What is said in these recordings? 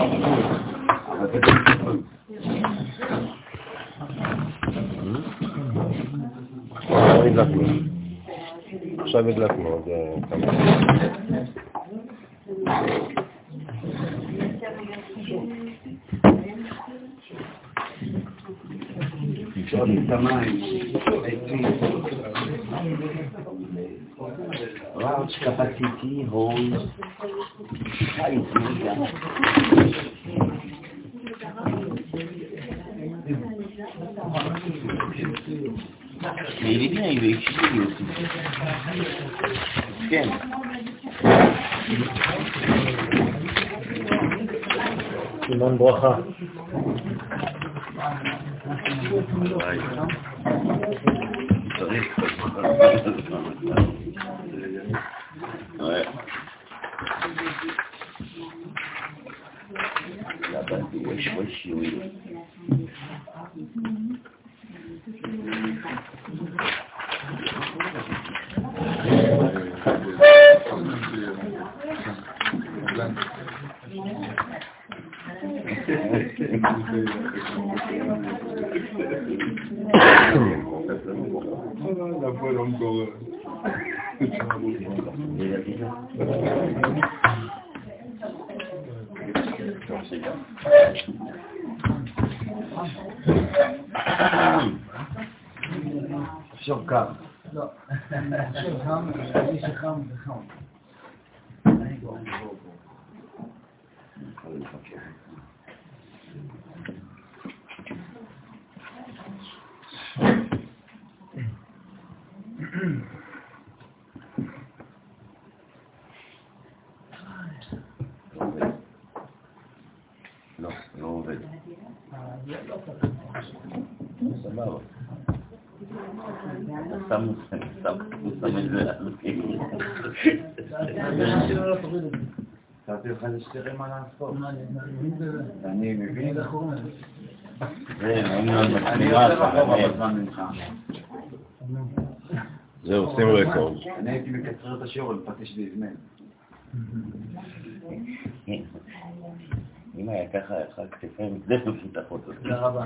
J'avais de la couleur. J'avais de la couleur. Large capacity holds high data. Mais il est bien, il est équilibré aussi. Bien. C'est mon bracha. Ouais. La base de wesh wesh, oui. אני מבין את החורמה. זהו, עושים רקורד. אני הייתי מקצר את השיעור, לפתש להזמן. אם היה ככה, אחר כתפיים, זה מפותחות. תודה רבה.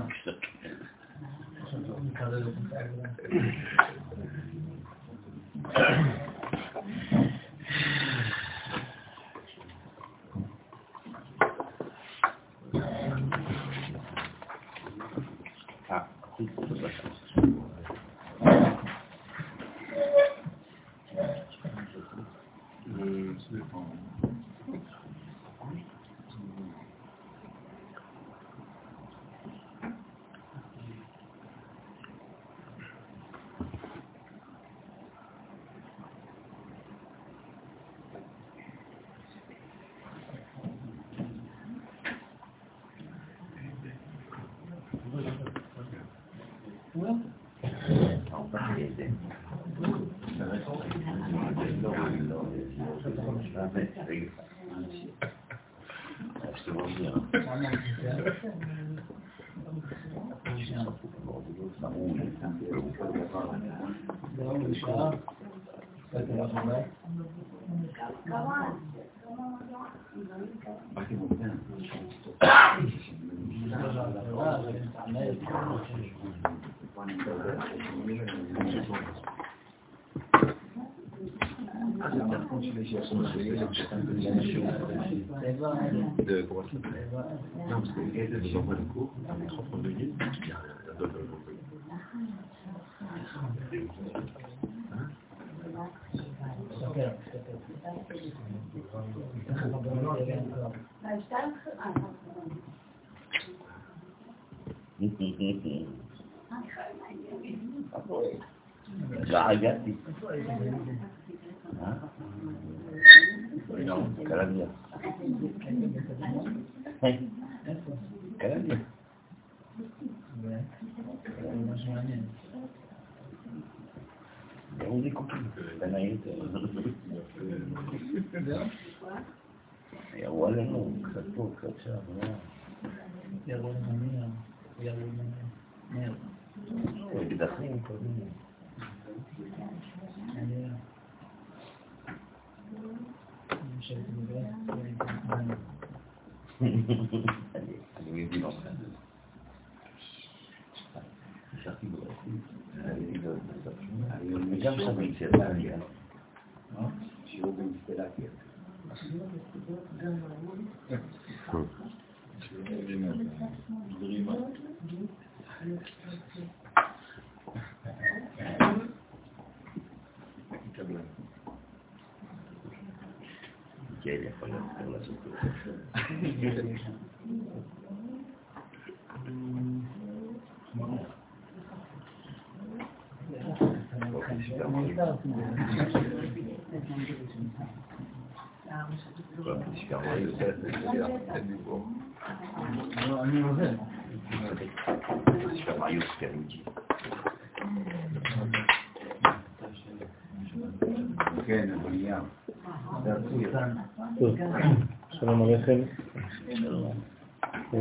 שלום עליכם.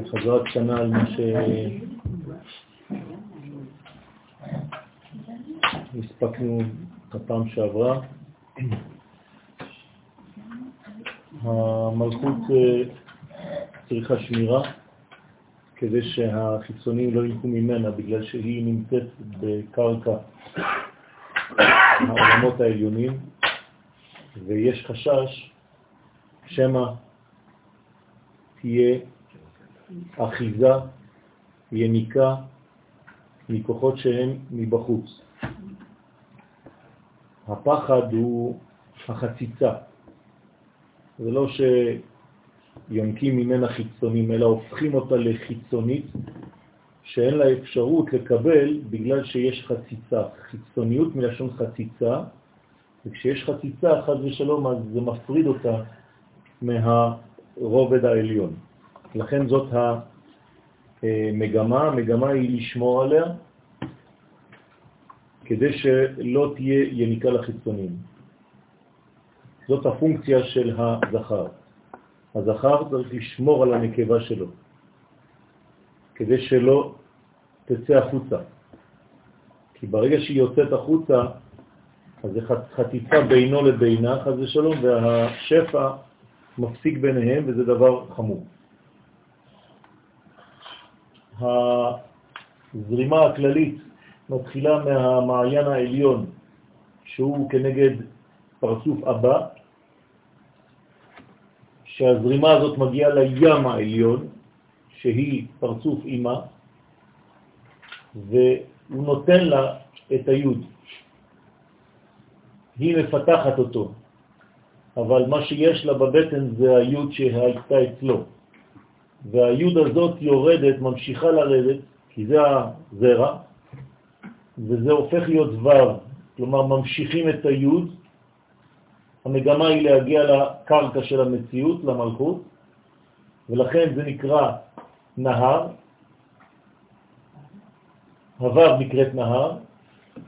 חזרה קטנה על מה שהספקנו בפעם שעברה. המלכות צריכה שמירה כדי שהחיצונים לא ילכו ממנה, בגלל שהיא נמצאת בקרקע העולמות העליונים, ויש חשש שמה תהיה אחיזה, יניקה מכוחות שהם מבחוץ. הפחד הוא החציצה. זה לא שיונקים ממנה חיצונים, אלא הופכים אותה לחיצונית שאין לה אפשרות לקבל בגלל שיש חציצה. חיצוניות מלשון חציצה, וכשיש חציצה חד ושלום אז זה מפריד אותה מהרובד העליון. לכן זאת המגמה. המגמה היא לשמור עליה כדי שלא תהיה יניקה לחיצונים. זאת הפונקציה של הזכר. הזכר צריך לשמור על הנקבה שלו כדי שלא תצא החוצה, כי ברגע שהיא יוצאת החוצה אז זה חתיצה בינו לבינה, חז ושלום, והשפע מפסיק ביניהם, וזה דבר חמור. הזרימה הכללית מתחילה מהמעיין העליון, שהוא כנגד פרצוף אבא, שהזרימה הזאת מגיעה לים העליון, שהיא פרצוף אמא, והוא נותן לה את היוד. היא מפתחת אותו, אבל מה שיש לה בבטן זה היוד שהייתה אצלו, והיוד הזאת יורדת, ממשיכה לרדת, כי זה הזרע, וזה הופך להיות וו, כלומר ממשיכים את היוד. המגמה היא להגיע לקרקע של המציאות, למלכות, ולכן זה נקרא נהר. הוו נקראת נהר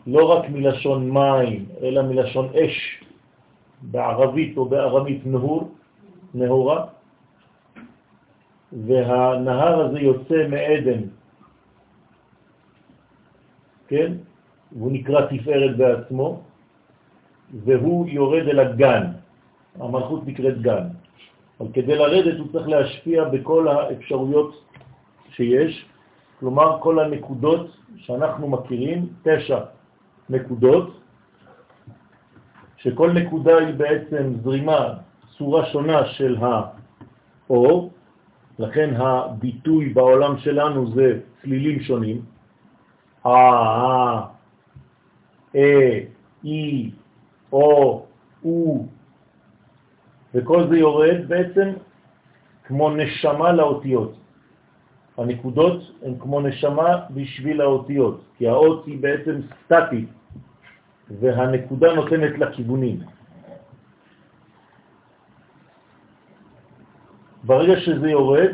לא רק מלשון מים, אלא מלשון אש, בערבית או בארמית נהור, נהורה, והנהר הזה יוצא מעדן, כן? והוא נקרא תפארת בעצמו, והוא יורד אל הגן. המלכות נקראת גן, אבל כדי לרדת הוא צריך להשפיע בכל האפשרויות שיש, כלומר כל הנקודות שאנחנו מכירים, 9 נקודות, שכל נקודה היא בעצם זרימה, צורה שונה של האור. לכן הביטוי בעולם שלנו זה צלילים שונים, א, אה, אי, או, או, וכל זה יורד בעצם כמו נשמה לאותיות. הנקודות הן כמו נשמה בשביל האותיות, כי האות היא בעצם סטטית, והנקודה נותנת לה כיוונים. ברגע שזה יורד,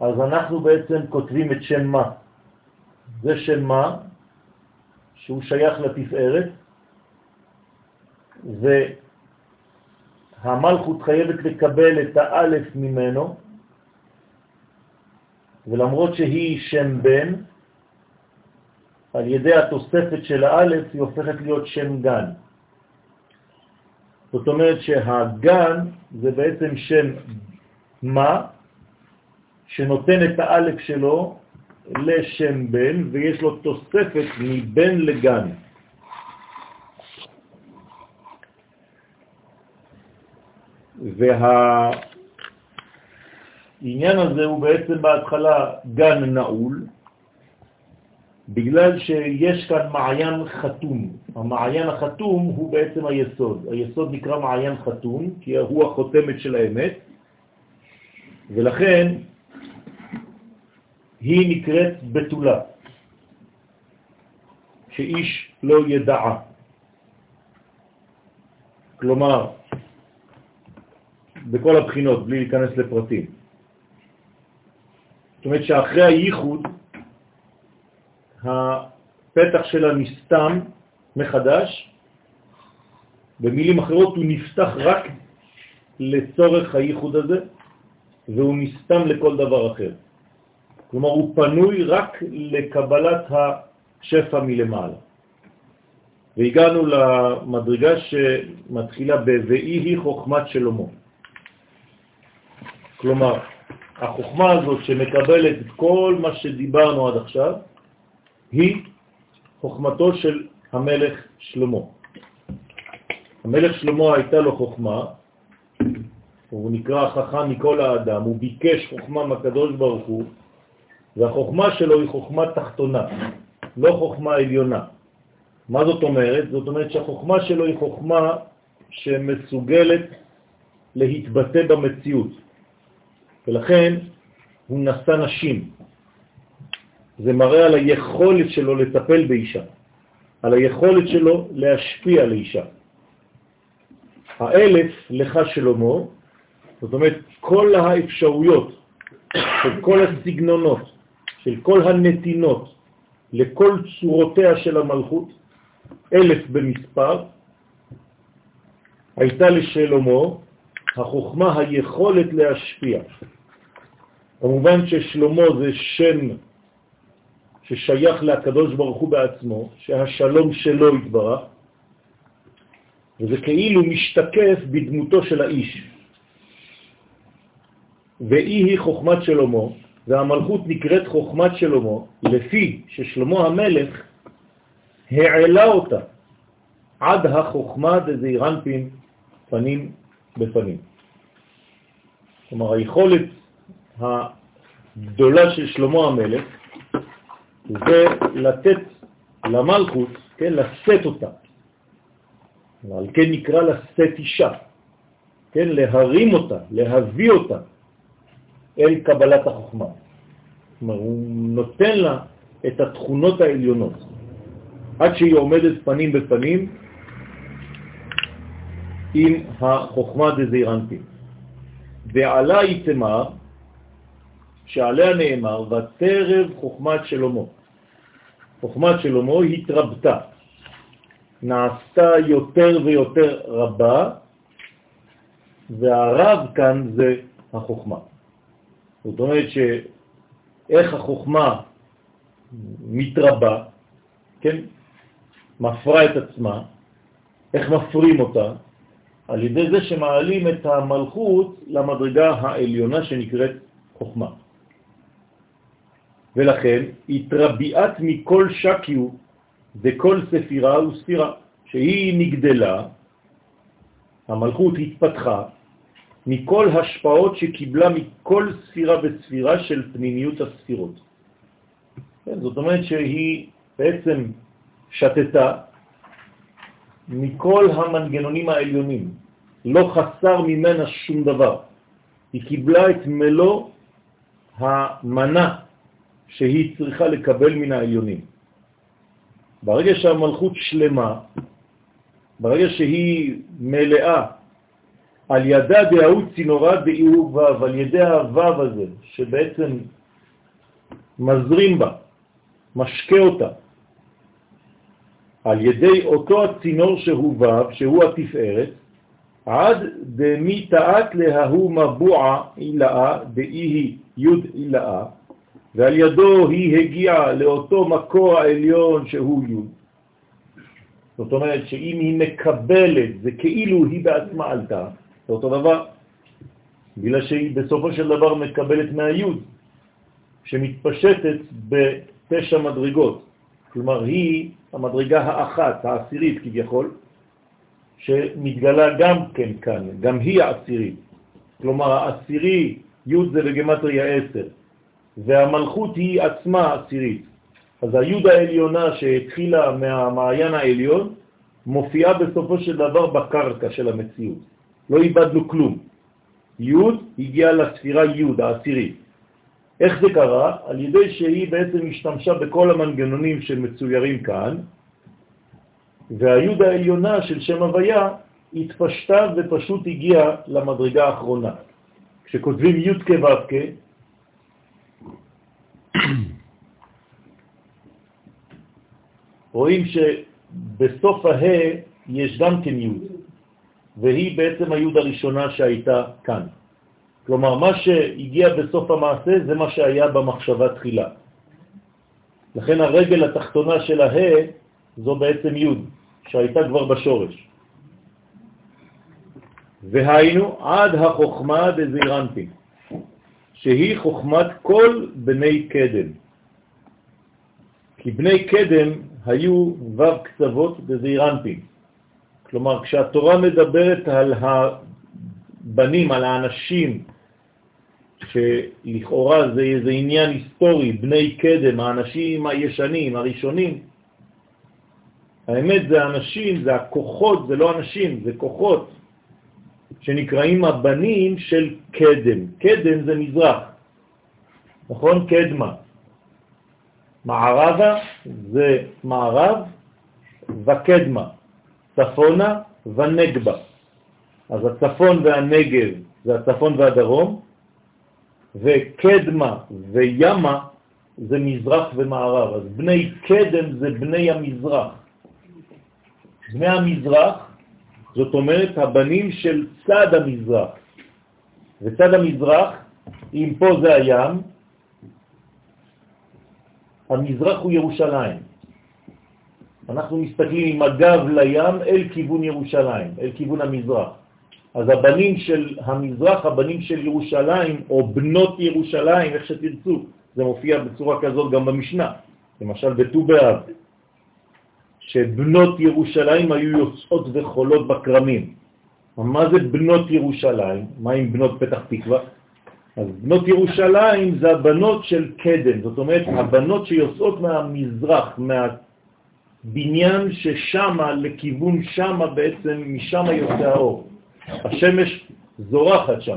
אז אנחנו בעצם כותבים את שם מה. זה שם מה, שהוא שייך לתפארת, והמלכות חייבת לקבל את האלף ממנו, ולמרות שהיא שם בן, על ידי התוספת של האלף היא הופכת להיות שם גן. זאת אומרת שהגן זה בעצם שם מה שנותן את האלף שלו לשם בן, ויש לו תוספת מבן לגן. והעניין הזה הוא בעצם בהתחלה גן נעול, בגלל שיש כאן מעיין חתום. המעיין החתום הוא בעצם היסוד. היסוד נקרא מעיין חתום, כי הוא החותמת של האמת, ולכן היא נקראת בתולה, שאיש לא ידעה. כלומר, בכל הבחינות, בלי להיכנס לפרטים. זאת אומרת שאחרי הייחוד, הפתח שלה נסתם מחדש, במילים אחרות הוא נפתח רק לצורך הייחוד הזה, והוא נסתם לכל דבר אחר. כלומר הוא פנוי רק לקבלת השפע מלמעלה. והגענו למדרגה שמתחילה ב"ואי היא חוכמת שלמה". כלומר, החוכמה הזאת שמקבלת את כל מה שדיברנו עד עכשיו, היא חוכמתו של המלך שלמה. המלך שלמה הייתה לו חוכמה, הוא נקרא חכם מכל האדם, הוא ביקש חוכמה מהקדוש ברוך הוא, והחוכמה שלו היא חוכמה תחתונה, לא חוכמה עליונה. מה זאת אומרת? זאת אומרת שהחוכמה שלו היא חוכמה שמסוגלת להתבטא במציאות, ולכן הוא נשא נשים. זה מראה על היכולת שלו לטפל באישה, על היכולת שלו להשפיע על אישה. האלף לך שלמה, זאת אומרת כל האפשרויות של כל הסגנונות, של כל הנתינות, לכל צורותיה של המלכות, אלף במספר, הייתה לשלמה החוכמה היכולת להשפיע. כמובן ששלמה זה שם ששייך להקדוש ברוך הוא בעצמו, שהשלום שלו יתברך, וזה כאילו משתקף בדמותו של האיש. ואי היא חוכמת שלמה, והמלכות נקראת חוכמת שלמה, לפי ששלמה המלך העלה אותה עד החוכמה דזעירן פנים בפנים. כלומר, היכולת הגדולה של שלמה המלך זה לתת למלכות, כן, לשאת אותה. על כן נקרא לשאת אישה, כן, להרים אותה, להביא אותה אל קבלת החוכמה. זאת אומרת, הוא נותן לה את התכונות העליונות, עד שהיא עומדת פנים בפנים עם החוכמה דזעירנטית. ועלה יתמר, שעליה נאמר, ותרב חוכמת שלמה. חוכמת שלמה התרבתה, נעשתה יותר ויותר רבה, והרב כאן זה החוכמה. זאת אומרת שאיך החוכמה מתרבה, כן? מפרה את עצמה, איך מפרים אותה? על ידי זה שמעלים את המלכות למדרגה העליונה שנקראת חוכמה. ולכן התרביעת מכל שקיו וכל ספירה וספירה, שהיא נגדלה, המלכות התפתחה, מכל השפעות שקיבלה מכל ספירה וספירה של פנימיות הספירות. כן, זאת אומרת שהיא בעצם שתתה מכל המנגנונים העליונים, לא חסר ממנה שום דבר. היא קיבלה את מלוא המנה שהיא צריכה לקבל מן העליונים. ברגע שהמלכות שלמה, ברגע שהיא מלאה, על ידה דהאות צינורה דאיוב וו, על ידי הוו הזה, שבעצם מזרים בה, משקה אותה, על ידי אותו הצינור שהוא וו, שהוא התפארת, עד דמי תעת להוא מבועה אילאה דאי יוד אילאה, ועל ידו היא הגיעה לאותו מקור העליון שהוא יוד. זאת אומרת שאם היא מקבלת, זה כאילו היא בעצמה עלתה, זה אותו דבר. בגלל שהיא בסופו של דבר מקבלת מהיוד, שמתפשטת בתשע מדרגות. כלומר, היא המדרגה האחת, העשירית כביכול, שמתגלה גם כן כאן, גם היא העשירית. כלומר, העשירי, יוד זה בגמטריה 10, והמלכות היא עצמה עשירית. אז היוד העליונה שהתחילה מהמעיין העליון, מופיעה בסופו של דבר בקרקע של המציאות. לא איבדנו כלום. יוד הגיעה לספירה יוד, העשירית. איך זה קרה? על ידי שהיא בעצם השתמשה בכל המנגנונים שמצוירים כאן, והיוד העליונה של שם הוויה התפשטה ופשוט הגיעה למדרגה האחרונה. כשכותבים יוד כבבקה, רואים שבסוף ההא יש גם כן יוד, והיא בעצם היוד הראשונה שהייתה כאן. כלומר, מה שהגיע בסוף המעשה זה מה שהיה במחשבה תחילה. לכן הרגל התחתונה של ההא זו בעצם יוד, שהייתה כבר בשורש. והיינו עד החוכמה דזירנטים, שהיא חוכמת כל בני קדם. כי בני קדם היו וו קצוות דזירנטים. כלומר, כשהתורה מדברת על הבנים, על האנשים, שלכאורה זה איזה עניין היסטורי, בני קדם, האנשים הישנים, הראשונים, האמת זה האנשים, זה הכוחות, זה לא אנשים, זה כוחות, שנקראים הבנים של קדם. קדם זה מזרח, נכון? קדמה. מערבה זה מערב וקדמה, צפונה ונגבה. אז הצפון והנגב זה הצפון והדרום, וקדמה וימה זה מזרח ומערב. אז בני קדם זה בני המזרח. בני המזרח, זאת אומרת הבנים של צד המזרח. וצד המזרח, אם פה זה הים, המזרח הוא ירושלים. אנחנו מסתכלים עם הגב לים אל כיוון ירושלים, אל כיוון המזרח. אז הבנים של המזרח, הבנים של ירושלים, או בנות ירושלים, איך שתרצו, זה מופיע בצורה כזאת גם במשנה. למשל בט"ו באב, שבנות ירושלים היו יוצאות וחולות בקרמים. מה זה בנות ירושלים? מה עם בנות פתח תקווה? אז בנות ירושלים זה הבנות של קדם, זאת אומרת הבנות שיוצאות מהמזרח, מהבניין ששמה, לכיוון שמה בעצם, משמה יוצא האור. השמש זורחת שם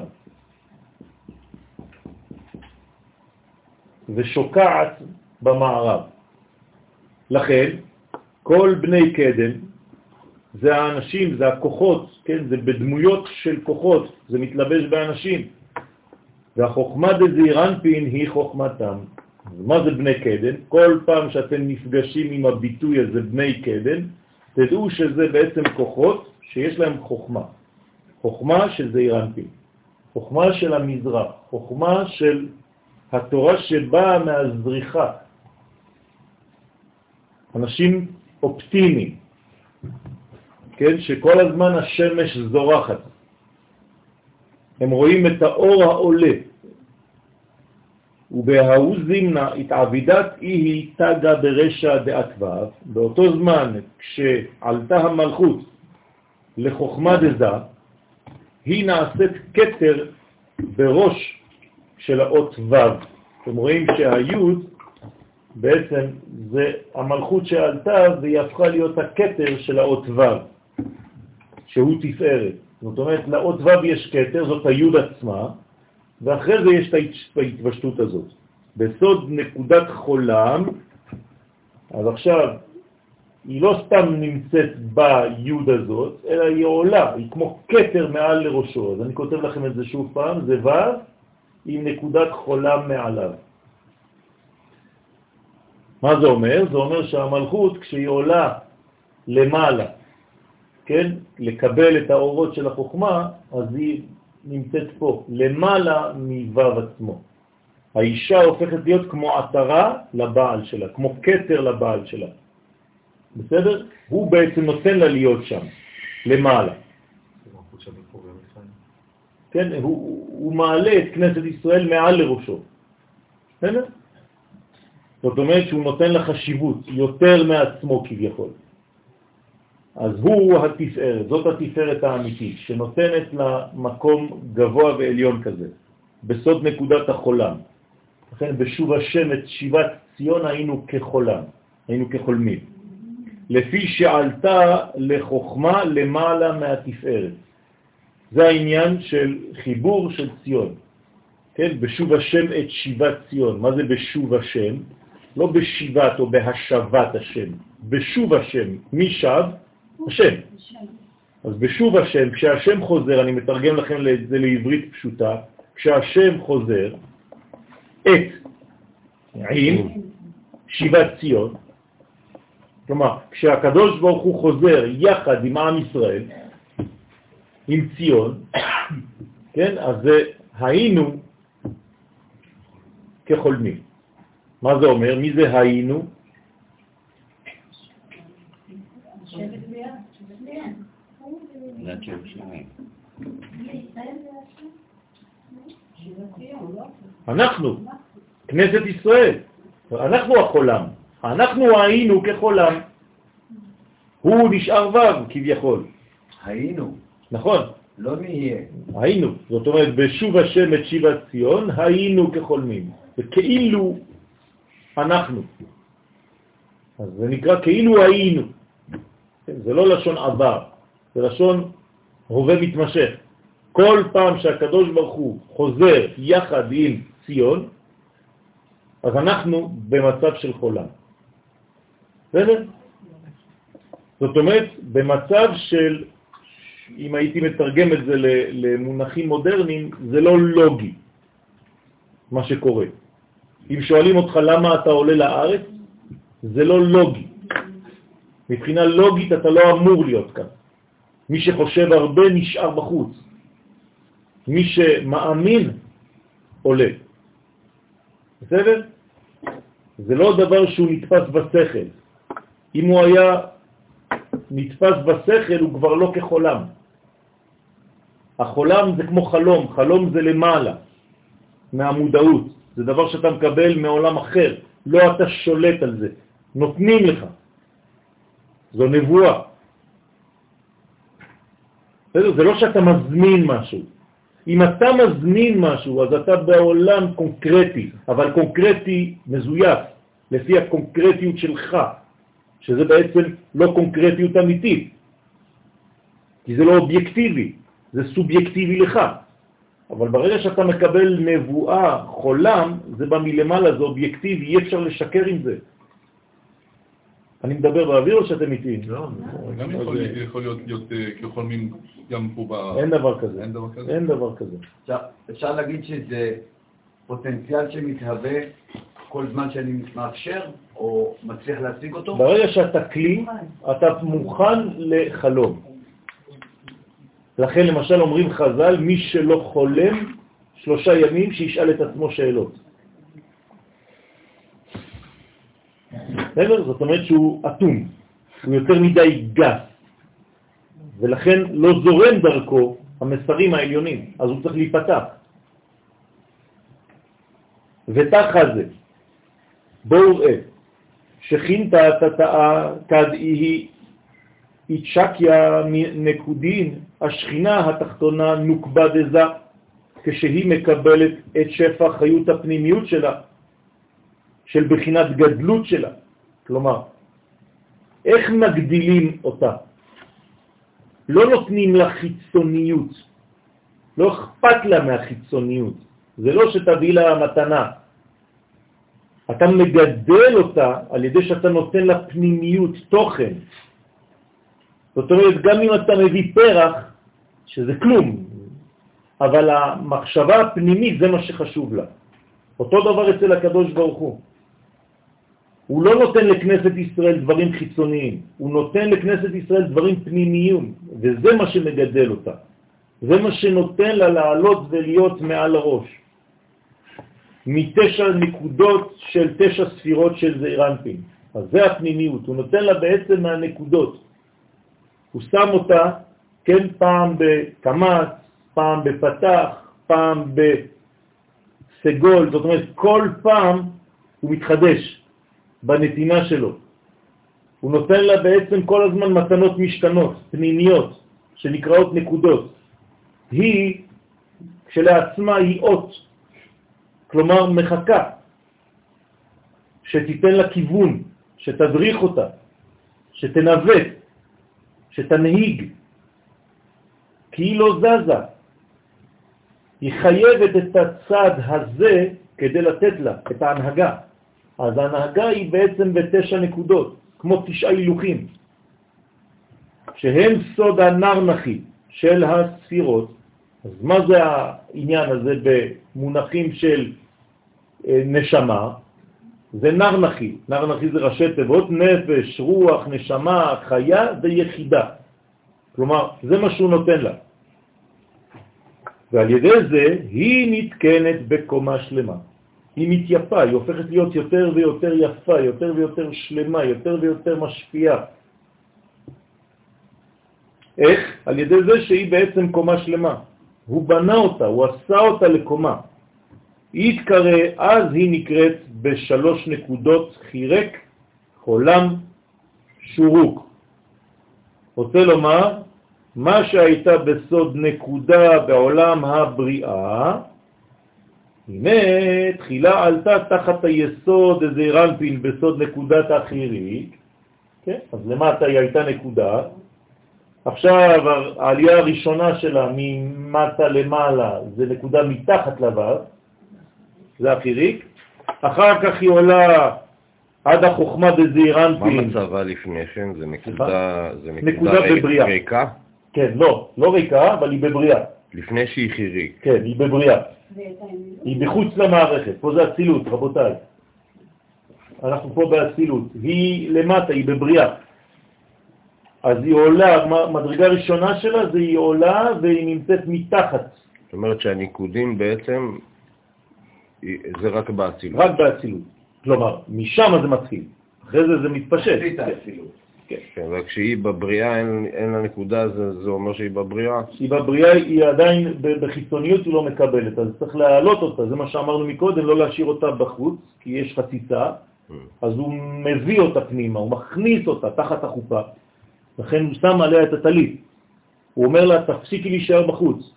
ושוקעת במערב. לכן, כל בני קדם זה האנשים, זה הכוחות, כן? זה בדמויות של כוחות, זה מתלבש באנשים. והחוכמה דזירנפין היא חוכמתם. מה זה בני קדם? כל פעם שאתם נפגשים עם הביטוי הזה בני קדם, תדעו שזה בעצם כוחות שיש להם חוכמה. חוכמה של זירנפין, חוכמה של המזרח, חוכמה של התורה שבאה מהזריחה. אנשים אופטימיים, כן? שכל הזמן השמש זורחת. הם רואים את האור העולה. ובהאו זימנה התעבידת איהי תגה ברשע דעתווה. באותו זמן, כשעלתה המלכות לחוכמה דזה, היא נעשית כתר בראש של האות ו'. אתם רואים שהיוד בעצם זה המלכות שעלתה והיא הפכה להיות הכתר של האות ו' שהוא תפארת. זאת אומרת, לאות ו' יש כתר, זאת היוד עצמה, ואחרי זה יש את ההתפשטות הזאת. בסוד נקודת חולם, אז עכשיו היא לא סתם נמצאת ביוד הזאת, אלא היא עולה, היא כמו כתר מעל לראשו. אז אני כותב לכם את זה שוב פעם, זה ו' עם נקודת חולם מעליו. מה זה אומר? זה אומר שהמלכות כשהיא עולה למעלה, כן? לקבל את האורות של החוכמה, אז היא נמצאת פה, למעלה מו' עצמו. האישה הופכת להיות כמו עטרה לבעל שלה, כמו כתר לבעל שלה. בסדר? הוא בעצם נותן לה להיות שם, למעלה. כן, הוא מעלה את כנסת ישראל מעל לראשו. בסדר? זאת אומרת שהוא נותן לה חשיבות יותר מעצמו כביכול. אז הוא התפארת, זאת התפארת האמיתית, שנותנת לה מקום גבוה ועליון כזה, בסוד נקודת החולם. לכן בשוב השם את שיבת ציון היינו כחולם, היינו כחולמים. לפי שעלתה לחוכמה למעלה מהתפארת. זה העניין של חיבור של ציון. כן, בשוב השם את שיבת ציון. מה זה בשוב השם? לא בשיבת או בהשבת השם. בשוב השם, מי שב? השם. אז בשוב השם, כשהשם חוזר, אני מתרגם לכם את זה לעברית פשוטה, כשהשם חוזר, עם שיבת ציון, כלומר, כשהקדוש ברוך הוא חוזר יחד עם עם ישראל, עם ציון, כן, אז היינו כחולמים. מה זה אומר? מי זה היינו? אנחנו, כנסת ישראל, אנחנו החולם, אנחנו היינו כחולם, הוא נשאר וו כביכול. היינו. נכון. לא נהיה. היינו. זאת אומרת, בשוב השם את שיבת ציון, היינו כחולמים. וכאילו אנחנו. אז זה נקרא כאילו היינו. זה לא לשון עבר, זה לשון הווה מתמשך. כל פעם שהקדוש ברוך הוא חוזר יחד עם ציון, אז אנחנו במצב של חולם. בסדר? זאת אומרת, במצב של, אם הייתי מתרגם את זה למונחים מודרניים, זה לא לוגי מה שקורה. אם שואלים אותך למה אתה עולה לארץ, זה לא לוגי. מבחינה לוגית אתה לא אמור להיות כאן. מי שחושב הרבה נשאר בחוץ. מי שמאמין עולה. בסדר? זה לא דבר שהוא נתפס בשכל. אם הוא היה נתפס בשכל הוא כבר לא כחולם. החולם זה כמו חלום, חלום זה למעלה מהמודעות. זה דבר שאתה מקבל מעולם אחר, לא אתה שולט על זה, נותנים לך. זו נבואה. זה לא שאתה מזמין משהו. אם אתה מזמין משהו, אז אתה בעולם קונקרטי, אבל קונקרטי מזויף, לפי הקונקרטיות שלך, שזה בעצם לא קונקרטיות אמיתית, כי זה לא אובייקטיבי, זה סובייקטיבי לך. אבל ברגע שאתה מקבל נבואה, חולם, זה בא מלמעלה, זה אובייקטיבי, אי אפשר לשקר עם זה. אני מדבר באוויר או שאתם איתי? לא, גם יכול להיות כחולמים גם פה בארץ. אין דבר כזה. אין דבר כזה? אין דבר כזה. אפשר להגיד שזה פוטנציאל שמתהווה כל זמן שאני מאפשר או מצליח להשיג אותו? ברגע שאתה כלי, אתה מוכן לחלום. לכן למשל אומרים חז"ל, מי שלא חולם 3 ימים שישאל את עצמו שאלות. זאת אומרת שהוא אטום, הוא יותר מדי גס, ולכן לא זורם דרכו המסרים העליונים, אז הוא צריך להיפתח. ותחת זה, בואו ראה, שכינתה תתאה כדאי איצ'קיה נקודין, השכינה התחתונה נוקבה דזה, כשהיא מקבלת את שפע חיות הפנימיות שלה, של בחינת גדלות שלה. כלומר, איך מגדילים אותה? לא נותנים לה חיצוניות, לא אכפת לה מהחיצוניות, זה לא שתביא לה מתנה. אתה מגדל אותה על ידי שאתה נותן לה פנימיות, תוכן. זאת אומרת, גם אם אתה מביא פרח, שזה כלום, אבל המחשבה הפנימית זה מה שחשוב לה. אותו דבר אצל הקדוש ברוך הוא. הוא לא נותן לכנסת ישראל דברים חיצוניים, הוא נותן לכנסת ישראל דברים פנימיים, וזה מה שמגדל אותה. זה מה שנותן לה לעלות ולהיות מעל הראש. מ9 נקודות של 9 ספירות של זעירנפין. אז זה הפנימיות, הוא נותן לה בעצם מהנקודות. הוא שם אותה, כן, פעם בקמץ, פעם בפתח, פעם בסגול, זאת אומרת כל פעם הוא מתחדש בנתינה שלו. הוא נותן לה בעצם כל הזמן מתנות משתנות, פנימיות, שנקראות נקודות. היא כשלעצמה היא אות, כלומר מחכה, שתיתן לה כיוון, שתדריך אותה, שתנווט, שתנהיג, כי היא לא זזה. היא חייבת את הצד הזה כדי לתת לה את ההנהגה. אז ההנהגה היא בעצם בתשע נקודות, כמו 9 הילוכים, שהם סוד הנרנחי של הספירות. אז מה זה העניין הזה במונחים של נשמה? זה נרנחי. נרנחי זה ראשי תיבות, נפש, רוח, נשמה, חיה ויחידה. כלומר, זה מה שהוא נותן לה. ועל ידי זה היא נתקנת בקומה שלמה. היא מתייפה, היא הופכת להיות יותר ויותר יפה, יותר ויותר שלמה, יותר ויותר משפיעה. איך? על ידי זה שהיא בעצם קומה שלמה. הוא בנה אותה, הוא עשה אותה לקומה. היא תקרא, אז היא נקראת בשלוש נקודות חירק, חולם, שורוק. רוצה לומר, מה שהייתה בסוד נקודה בעולם הבריאה, הנה תחילה עלתה תחת היסוד איזה רמפין בסוד נקודת החיריק. כן? אז למטה היא הייתה נקודה. עכשיו העלייה הראשונה שלה ממטה למעלה זה נקודה מתחת לבב, זה החיריק. אחר כך היא עולה עד החוכמה בזעירנטים. מה מצבה לפני כן? זה נקודה בבריאה. ריקה? כן, לא ריקה, אבל היא בבריאה. לפני שהיא חיריק. כן, היא בבריאה. היא בחוץ למערכת. פה זה הצילות, רבותיי. אנחנו פה בהצילות. היא למטה, היא בבריאה. אז היא עולה, מדרגה ראשונה שלה זה היא עולה והיא נמצאת מתחת. זאת אומרת שהניקודים בעצם זה רק באצילות. רק באצילות. כלומר, משם זה מתחיל. אחרי זה זה מתפשט. כן, אבל כשהיא בבריאה אין לה נקודה, זה אומר שהיא בבריאה. היא בבריאה, היא עדיין בחיצוניות היא לא מקבלת, אז צריך להעלות אותה. זה מה שאמרנו מקודם, לא להשאיר אותה בחוץ, כי יש חציצה, אז הוא מביא אותה פנימה, הוא מכניס אותה תחת החופה. לכן הוא שם עליה את הטלית. הוא אומר לה, תפסיקי להישאר בחוץ.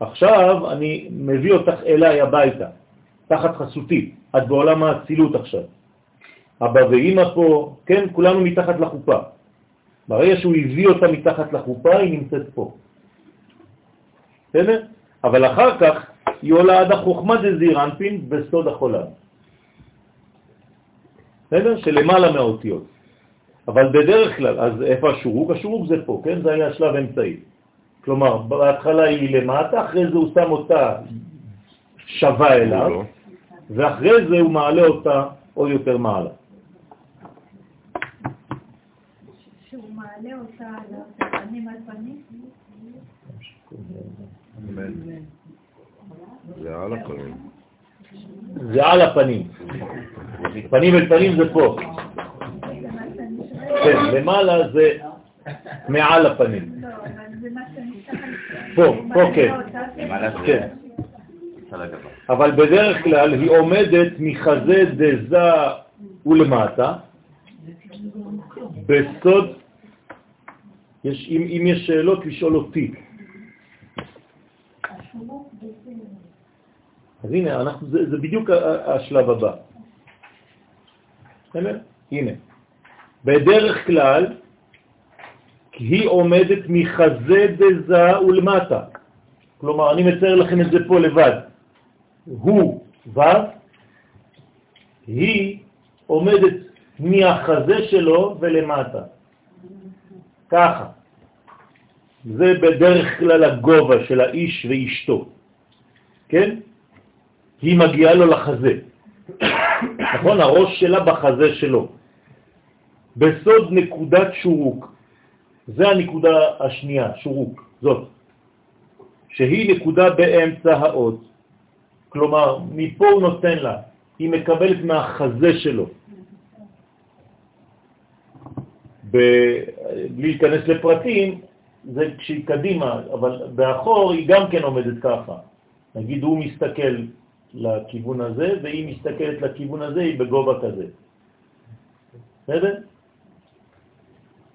עכשיו אני מביא אותך אליי הביתה, תחת חסותי. את בעולם האצילות עכשיו. אבא ואמא פה, כן, כולנו מתחת לחופה. ברגע שהוא הביא אותה מתחת לחופה, היא נמצאת פה. בסדר? אבל אחר כך היא עולה עד החוכמה דזירנפין בסוד החולם. בסדר? שלמעלה מהאותיות. אבל בדרך כלל, אז איפה השורוק? השורוק זה פה, כן? זה היה השלב אמצעי. כלומר, בהתחלה היא למטה, אחרי זה הוא שם אותה שווה אליו, ואחרי זה הוא מעלה אותה עוד יותר מעלה. שהוא מעלה אותה על הפנים על פנים? זה על הפנים. זה על הפנים. פנים אל פנים זה פה. כן, למעלה זה מעל הפנים. לא, אבל זה מה שאני... פה, כן. למעלה זה... אבל בדרך כלל היא עומדת מחזה דזה ולמטה בסוד. אם יש שאלות לשאול אותי. אז הנה, זה בדיוק השלב הבא. הנה, בדרך כלל היא עומדת מחזה דזה ולמטה. כלומר, אני מצייר לכם את זה פה לבד. הוא וו, היא עומדת מהחזה שלו ולמטה. ככה. זה בדרך כלל הגובה של האיש ואשתו. כן? היא מגיעה לו לחזה. נכון? הראש שלה בחזה שלו. בסוד נקודת שורוק. זה הנקודה השנייה, שורוק. זאת. שהיא נקודה באמצע האות. כלומר, מפה הוא נותן לה, היא מקבלת מהחזה שלו. בלי להיכנס לפרטים, זה כשהיא קדימה, אבל באחור היא גם כן עומדת ככה. נגיד הוא מסתכל לכיוון הזה, והיא מסתכלת לכיוון הזה, היא בגובה כזה. בסדר?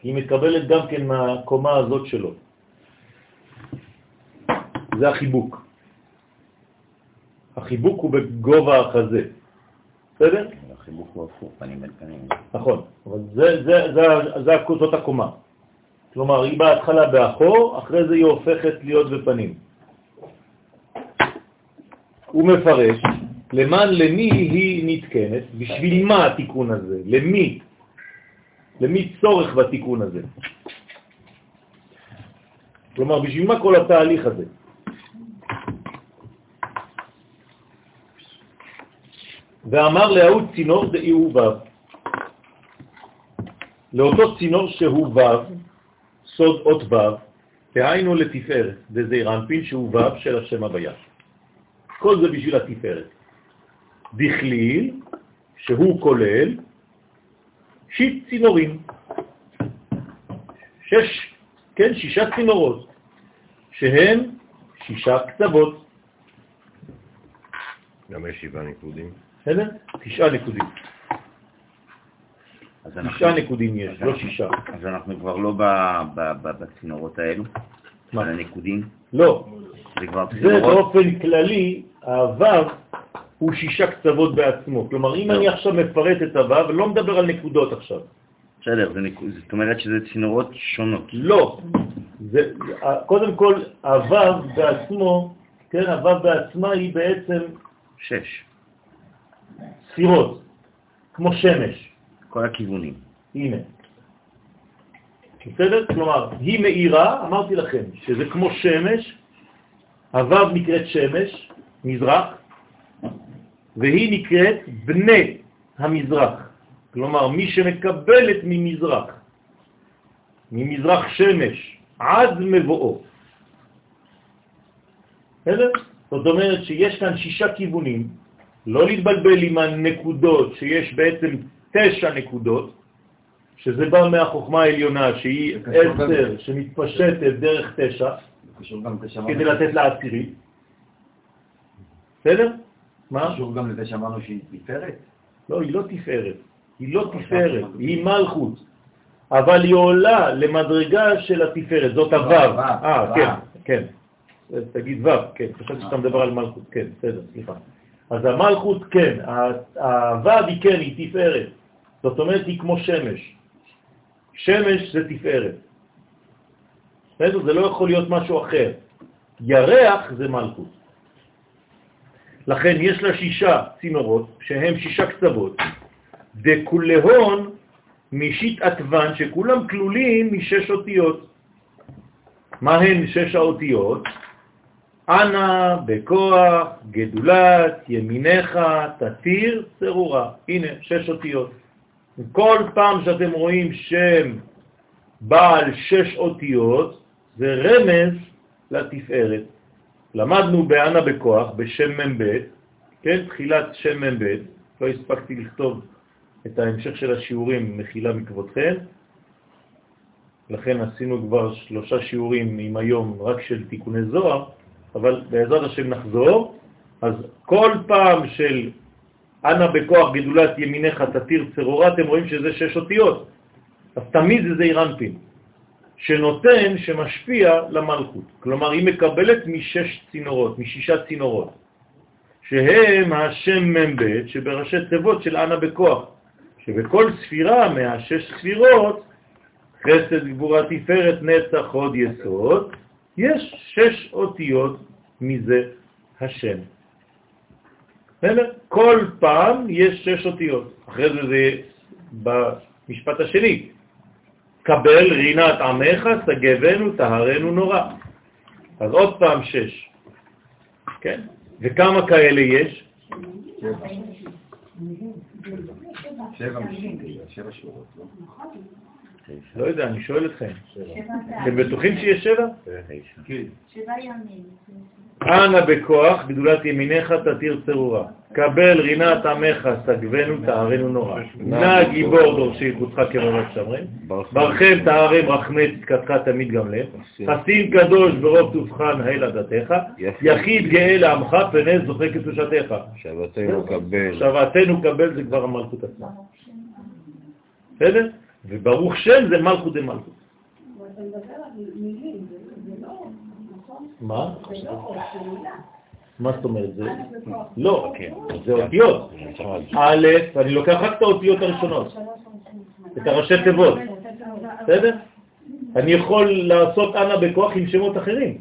היא מתקבלת גם כן מהקומה הזאת שלו. זה החיבוק. החיבוק הוא בגובה החזה. בסדר? החיבוק הוא הפוך, פנים בין פנים. נכון, אבל זה זאת הקומה. כלומר, היא בהתחלה באחור, אחרי זה היא הופכת להיות בפנים. הוא מפרש, למען למי היא נתקנת, בשביל מה התיקון הזה? למי? למי צורך בתיקון הזה? כלומר, בשביל מה כל התהליך הזה? ואמר להוא צינור דאי הוא וו. לאותו צינור שהוא וו, סוד אות וו, תהיינו לתפארת, דזעיר אנפין שהוא וו של השם הוויה. כל זה בשביל התפארת. דכליל, שהוא כולל, שיט צינורים. שישה צינורות, שהם שישה קצוות. גם יש 7 נקודים. בסדר? 9 נקודים. אז 9 נקודים יש, לא 6. אז אנחנו כבר לא בצינורות האלו? מה? הנקודים? לא. זה באופן כללי, הוו הוא 6 קצוות בעצמו. כלומר, אם אני עכשיו מפרט את הוו, לא מדבר על נקודות עכשיו. בסדר, זאת אומרת שזה צינורות שונות. לא. קודם כל, הוו בעצמו, כן, הוו בעצמה היא בעצם 6. ספירות, כמו שמש. כל הכיוונים. הנה. בסדר? כלומר, היא מאירה, אמרתי לכם, שזה כמו שמש, הוו נקראת שמש, מזרח, והיא נקראת בני המזרח. כלומר, מי שמקבלת ממזרח, ממזרח שמש, עד מבואו. בסדר? זאת אומרת שיש כאן 6 כיוונים, לא להתבלבל עם הנקודות, שיש בעצם 9 נקודות, שזה בא מהחוכמה העליונה, שהיא 10, שמתפשטת דרך 9, כדי לתת לה 10. בסדר? מה? קשור גם לזה שאמרנו שהיא תפארת? לא, היא לא תפארת. היא לא תפארת, היא מלכות. אבל היא עולה למדרגה של התפארת, זאת הוו. כן. תגיד וו, כן. חשבתי שאתה מדבר על מלכות, כן, בסדר, סליחה. אז המלכות כן, הוו היא כן, היא תפארת. זאת אומרת היא כמו שמש. שמש זה תפארת. זה לא יכול להיות משהו אחר. ירח זה מלכות. לכן יש לה 6 צינורות, שהם 6 קצוות. דקולהון משיט עטוון, שכולם כלולים מ6 אותיות. מה הן 6 האותיות? אנא, בכוח, גדולת, ימיניך, תתיר, צרורה. הנה, 6 אותיות. כל פעם שאתם רואים שם בעל 6 אותיות, זה רמז לתפארת. למדנו באנה בכוח, בשם מבית, כן, תחילת שם מבית, לא הספקתי לכתוב את ההמשך של השיעורים, מחילה מכבודכם, לכן עשינו כבר 3 שיעורים עם היום רק של תיקוני זוהר, אבל בעזרת השם נחזור. אז כל פעם של אנה בכוח גדולת ימיניך תתיר צרורה, אתם רואים שזה 6 אותיות. אז תמיד זה אירנפין, שנותן, שמשפיע למלכות. כלומר, היא מקבלת מ6 צינורות, מ6 צינורות, שהם השם מבית, שבראשי תיבות של אנה בכוח, שבכל ספירה מה6 ספירות, חסד, גבורה, תפארת, נצח, הוד, יסוד, יש 6 אותיות מזה השם. כל פעם יש 6 אותיות. אחרי זה במשפט השני, קבל רינת עמך, סגבנו, טהרנו, נורא. אז עוד פעם 6. כן? וכמה כאלה יש? 7 שורות, לא? לא יודע, אני שואל אתכם. אתם בטוחים שיש 7? 7 ימים. אנא בכוח, גדולת ימיניך תתיר צרורה. קבל רינת עמך, סגבנו, תארנו נורא. נא גיבור דורשי חוצך כמומת שמרים. ברכם תארם רחמת, צדקתך תמיד גם לב. חסין קדוש ברוב תופחן, הילה דתך. יחיד גאה לעמך, פנס זוכה כתושתך. שבתנו קבל. שבתנו קבל זה כבר המלכות עצמה. בסדר? וברוך שם זה מלכות דמלכות. אתה מדבר על מילים, זה לא... מה? מה זאת אומרת? לא, זה אותיות. א', אני לוקח רק את האותיות הראשונות, את הראשי תיבות, בסדר? אני יכול לעשות אנא בכוח עם שמות אחרים,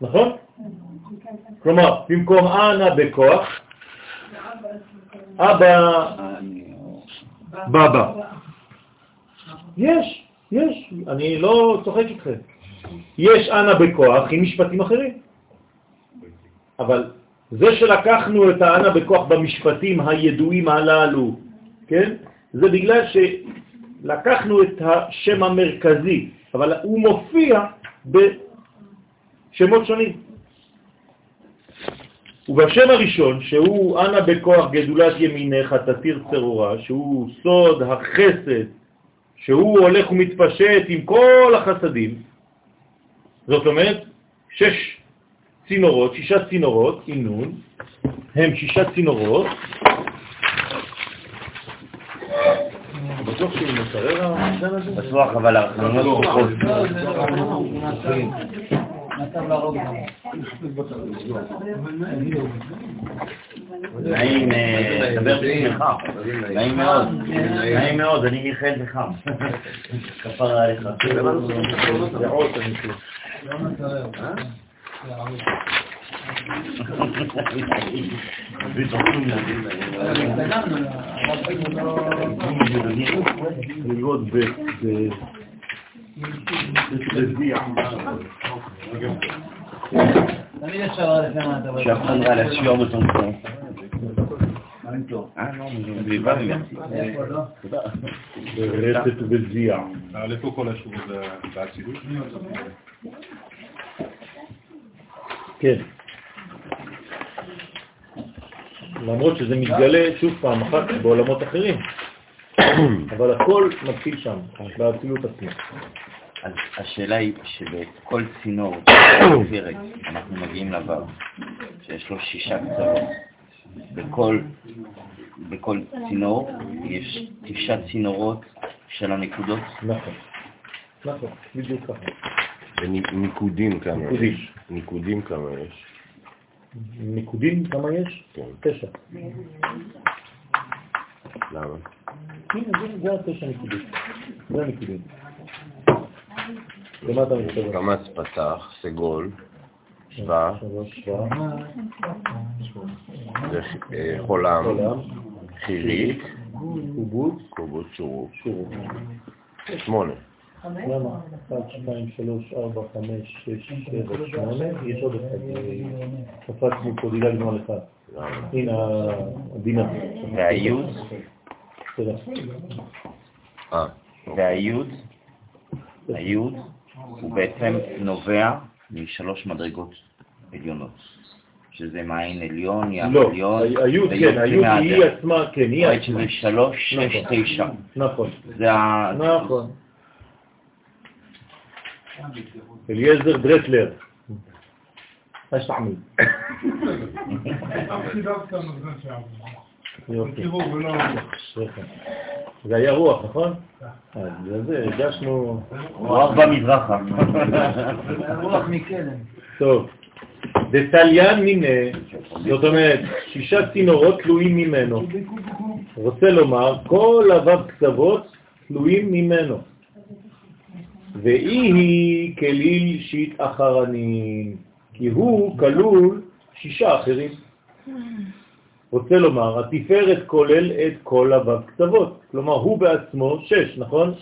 נכון? כלומר, במקום אנא בכוח, אבא, בבא. יש, אני לא צוחק איתכם. יש אנא בכוח עם משפטים אחרים. אבל זה שלקחנו את האנא בכוח במשפטים הידועים הללו, כן? זה בגלל שלקחנו את השם המרכזי, אבל הוא מופיע בשמות שונים. ובשם הראשון, שהוא אנא בכוח גדולת ימיניך תתיר צרורה, שהוא סוד החסד, שהוא הולך ומתפשט עם כל החסדים, זאת אומרת, 6 צינורות, אינון, הם 6 צינורות. בטוח שהוא מסרר המסן הזה? בטוח, אבל הרחמנות פחות. נעים מאוד, אני מיכאל וחם. כפרה עליך. זה עוד תמיד. לא מסרר, j'apprendrai à la sueur de ton front. Ah non, mais je ne vais pas remercier. Reste tout plaisir. Il faut qu'on la chose bâtie. כן. למרות שזה מתגלה שוב פעם אחת בעולמות אחרים, אבל הכל מתחיל שם, באצילות עצמה. אז השאלה היא שבכל צינור, בפרק, אנחנו מגיעים לבר, שיש לו 6 קצוות. בכל צינור יש 9 צינורות של הנקודות. נכון, בדיוק ככה. ניקודים כמה יש? ניקודים כמה יש? כן. 9. למה? זה 9 ניקודים. זה ניקודים. למה אתה מתכוון? כמה פתח, סגול, שווה, חולם, חיריק, קובוץ, שורוק. 8. 1, 2, 3, 4, 5, 6, 7, 8. יש עוד אחד, קפצנו פה דילה גמר לך. הנה הדינה. והיוד? תודה. והיוד הוא בעצם נובע מ3 מדרגות עליונות, שזה מעין עליון, ים עליון. לא, היוד, כן, היוד היא עצמה, כן, היא עצמה. שזה 3, 6, 9. נכון. נכון. אליעזר דרסלר ايش تعمل؟ זה היה רוח, נכון? זה הגשנו רוח במזרחה. רוח מכלם. טוב. דתליין מיני, זאת אומרת, 6 צינורות תלויים ממנו. רוצה לומר, כל ה-קצוות תלויים ממנו. ואי כליל שיט אחרנים, כי הוא כלול 6 אחרים. רוצה לומר, התפארת כולל את כל ה-קצוות, כלומר הוא בעצמו 6, נכון?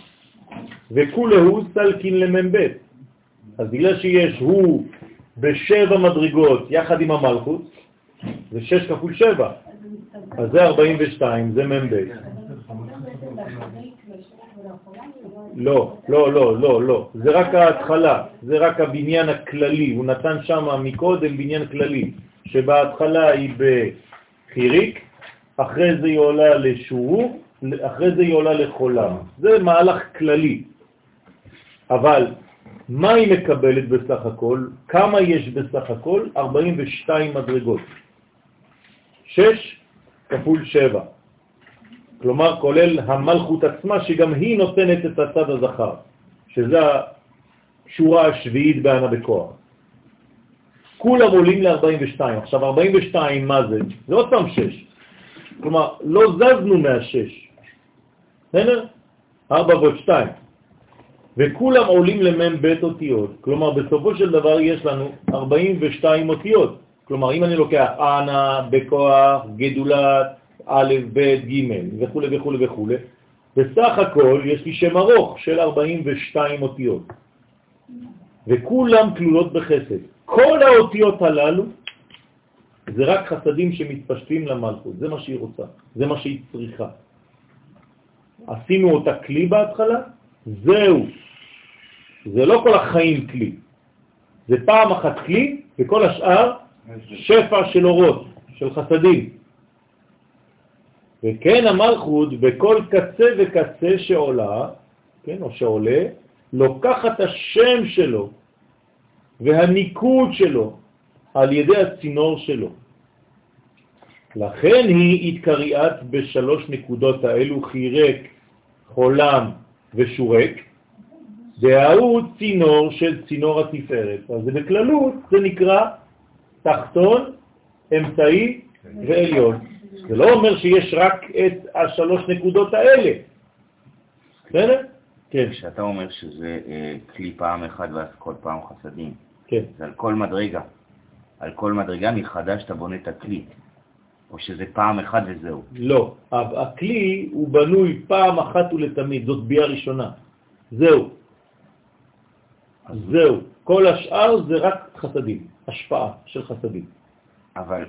וכולהו סלקין לממבט. אז בגלל שיש הוא ב7 מדרגות יחד עם המלכות, זה 6 כפול 7, אז זה 42, זה ממבט. לא, לא, לא, לא, לא. זה רק ההתחלה, זה רק הבניין הכללי. הוא נתן שם מקודם בניין כללי, שבהתחלה היא בחיריק, אחרי זה היא עולה לשורור, אחרי זה היא עולה לחולם. זה מהלך כללי. אבל מה היא מקבלת בסך הכל? כמה יש בסך הכל? 42 מדרגות. 6 כפול 7. כלומר, כולל המלכות עצמה, שגם היא נותנת את הצד הזכר, שזה השורה השביעית בענה בכוח. כולם עולים ל-42. עכשיו, 42 מה זה? זה עוד פעם 6. כלומר, לא זזנו מה-6. בסדר? 4 ועוד 2. וכולם עולים למ"ב אותיות. כלומר, בסופו של דבר יש לנו 42 אותיות. כלומר, אם אני לוקח ענה, בכוח, גדולת, א', ב', ג' וכו' וכו' וכו', בסך הכל יש לי שם ארוך של 42 אותיות. וכולם כלולות בחסד. כל האותיות הללו זה רק חסדים שמתפשטים למלכות. זה מה שהיא רוצה, זה מה שהיא צריכה. עשינו אותה כלי בהתחלה, זהו. זה לא כל החיים כלי. זה פעם אחת כלי, וכל השאר שפע של אורות, של חסדים. וכן המלכות בכל קצה וקצה שעולה, כן, או שעולה, לוקחת השם שלו והניקוד שלו על ידי הצינור שלו. לכן היא התקריאת בשלוש נקודות האלו, חירק, חולם ושורק, דהוא צינור של צינור התפארת. אז זה בכללות, זה נקרא תחתון, אמצעי ועליון. זה לא אומר שיש רק את השלוש נקודות האלה. בסדר? כן. כשאתה אומר שזה כלי פעם אחד ואז כל פעם חסדים, כן. זה על כל מדרגה. על כל מדרגה מחדש אתה בונה את הכלי. או שזה פעם אחת וזהו. לא. הכלי הוא בנוי פעם אחת ולתמיד. זאת ביאה ראשונה. זהו. זהו. כל השאר זה רק חסדים. השפעה של חסדים. אבל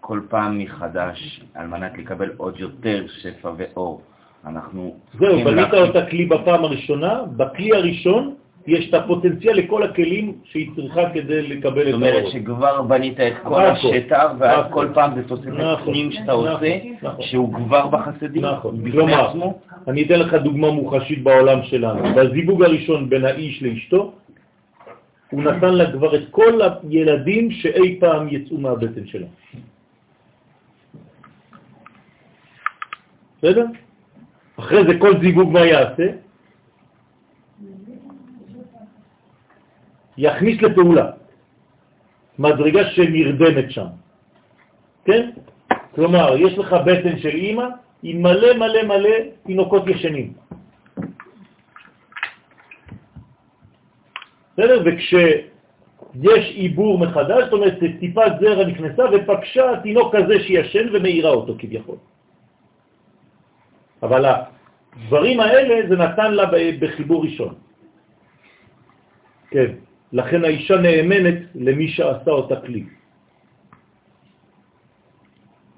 כל פעם מחדש, על מנת לקבל עוד יותר שפע ואור, אנחנו... זהו, בנית אותה כלי בפעם הראשונה, בכלי הראשון יש את הפוטנציאל לכל הכלים שהיא צריכה כדי לקבל את האור. זאת אומרת שכבר בנית את כל השטח, ואז כל פעם זה תוספת פנים שאתה עושה, שהוא כבר בחסדים, בפני עצמו. אני אתן לך דוגמה מוחשית בעולם שלנו. בזיווג הראשון בין האיש לאשתו, הוא נתן לה כבר את כל הילדים שאי פעם יצאו מהבטן שלה. בסדר? אחרי זה כל זיווג מה יעשה? יכניס לפעולה מדרגה שנרדמת שם. כן? כלומר, יש לך בטן של אמא עם מלא מלא מלא תינוקות ישנים. בסדר? וכשיש עיבור מחדש, זאת אומרת, טיפת זרע נכנסה ופגשה התינוק הזה שישן ומאירה אותו כביכול. אבל הדברים האלה זה נתן לה בחיבור ראשון. כן, לכן האישה נאמנת למי שעשה אותה כלי.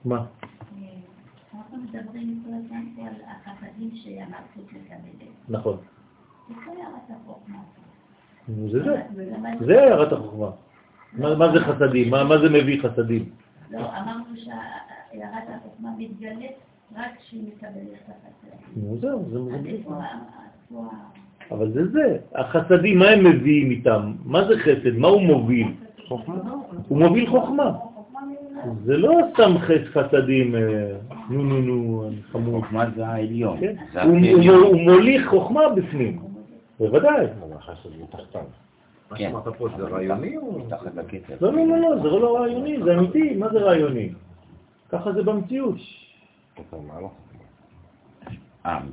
מה? אנחנו מדברים כל הזמן פה על החסדים שהמלכות מקבלת. נכון. וכל הערת החוכמה. זה זה, זה הערת החוכמה. מה זה חסדים? מה זה מביא חסדים? לא, אמרנו שהערת החוכמה מתגלת רק כשהיא מקבלת חסדים. זהו, זה מביא. אבל זה זה. החסדים, מה הם מביאים איתם? מה זה חסד? מה הוא מוביל? חוכמה. הוא מוביל חוכמה. זה לא סתם חסדים, נו נו נו, חמור. חוכמה זה העליון. הוא מוליך חוכמה בפנים. בוודאי. החסד מתחתיו. מה שמעת פה זה רעיוני או מתחת לקצב? לא, לא, לא, זה לא רעיוני, זה אמיתי. מה זה רעיוני? ככה זה במציאות. מה לא?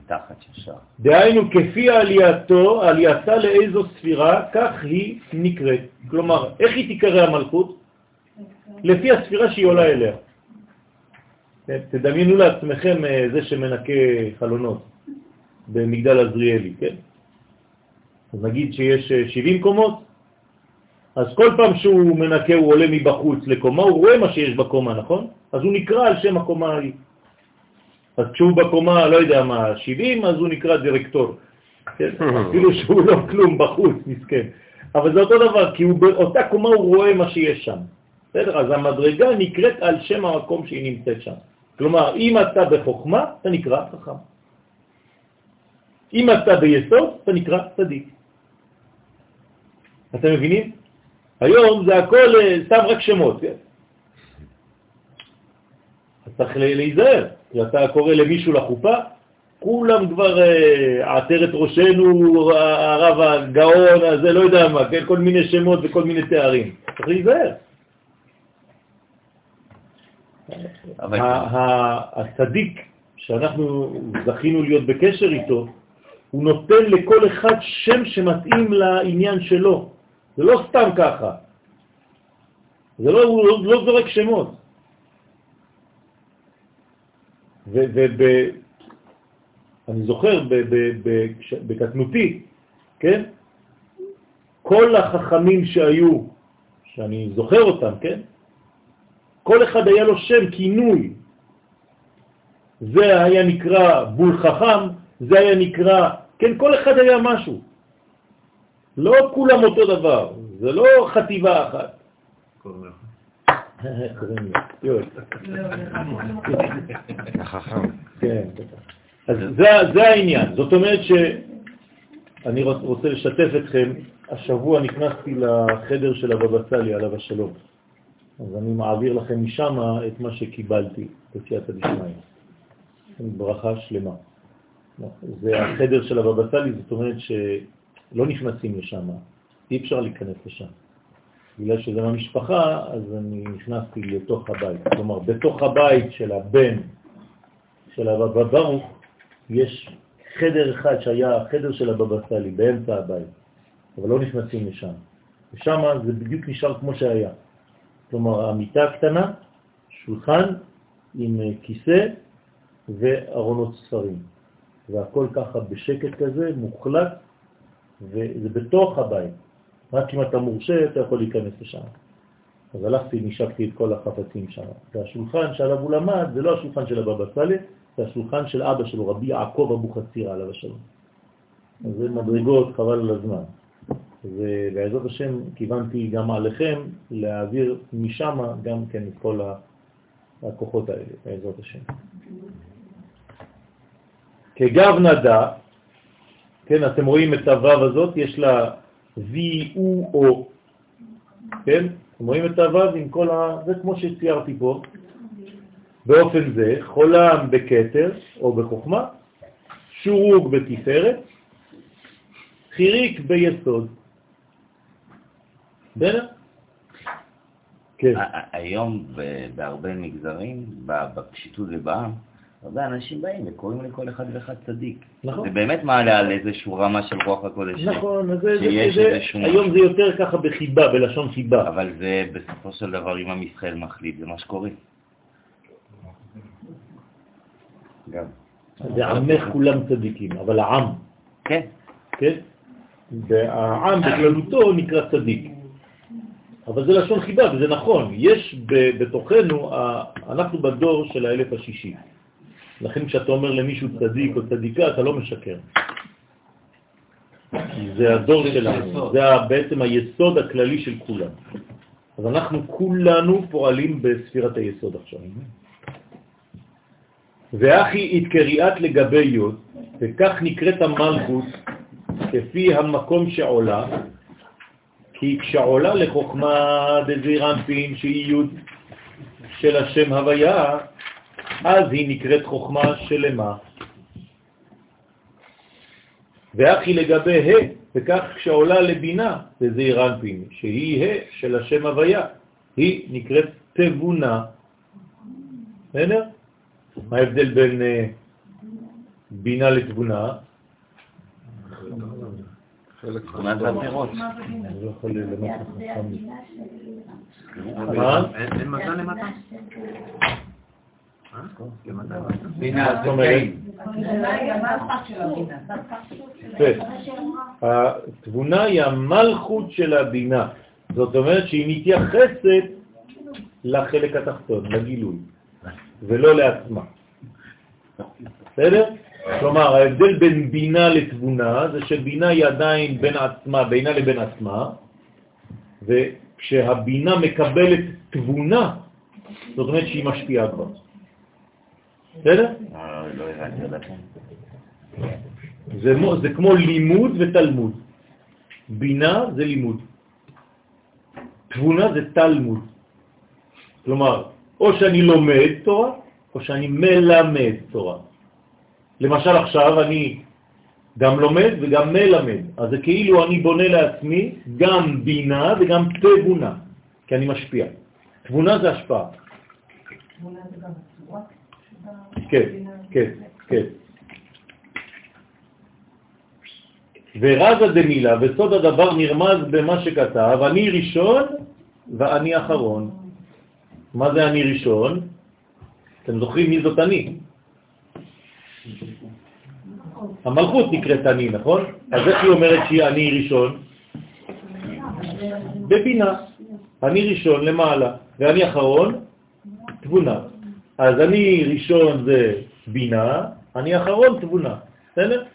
מתחת ישר. דהיינו, כפי עלייתה לאיזו ספירה, כך היא נקראת. כלומר, איך היא תיקרא המלכות? לפי הספירה שהיא עולה אליה. תדמיינו לעצמכם זה שמנקה חלונות במגדל עזריאלי, כן? אז נגיד שיש 70 קומות, אז כל פעם שהוא מנקה הוא עולה מבחוץ לקומה, הוא רואה מה שיש בקומה, נכון? אז הוא נקרא על שם הקומה ההיא. אז כשהוא בקומה, לא יודע מה, 70, אז הוא נקרא דירקטור. אפילו שהוא לא כלום בחוץ, מסכן. אבל זה אותו דבר, כי באותה קומה הוא רואה מה שיש שם. בסדר? אז המדרגה נקראת על שם המקום שהיא נמצאת שם. כלומר, אם אתה בחוכמה, אתה נקרא חכם. אם אתה ביסוד, אתה נקרא צדיק. אתם מבינים? היום זה הכל סתם רק שמות. אז צריך להיזהר. אתה קורא למישהו לחופה, כולם כבר עתרת ראשנו, הרב הגאון, הזה לא יודע מה, כל מיני שמות וכל מיני תארים. צריך להיזהר. הצדיק שאנחנו זכינו להיות בקשר איתו, הוא נותן לכל אחד שם שמתאים לעניין שלו. זה לא סתם ככה. זה לא, הוא לא זורק שמות. אני זוכר בקטנותי, כן? כל החכמים שהיו, שאני זוכר אותם, כן? כל אחד היה לו שם, כינוי. זה היה נקרא בול חכם, זה היה נקרא, כן, כל אחד היה משהו. לא כולם אותו דבר, זה לא חטיבה אחת. קוראים לי. יואל. חכם. כן, אז זה העניין. זאת אומרת שאני רוצה לשתף אתכם. השבוע נכנסתי לחדר של הבבא סאלי עליו השלום. אז אני מעביר לכם משם את מה שקיבלתי בסייעתא דשמיא. ברכה שלמה. זה החדר של הבבא סאלי, זאת אומרת שלא נכנסים לשם. אי אפשר להיכנס לשם. בגלל שזה מהמשפחה, אז אני נכנסתי לתוך הבית. כלומר, בתוך הבית של הבן של הבבא ברוך, יש חדר אחד שהיה החדר של הבבא סאלי, באמצע הבית. אבל לא נכנסים לשם. ושם זה בדיוק נשאר כמו שהיה. כלומר, המיטה הקטנה, שולחן עם כיסא וארונות ספרים. והכל ככה בשקט כזה, מוחלט, וזה בתוך הבית. רק אם אתה מורשה, אתה יכול להיכנס לשם. אז הלכתי, נשקתי את כל החפצים שם. והשולחן שעליו הוא למד, זה לא השולחן של הבבא סאלי, זה השולחן של אבא שלו, רבי יעקב אבוחצירא עליו השלום. אז זה מדרגות, חבל על הזמן. ובעזרת השם כיוונתי גם עליכם להעביר משם גם כן את כל הכוחות האלה, בעזרת השם. כגב נדה, כן, אתם רואים את הוו הזאת, יש לה V-U-O, כן? אתם רואים את הוו עם כל זה כמו שציירתי פה, באופן זה, חולם בקטר או בחוכמה, שורוג בתפארת, חיריק ביסוד. היום בהרבה מגזרים, בפשיטות ובעם, הרבה אנשים באים וקוראים לכל אחד ואחד צדיק. זה באמת מעלה על איזושהי רמה של רוח הקודש. נכון, היום זה יותר ככה בחיבה, בלשון חיבה. אבל זה בסופו של דבר, אם עם ישראל מחליט, זה מה שקורה. גם. זה עמך כולם צדיקים, אבל העם. כן. כן? והעם בכללותו נקרא צדיק. אבל זה לשון חיבה, וזה נכון. יש בתוכנו, אנחנו בדור של האלף השישי. לכן כשאתה אומר למישהו צדיק או צדיקה, אתה לא משקר. זה הדור שלנו, זה בעצם היסוד הכללי של כולם. אז אנחנו כולנו פועלים בספירת היסוד עכשיו. ואחי התקריאת לגבי יוד, וכך נקראת המלכות, כפי המקום שעולה, כי כשעולה לחוכמה דזירנפין שהיא יוד של השם הוויה, אז היא נקראת חוכמה שלמה. ואחי לגבי ה, וכך כשעולה לבינה דזירנפין שהיא ה של השם הוויה, היא נקראת תבונה. בסדר? מה ההבדל בין בינה לתבונה? מה זה הפירות? אין מזל למטה? בינה, זאת אומרת. התבונה היא המלכות של הבינה. זאת אומרת שהיא מתייחסת לחלק התחתון, לגילוי, ולא לעצמה. בסדר? כלומר, ההבדל בין בינה לתבונה זה שבינה היא עדיין בין עצמה, בינה לבין עצמה, וכשהבינה מקבלת תבונה, זאת אומרת שהיא משפיעה כבר. בסדר? זה כמו לימוד ותלמוד. בינה זה לימוד. תבונה זה תלמוד. כלומר, או שאני לומד תורה, או שאני מלמד תורה. למשל עכשיו אני גם לומד וגם מלמד, אז זה כאילו אני בונה לעצמי גם בינה וגם תבונה, כי אני משפיע. תבונה זה השפעה. תבונה זה גם הצורה? כן, כן, כן. ורזה דמילה, וסוד הדבר נרמז במה שכתב, אני ראשון ואני אחרון. מה זה אני ראשון? אתם זוכרים מי זאת אני? המלכות נקראת אני, נכון? אז איך היא אומרת שהיא אני ראשון? בבינה. אני ראשון למעלה, ואני אחרון, תבונה. אז אני ראשון זה בינה, אני אחרון תבונה. בסדר?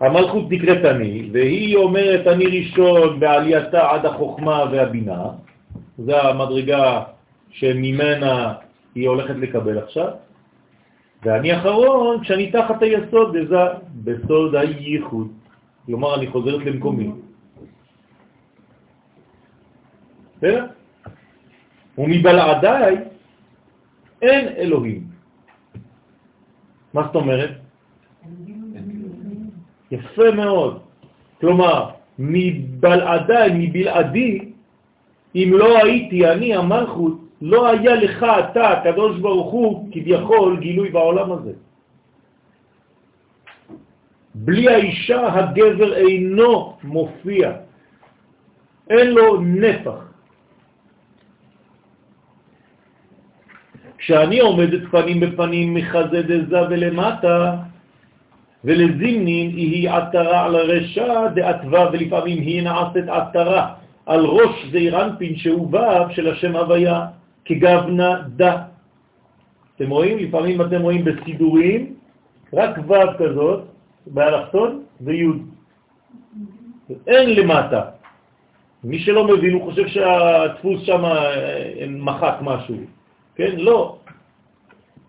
המלכות נקראת אני, והיא אומרת אני ראשון בעלייתה עד החוכמה והבינה. זו המדרגה שממנה היא הולכת לקבל עכשיו. ואני אחרון, כשאני תחת היסוד, זה בסוד הייחוד. כלומר, אני חוזרת למקומי. בסדר? ומבלעדיי אין אלוהים. מה זאת אומרת? יפה מאוד. כלומר, מבלעדיי, מבלעדי, אם לא הייתי אני המלכות, לא היה לך אתה, הקדוש ברוך הוא, כביכול גילוי בעולם הזה. בלי האישה הגבר אינו מופיע. אין לו נפח. כשאני עומדת פנים בפנים מחזה דזה ולמטה, ולזימנין היא עטרה על הרשע דעטבה ולפעמים היא נעשת עטרה. על ראש זעירנפין שהוא וו של השם הוויה. כגוונה דה. אתם רואים? לפעמים אתם רואים בסידורים, רק וו כזאת, באלכסון ויוד. אין למטה. מי שלא מבין, הוא חושב שהדפוס שם מחק משהו. כן? לא.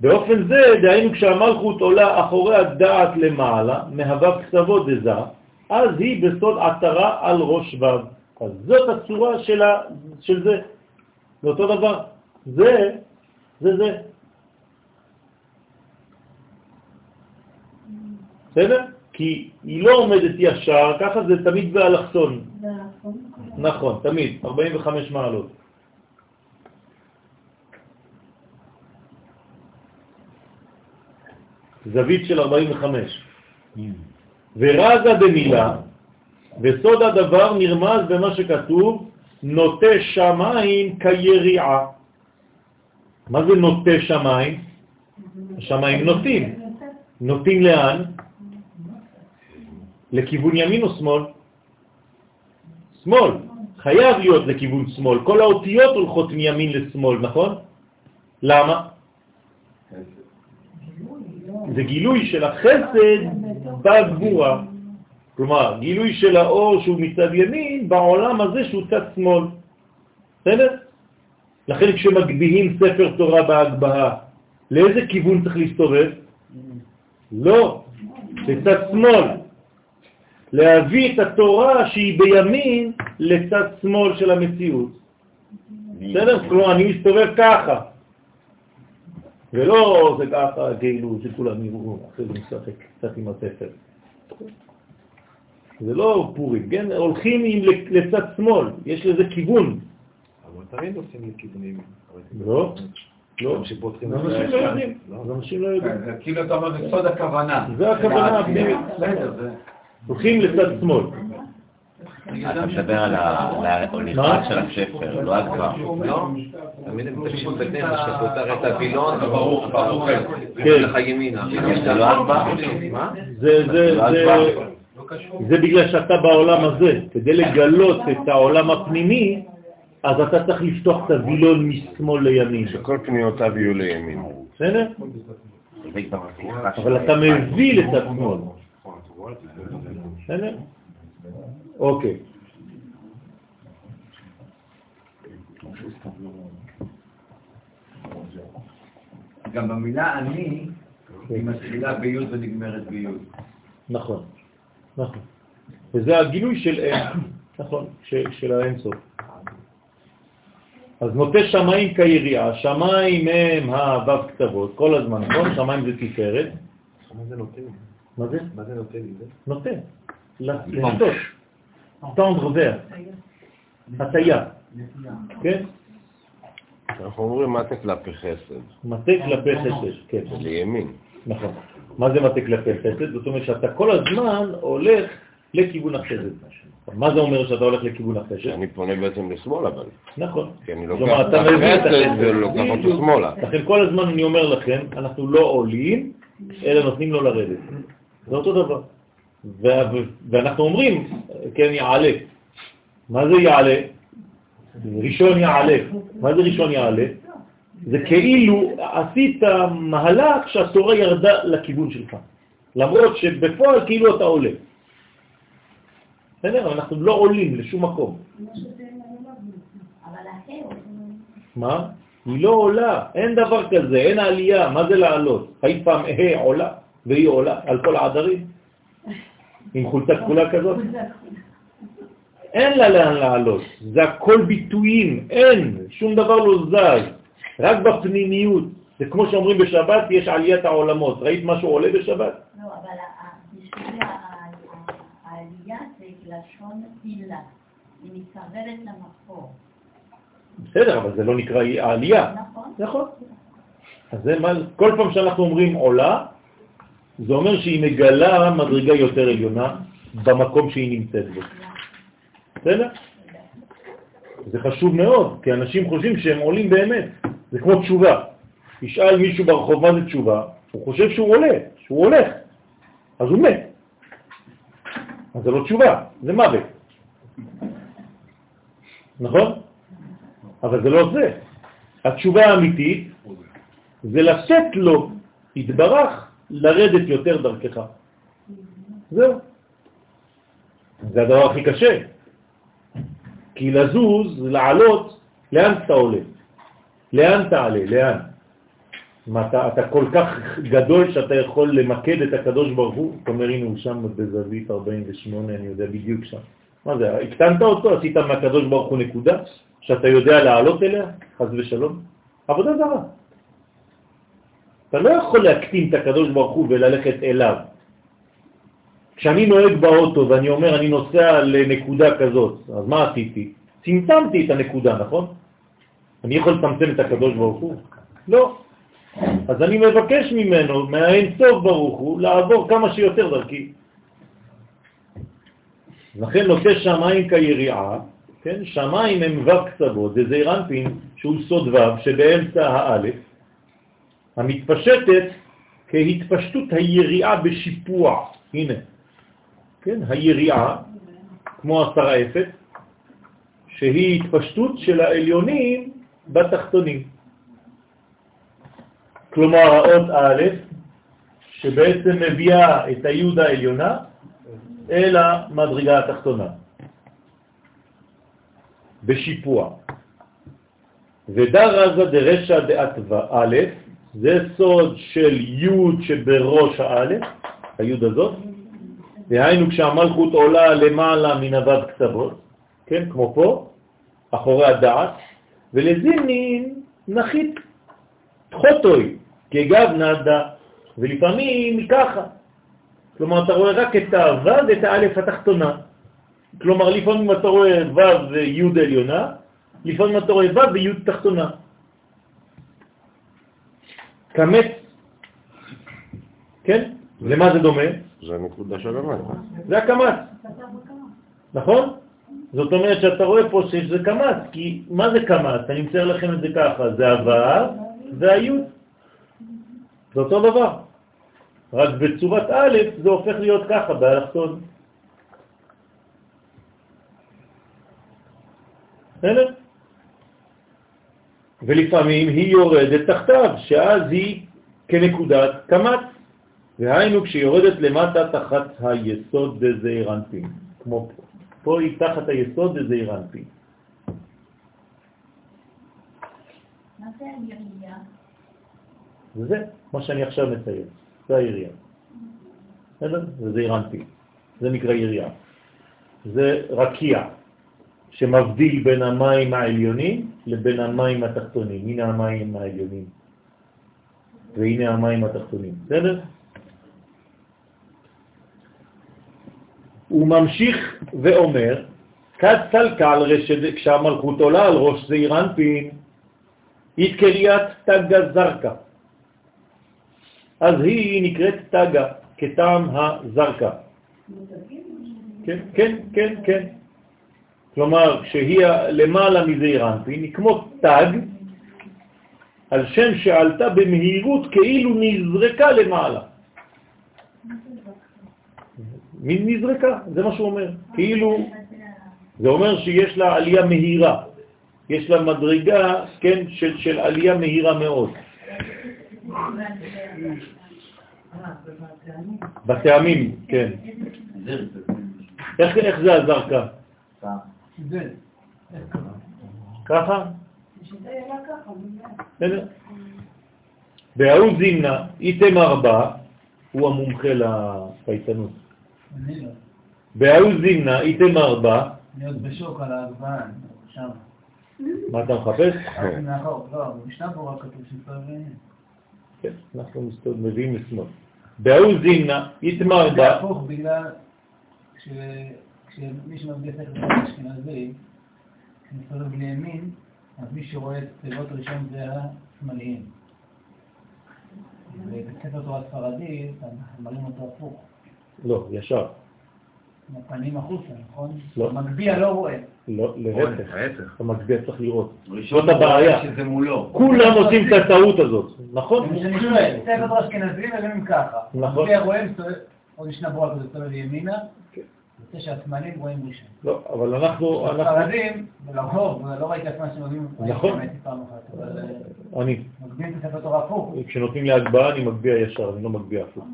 באופן זה, דהיינו כשהמלכות עולה אחורי הדעת למעלה, מהווה כסבות דזה, אז היא בסוד עטרה על ראש וו. אז זאת הצורה של זה. זה אותו דבר. זה. בסדר? כי היא לא עומדת ישר, ככה זה תמיד באלכסון. נכון, תמיד, 45 מעלות. זווית של 45. ורזה במילה, וסוד הדבר נרמז במה שכתוב, נוטה שמיים כיריעה. מה זה נוטה שמיים? השמיים נוטים. נוטים לאן? לכיוון ימין או שמאל? שמאל. חייב להיות לכיוון שמאל. כל האותיות הולכות מימין לשמאל, נכון? למה? זה גילוי של החסד בגבורה. כלומר, גילוי של האור שהוא מצד ימין בעולם הזה שהוא צד שמאל. בסדר? לכן כשמגביהים ספר תורה בהגבהה, לאיזה כיוון צריך להסתובב? לא, לצד שמאל. להביא את התורה שהיא בימין לצד שמאל של המציאות. בסדר? כלומר, אני מסתובב ככה. ולא זה ככה, כאילו, זה כולם יראו, אחרי זה משחק קצת עם הספר. זה לא פורים, כן? הולכים לצד שמאל, יש לזה כיוון. אבל תמיד עושים לכיוונים. לא, לא. אנשים לא יודעים. אנשים לא יודעים. כאילו אתה אומר, זה סוד הכוונה. זה הכוונה. הולכים לצד שמאל. אתה מדבר על הולכת של השפר, לא הגבוה. לא? תמיד הם תמישים בגלל שפותר את הווילון, ברוך, ברוך. כן. לך ימינה. זה לא הגבוה? מה? זה... זה בגלל שאתה בעולם הזה, כדי לגלות את העולם הפנימי, אז אתה צריך לפתוח את הווילון משמאל לימין. שכל פניותיו יהיו לימין. בסדר? אבל אתה מביא לצד שמאל. בסדר? אוקיי. גם במילה אני, היא מתחילה ביוד ונגמרת ביוד. נכון, נכון. וזה הגילוי של נכון, של האינסוף. אז נוטה שמיים כיריעה, שמיים הם הו"ב כתבות, כל הזמן, נכון? שמיים זה תפארת. מה זה נוטה? מה זה? מה זה נוטה? נוטה. לנטות. תנדרו ור. הטיה. כן? אנחנו אומרים מטה כלפי חסד. מטה כלפי חסד, כן. לימין. נכון. מה זה מטה כלפי חסד? זאת אומרת שאתה כל הזמן הולך לכיוון החסד. מה זה אומר שאתה הולך לכיוון החסד? אני פונה בעצם לשמאל אבל. נכון. כי אני לוקח את החסד ולוקח אותו שמאלה. לכן כל הזמן אני אומר לכם, אנחנו לא עולים, אלא נותנים לו לרדת. זה אותו דבר. ואנחנו אומרים, כן, יעלה. מה זה יעלה? ראשון יעלה. מה זה ראשון יעלה? זה כאילו עשית מהלך שהתורה ירדה לכיוון שלך. למרות שבפועל כאילו אתה עולה. בסדר? אנחנו לא עולים לשום מקום. מה? היא לא עולה. אין דבר כזה, אין עלייה. מה זה לעלות? היית פעם עולה והיא עולה על כל העדרים. עם חולצה כולה כזאת. אין לה לאן לעלות, זה הכל ביטויים, אין, שום דבר לא זז, רק בפנימיות. זה כמו שאומרים בשבת, יש עליית העולמות. ראית משהו עולה בשבת? לא, אבל בשביל העלייה זה לשון הילה, היא מתקרבת למחור. בסדר, אבל זה לא נקרא העלייה. נכון. נכון. אז זה מה, כל פעם שאנחנו אומרים עולה, זה אומר שהיא מגלה מדרגה יותר עליונה במקום שהיא נמצאת בו. בסדר? זה חשוב מאוד, כי אנשים חושבים שהם עולים באמת. זה כמו תשובה. ישאל מישהו ברחוב מה זה תשובה, הוא חושב שהוא עולה, שהוא הולך. אז הוא מת. אז זה לא תשובה, זה מוות. נכון? אבל זה לא זה. התשובה האמיתית זה לשאת לו, התברך, לרדת יותר דרכך. זהו. זה הדבר הכי קשה. כי לזוז, לעלות, לאן אתה עולה? לאן תעלה? לאן? מה, אתה כל כך גדול שאתה יכול למקד את הקדוש ברוך הוא? זאת אומרת, הנה הוא שם בזווית 48, אני יודע בדיוק שם. מה זה? הקטנת אותו, עשית מהקדוש ברוך הוא נקודה, שאתה יודע לעלות אליה, חס ושלום. עבודה זרה. אתה לא יכול להקטין את הקדוש ברוך הוא וללכת אליו. כשאני נוהג באוטו ואני אומר אני נוסע לנקודה כזאת, אז מה עשיתי? צמצמתי את הנקודה, נכון? אני יכול לצמצם את הקדוש ברוך הוא? לא. אז אני מבקש ממנו, מהאין סוף ברוך הוא, לעבור כמה שיותר דרכי. לכן נושא שמיים כיריעה, כן? שמיים הם וו קצוות, זה זעיר אנפין שהוא סוד וו שבאמצע האלף, המתפשטת כהתפשטות היריעה בשיפוע, הנה. כן, היריעה, כמו השרעפת, שהיא התפשטות של העליונים בתחתונים. כלומר, האות א', שבעצם מביאה את היוד העליונה אל המדרגה התחתונה, בשיפוע. ודרזה דרשא דאתווה א', זה סוד של יוד שבראש האלף, היוד הזאת, דהיינו כשהמלכות עולה למעלה מן הו"ב קצוות, כן, כמו פה, אחורי הדעת, ולזימנין נחית חוטוי, כגב נדה, ולפעמים ככה. כלומר, אתה רואה רק את הו"ב ואת האלף התחתונה. כלומר, לפעמים אתה רואה ו"ב ויוד עליונה, לפעמים אתה רואה ו"ב ויוד תחתונה. כמת, כן? למה זה דומה? זה הנקודה של המטה. זה הקמץ. נכון? זאת אומרת שאתה רואה פה שזה קמץ, כי מה זה קמץ? אני מצייר לכם את זה ככה, זה הו"ב והיוד. זה אותו דבר. רק בצורת א' זה הופך להיות ככה, באלכסון. בסדר? ולפעמים היא יורדת תחתיו, שאז היא כנקודת קמץ, והיינו כשהיא יורדת למטה תחת היסוד דזעיר אנפין, כמו פה. פה היא תחת היסוד דזעיר אנפין. מה זה היריעה? זה מה שאני עכשיו מצייר, זה היריעה. זה זעיר אנפין, זה נקרא יריעה. זה רקיע שמבדיל בין המים העליונים לבין המים התחתונים. הנה המים העליונים והנה המים התחתונים, בסדר? הוא ממשיך ואומר, כצלקל כשהמלכות עולה על ראש זעיר אנפין, היא קריאת תגה זרקה. אז היא נקראת תגה, כטעם הזרקה. כן, כן, כן, כן. כלומר, שהיא למעלה מזעיר אנפין, היא כמו תג, על שם שעלתה במהירות כאילו נזרקה למעלה. מי נזרקה? זה מה שהוא אומר. כאילו, זה אומר שיש לה עלייה מהירה. יש לה מדרגה, כן, של עלייה מהירה מאוד. בטעמים, כן. איך זה הזרקה? ככה? והוא זימנה, איתם ארבע, הוא המומחה לפייטנות. והוא זימנה, איתם ארבע. אני עוד בשוק על הארבעה, שם. מה אתה מחפש? לא, משנה פה רק כתוב שפה ואין. כן, אנחנו מביאים לשמאל. והוא זימנה, איתם ארבע. זה הפוך בגלל... כשמי שמבדיע ספר אשכנזי, כשמסתובב לימין, אז מי שרואה את תיבות ראשון זה השמאליים. ובספר תורה ספרדית, מראים אותו הפוך. לא, ישר. הפנים החוצה, נכון? לא. המגביע לא רואה. לא, להפך. המגביע צריך לראות. זאת הבעיה. כולם עושים את הטעות הזאת, נכון? ספר אשכנזים עליהם ככה. המגביע רואה, עוד ישנה ברורה כזה סתובב ימינה. זה שהשמאלים רואים ראשון. לא, אבל אנחנו... החרדים, ולרוב, לא ראיתי עצמם שנוגעים... נכון. אני... מגביעים את הספר תורה הפוך. כשנותנים להגבעה אני מגביע ישר, אני לא מגביע הפוך.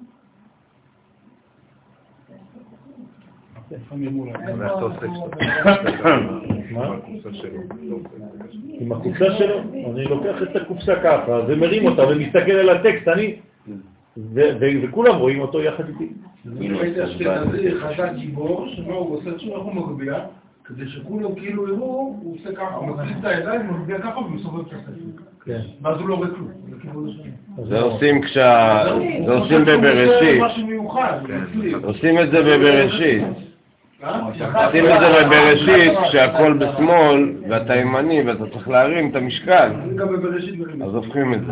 עם הקופסה שלו? אני לוקח את הקופסה ככה, ומרים אותה, ומסתכל על הטקסט, אני... וכולם רואים אותו יחד איתי. אם היית אשכנזי חזק גיבור, שמה הוא עושה שום אנחנו מגביע, כדי שכולם כאילו יראו, הוא עושה ככה, הוא מגביע את הידיים, הוא מגביע ככה ומסובב את הספר. ואז הוא לא רואה כלום. זה עושים בבראשית. עושים את זה בבראשית. עושים את זה בבראשית כשהכל בשמאל ואתה ימני ואתה צריך להרים את המשקל. אז הופכים את זה.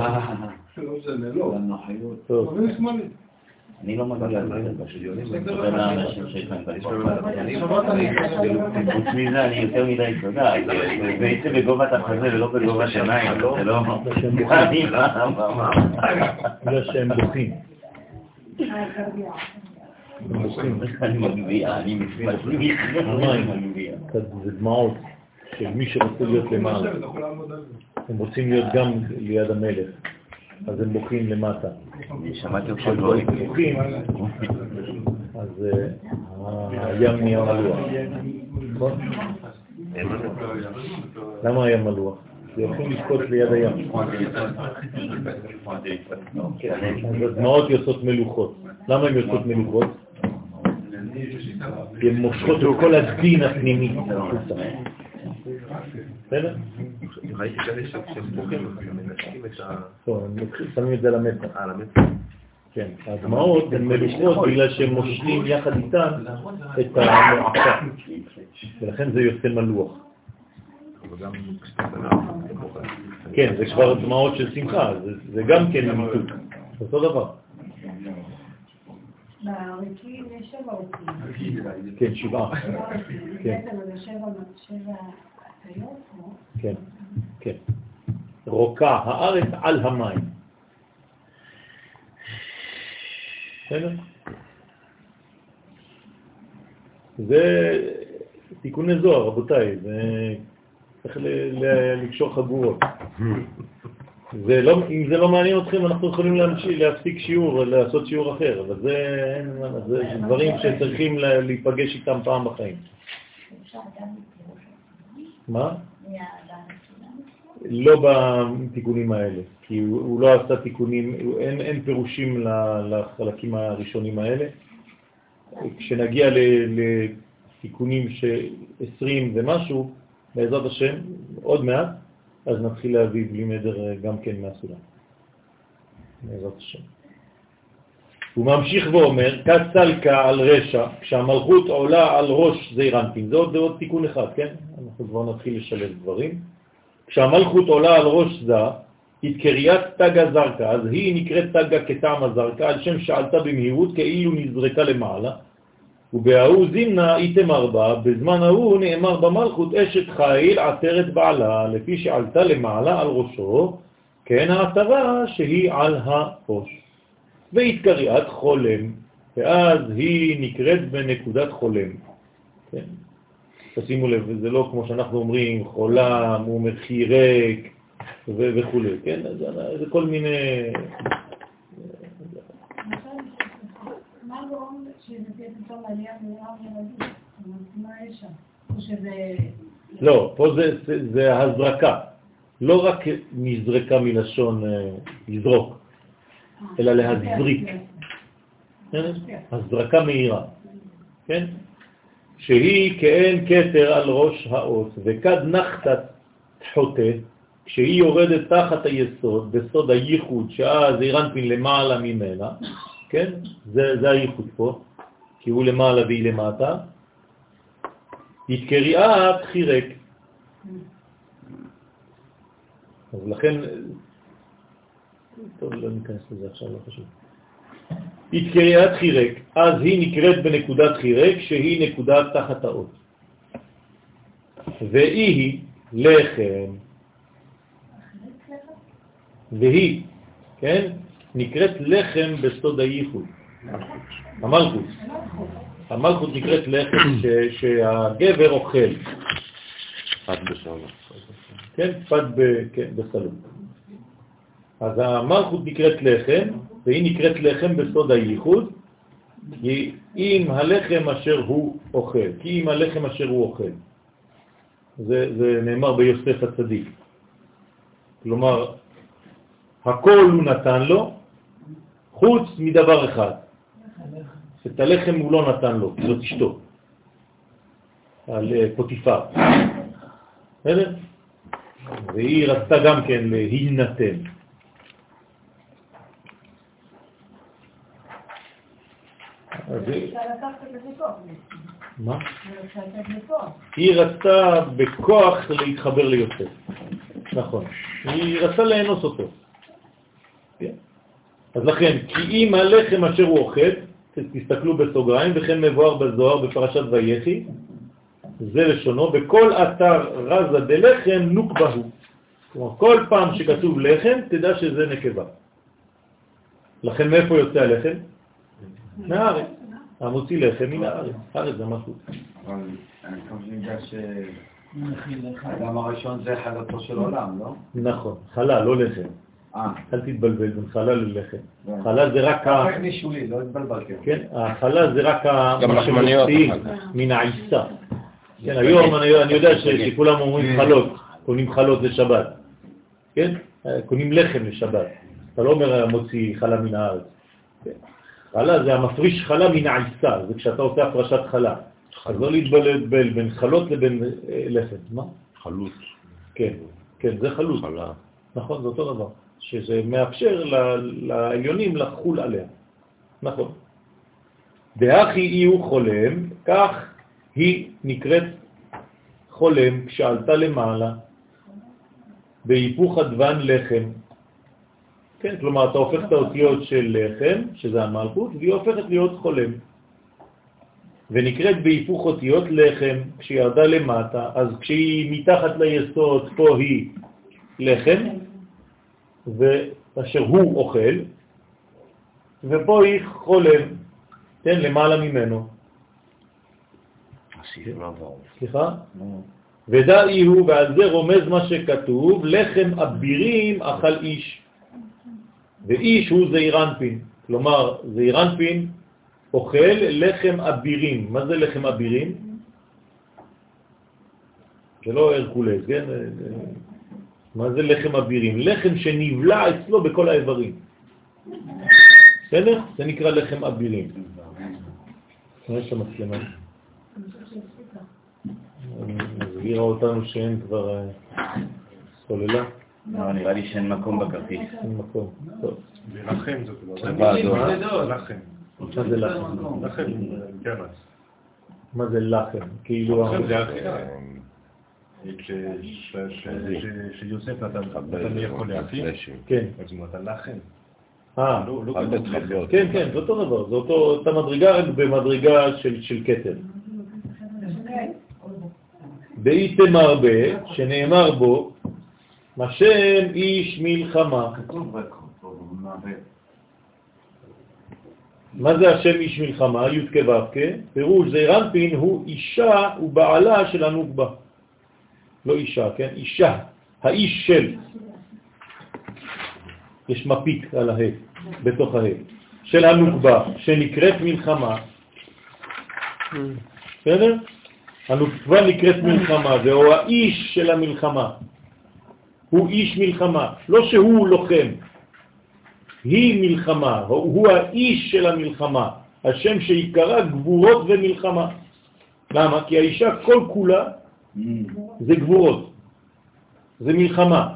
לא משנה, לא. טוב. אני לא מגיע לדעת בשביונים, אני חושב לאנשים שיש להם בלשביונים. חוץ מזה, אני יותר מדי תודה. בעצם בגובת החזה ולא בגובה שיניים, זה לא... זה שהם בוכים. אני מגביע, אני מצליח. זה דמעות של מי שרוצה להיות למעלה. הם רוצים להיות גם ליד המלך. אז הם בוכים למטה. שמעתי אותך דברים. בוכים, אז הים נהיה מלוח. למה הים מלוח? זה הולכים לשקוט ליד הים. אז הדמעות יוצאות מלוכות. למה הן יוצאות מלוכות? כי הן מושכות את כל הדין הפנימי. בסדר? ראיתי כאלה שהם בוכים, הם מנקים את ה... טוב, הם שמים את זה למצח. למצח? כן, הדמעות הן מלוכות בגלל שהם מושכים יחד איתן את המועקה. ולכן זה יוצא מלוח. כן, זה כבר דמעות של שמחה, זה גם כן ממיתוק. זה אותו דבר. בעריקים יש שבע עוקים. כן, שבעה. בעצם זה שבע... כן, כן. רוקה הארץ על המים. בסדר? זה תיקוני זוהר, רבותיי. זה צריך לקשור חגורות. אם זה לא מעניין אתכם, אנחנו יכולים להפסיק שיעור, לעשות שיעור אחר, אבל זה דברים שצריכים להיפגש איתם פעם בחיים. מה? לא בתיקונים האלה, כי הוא לא עשה תיקונים, אין פירושים לחלקים הראשונים האלה. כשנגיע לתיקונים ש20 ומשהו, בעזרת השם, עוד מעט, אז נתחיל להביא בלי מדר גם כן מהסולם. בעזרת השם. הוא ממשיך ואומר, כסלקה על רשע, כשהמלכות עולה על ראש זיירנטין. זה עוד תיקון אחד, כן? אנחנו כבר נתחיל לשלב דברים. כשהמלכות עולה על ראש זה, התקריית תג הזרקה, אז היא נקראת תג כטעם הזרקה, על שם שעלתה במהירות כאילו נזרקה למעלה. ובהוא זימנה איתם ארבע, בזמן ההוא נאמר במלכות אשת חיל עטרת בעלה, לפי שעלתה למעלה על ראשו, כן העטרה שהיא על הראש. והתקריאת חולם, ואז היא נקראת בנקודת חולם. כן. תשימו לב, זה לא כמו שאנחנו אומרים, חולם, הוא מחירק וכו'. כן, זה כל מיני... מה גורם שנתת פתאום עלייה מרעב ילדים? מה יש שם? או שזה... לא, פה זה הזרקה. לא רק נזרקה מלשון לזרוק, אלא להזריק. הזרקה מהירה. כן? שהיא כאין קטר על ראש העוץ, וכד נחתת תחותה, כשהיא יורדת תחת היסוד, בסוד הייחוד, שאז אירנפין למעלה ממנה, כן? זה הייחוד פה, כי הוא למעלה והיא למטה. התקריאת חירק. אז לכן, טוב, לא ניכנס לזה עכשיו, לא חשוב. התקריאת חירק, אז היא נקראת בנקודת חירק, שהיא נקודת תחת האות. והיא לחם. והיא, כן? נקראת לחם בסוד הייחוד. המלכות. המלכות נקראת לחם שהגבר אוכל. פת בסלום. כן, פת בסלום. אז המלכות נקראת לחם, והיא נקראת לחם בסוד הייחוד, כי אם הלחם אשר הוא אוכל, כי אם הלחם אשר הוא אוכל. זה נאמר ביוסף הצדיק. כלומר, הכל הוא נתן לו, חוץ מדבר אחד. את הלחם הוא לא נתן לו, זאת אשתו. על פוטיפר. בסדר? והיא רצתה גם כן להינתן. היא רצתה בכוח להתחבר ליוסף. נכון. היא רצתה להנוס אותו. אז לכן, כי אם הלחם אשר הוא אוכל, תסתכלו בסוגריים, וכן מבואר בזוהר בפרשת ויחי, זה לשונו, בכל אתר רזה דלחם נוקבה הוא. כלומר, כל פעם שכתוב לחם, תדע שזה נקבה. לכן מאיפה יוצא הלחם? מהארץ. המוציא לחם מן הארץ. הארץ זה משהו. אני חושב שהאדם הראשון זה חלתו של עולם, לא? נכון, חלל, לא לחם. אל תתבלבל בין חלל ללחם. חלל זה רק ה... החלל זה רק מה שמוציאים מן העיסה. היום אני יודע שכולם אומרים חלות, קונים חלות לשבת. קונים לחם לשבת. אתה לא אומר מוציא חלה מן הארץ. חלה זה המפריש חלה מן העיסה, זה כשאתה עושה הפרשת חלה. אז לא להתבלבל בין חלות לבין לחם. מה? חלות. כן, זה חלות. נכון, זה אותו דבר. שזה מאפשר לעליונים לחול עליה. נכון. דאחי יהיו חולם, כך היא נקראת חולם כשעלתה למעלה, בהיפוך הדוון לחם. כן, כלומר, אתה הופך את האותיות של לחם, שזה המלכות, והיא הופכת להיות חולם. ונקראת בהיפוך אותיות לחם, כשירדה למטה, אז כשהיא מתחת ליסוד, פה היא לחם, ואשר הוא אוכל, ופה היא חולם, כן, למעלה ממנו. סליחה? ודאיהו, ועל זה רומז מה שכתוב, לחם אבירים אכל איש, ואיש הוא זעירנפין. כלומר, זעירנפין אוכל לחם אבירים. מה זה לחם אבירים? זה לא הרקולס, כן? מה זה לחם אבירים? לחם שנבלע אצלו בכל האיברים. בסדר? זה נקרא לחם אבירים. מה יש המצלמה? הסבירה אותנו שאין כבר סוללה. לא, נראה לי שאין מקום בכרטיס. אין מקום, טוב. ללחם זאת אומרת. ללחם. מה זה לחם? לחם, גרס. מה זה לחם? כאילו... זה לחם. שיוסף נתן לי יכול להכין, אז הוא נתן לחם. כן, כן, זה אותו דבר, זה אותה מדרגה, רק במדרגה של כתב. באיתם הרבה, שנאמר בו, משם איש מלחמה. מה זה השם איש מלחמה? י' כבבקה, פירוש זעירנפין הוא אישה ובעלה של הנוגבה. לא אישה, כן? אישה, האיש של, יש מפיק על ההד, בתוך ההד, של הנוקבה, שנקראת מלחמה, בסדר? הנוקבה נקראת מלחמה, זהו האיש של המלחמה, הוא איש מלחמה, לא שהוא לוחם, היא מלחמה, הוא האיש של המלחמה, השם שיקרא גבורות ומלחמה. למה? כי האישה כל כולה, זה גבורות, זה מלחמה.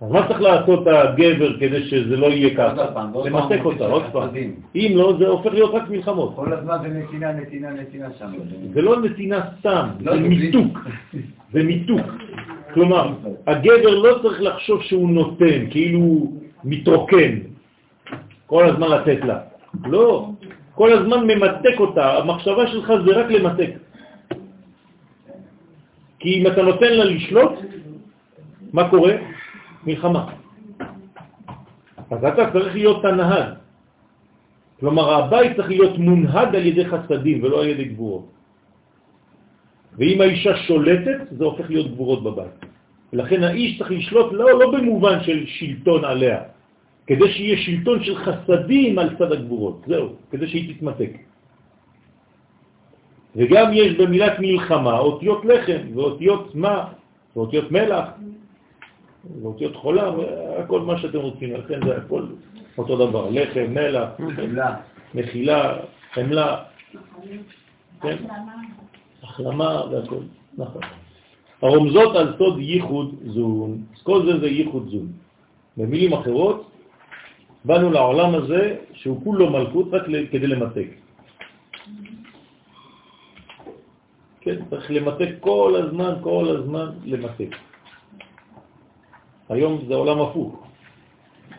אז מה צריך לעשות הגבר כדי שזה לא יהיה ככה? למתק אותה, עוד פעם. אם לא, זה הופך להיות רק מלחמות. כל הזמן זה נתינה, נתינה, נתינה שם. זה לא נתינה סתם, זה מיתוק. זה מיתוק. כלומר, הגבר לא צריך לחשוב שהוא נותן, כאילו מתרוקן. כל הזמן לתת לה. לא, כל הזמן ממתק אותה. המחשבה שלך זה רק למתק. כי אם אתה נותן לה לשלוט, מה קורה? מלחמה. אז אתה צריך להיות הנהג. כלומר, הבית צריך להיות מונהג על ידי חסדים ולא על ידי גבורות. ואם האישה שולטת, זה הופך להיות גבורות בבית. ולכן האיש צריך לשלוט לא במובן של שלטון עליה, כדי שיהיה שלטון של חסדים על צד הגבורות. זהו, כדי שהיא תתמתק. וגם יש במילת מלחמה אותיות לחם ואותיות מה ואותיות מלח ואותיות חולה וכל מה שאתם רוצים, לכן זה הכל אותו דבר, לחם, מלח, מחילה, חמלה, החלמה והכל, נכון. הרומזות על סוד ייחוד זון, כל זה זה ייחוד זון. במילים אחרות, באנו לעולם הזה שהוא כולו מלכות רק כדי למתק. כן, צריך למתק כל הזמן למתק. היום זה עולם הפוך.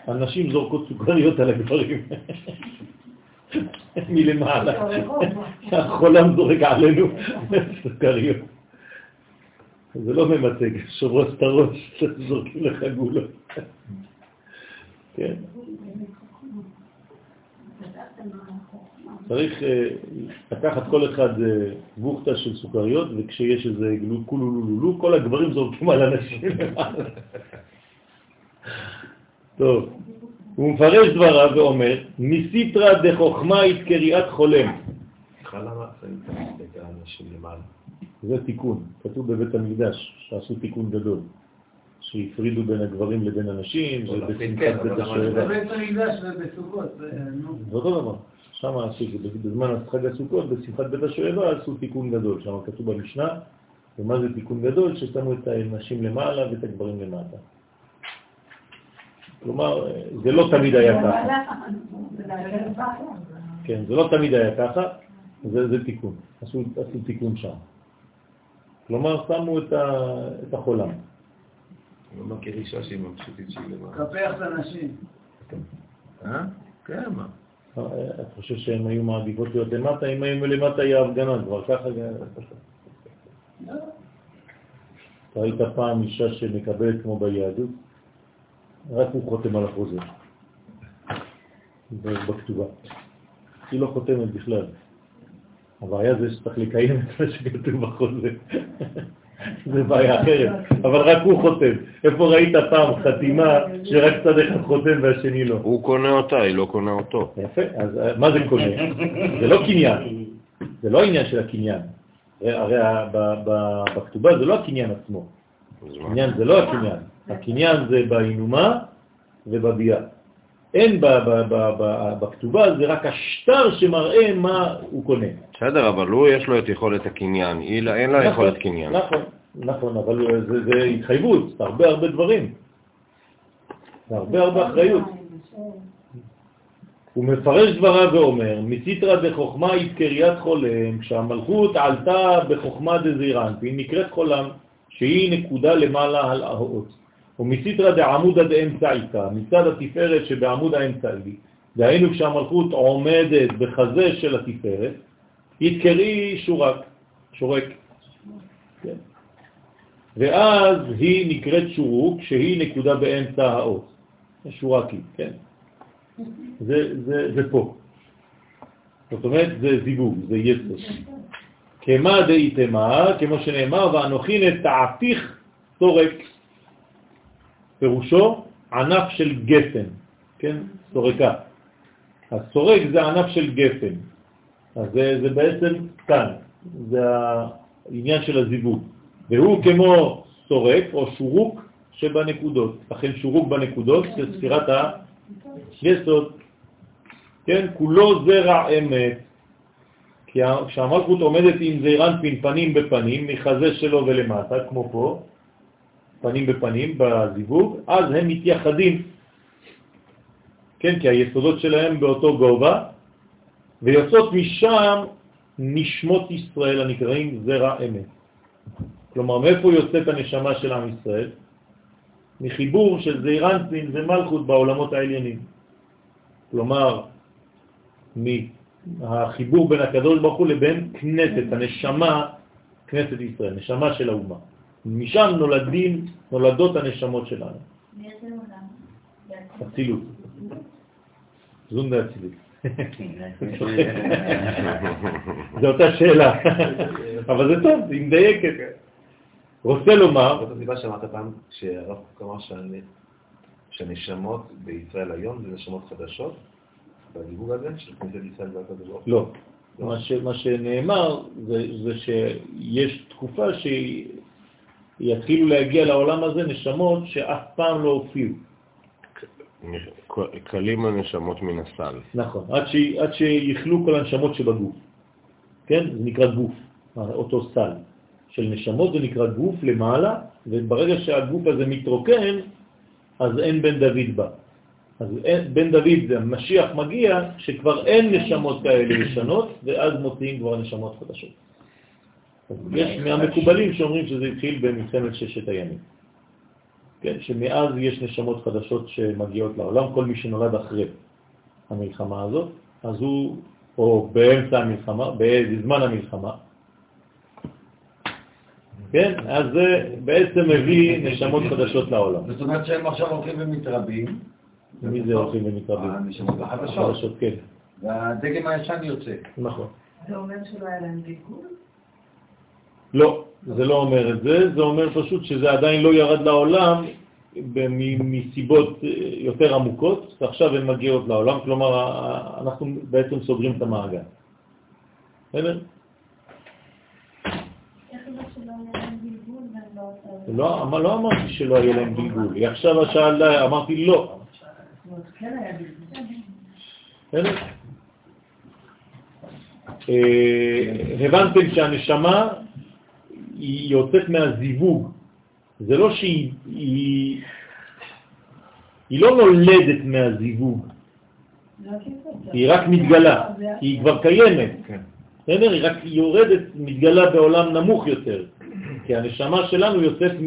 אנשים זורקות סוכריות על הגברים. מלמעלה. החולם זורק עלינו סוכריות. זה לא ממתק, שוברות את הראש, זורקים לך גולות. כן. צריך לקחת כל אחד בוכתה של סוכריות, וכשיש איזה גלו, כל הגברים זורקים על אנשים. טוב, הוא מפרש דבריו ואומר, מסיטרה דחוכמה היא קריאת חולם. חלמה צריך את האנשים למעלה. זה תיקון, כתוב בבית המקדש, שעשו תיקון גדול. שהפרידו בין הגברים לבין הנשים, ובשמחת בית השואלה. בבית המקדש ובסוכות, זה אותו דבר. שם בזמן חג הסוכות, בשמחת בית השואבה, עשו תיקון גדול. שם כתוב במשנה, ומה זה תיקון גדול? ששמו את הנשים למעלה ואת הגברים למטה. כלומר, זה לא תמיד היה ככה. כן, זה לא תמיד היה ככה, זה תיקון. עשו תיקון שם. כלומר, שמו את החולם. אני לא מכיר אישה שהיא מפשוטית שהיא למעלה. קפח את הנשים. אה? כן, מה? את חושב שהן היו מעדיפות להיות למטה? אם היו למטה היה הפגנה, כבר ככה... אתה ראית פעם אישה שמקבלת כמו ביהדות? רק הוא חותם על החוזה. בכתובה. היא לא חותמת בכלל. הבעיה זה שצריך לקיים את מה שכתוב בחוזה. זה בעיה אחרת, אבל רק הוא חותם. איפה ראית פעם חתימה שרק צד אחד חותם והשני לא? הוא קונה אותה, היא לא קונה אותו. יפה, אז מה זה קונה? זה לא קניין, זה לא העניין של הקניין. הרי בכתובה זה לא הקניין עצמו. הקניין זה לא הקניין. הקניין זה באינומה ובביאה. אין בכתובה, זה רק השטר שמראה מה הוא קונה. בסדר, אבל הוא יש לו את יכולת הקניין, אין לה יכולת קניין. נכון, אבל זה התחייבות, זה הרבה דברים. זה הרבה אחריות. הוא מפרש דבריו ואומר, מסיטרה דחוכמה יזכריית חולם, כשהמלכות עלתה בחוכמה דזירנטין, נקראת חולם, שהיא נקודה למעלה על האות. ומסיטרה דעמודה דאמצעיתה, מצד התפארת שבעמוד האמצעי, דהיינו כשהמלכות עומדת בחזה של התפארת, יתקרי שורק. כן. ואז היא נקראת שורוק, שהיא נקודה באמצע האות. שורקי, כן. זה פה. זאת אומרת, זה זיווג, זה יסף. כמה דאיתמה, כמו שנאמר, ואנוכין את תעתיך שורק. פירושו ענף של גפן, כן? סורקה. הסורק זה ענף של גפן. אז זה בעצם כאן, זה העניין של הזיווג. והוא כמו סורק או שורוק שבנקודות. לכן שורוק בנקודות זה ספירת היסוד. כן? כולו זרע אמת. כי כשהמלכות עומדת עם זעירנפין פנים בפנים, מחזה שלו ולמטה, כמו פה, פנים בפנים, בזיווג, אז הם מתייחדים. כן, כי היסודות שלהם באותו גובה, ויוצאות משם נשמות ישראל הנקראים זרע אמת. כלומר, מאיפה יוצאת הנשמה של עם ישראל? מחיבור של זעירנפין ומלכות בעולמות העליונים. כלומר, מהחיבור בין הקדוש ברוך הוא לבין כנסת, הנשמה, כנסת ישראל, נשמה של האומה. משם נולדות הנשמות שלנו. מי זה עולם? אצילות. זונדה אצילות. זו אותה שאלה. אבל זה טוב, היא מדייקת. רוצה לומר... זאת הסיבה שאמרת פעם שהרב אמר שהנשמות בישראל היום זה נשמות חדשות, בדיבור הזה של כנסת ישראל והקדוש ברוך הוא. לא. מה שנאמר זה שיש תקופה שהיא... יתחילו להגיע לעולם הזה נשמות שאף פעם לא הופיעו. קלים הנשמות מן הסל. נכון, עד שיחלו כל הנשמות שבגוף. כן? זה נקרא גוף, אותו סל. של נשמות זה נקרא גוף למעלה, וברגע שהגוף הזה מתרוקן, אז אין בן דוד בא. אז בן דוד זה המשיח מגיע, שכבר אין נשמות כאלה ישנות, ואז מוציאים כבר נשמות חדשות. יש מהמקובלים שאומרים שזה התחיל במלחמת ששת הימים. כן, שמאז יש נשמות חדשות שמגיעות לעולם, כל מי שנולד אחרי המלחמה הזאת, אז הוא, או באמצע המלחמה, בזמן המלחמה, כן, אז זה בעצם מביא נשמות חדשות לעולם. זאת אומרת שהם עכשיו הולכים ומתרבים. מי זה הולכים ומתרבים? הנשמות החדשות, כן. והדגם הישן יוצא. נכון. זה אומר שלא היה להם דיכוי? לא, זה לא אומר את זה, זה אומר פשוט שזה עדיין לא ירד לעולם מסיבות יותר עמוקות, ועכשיו הן מגיעות לעולם, כלומר אנחנו בעצם סוגרים את המעגל. בסדר? איך זה שלא היה להם גלגול ואני לא עושה? לא אמרתי שלא היה להם גלגול, היא עכשיו השאלה, אמרתי לא. כן היה גלגול. בסדר? הבנתם שהנשמה היא יוצאת מהזיווג, זה לא שהיא לא נולדת מהזיווג, היא רק מתגלה, היא כבר קיימת, היא רק יורדת, מתגלה בעולם נמוך יותר, כי הנשמה שלנו יוצאת מ...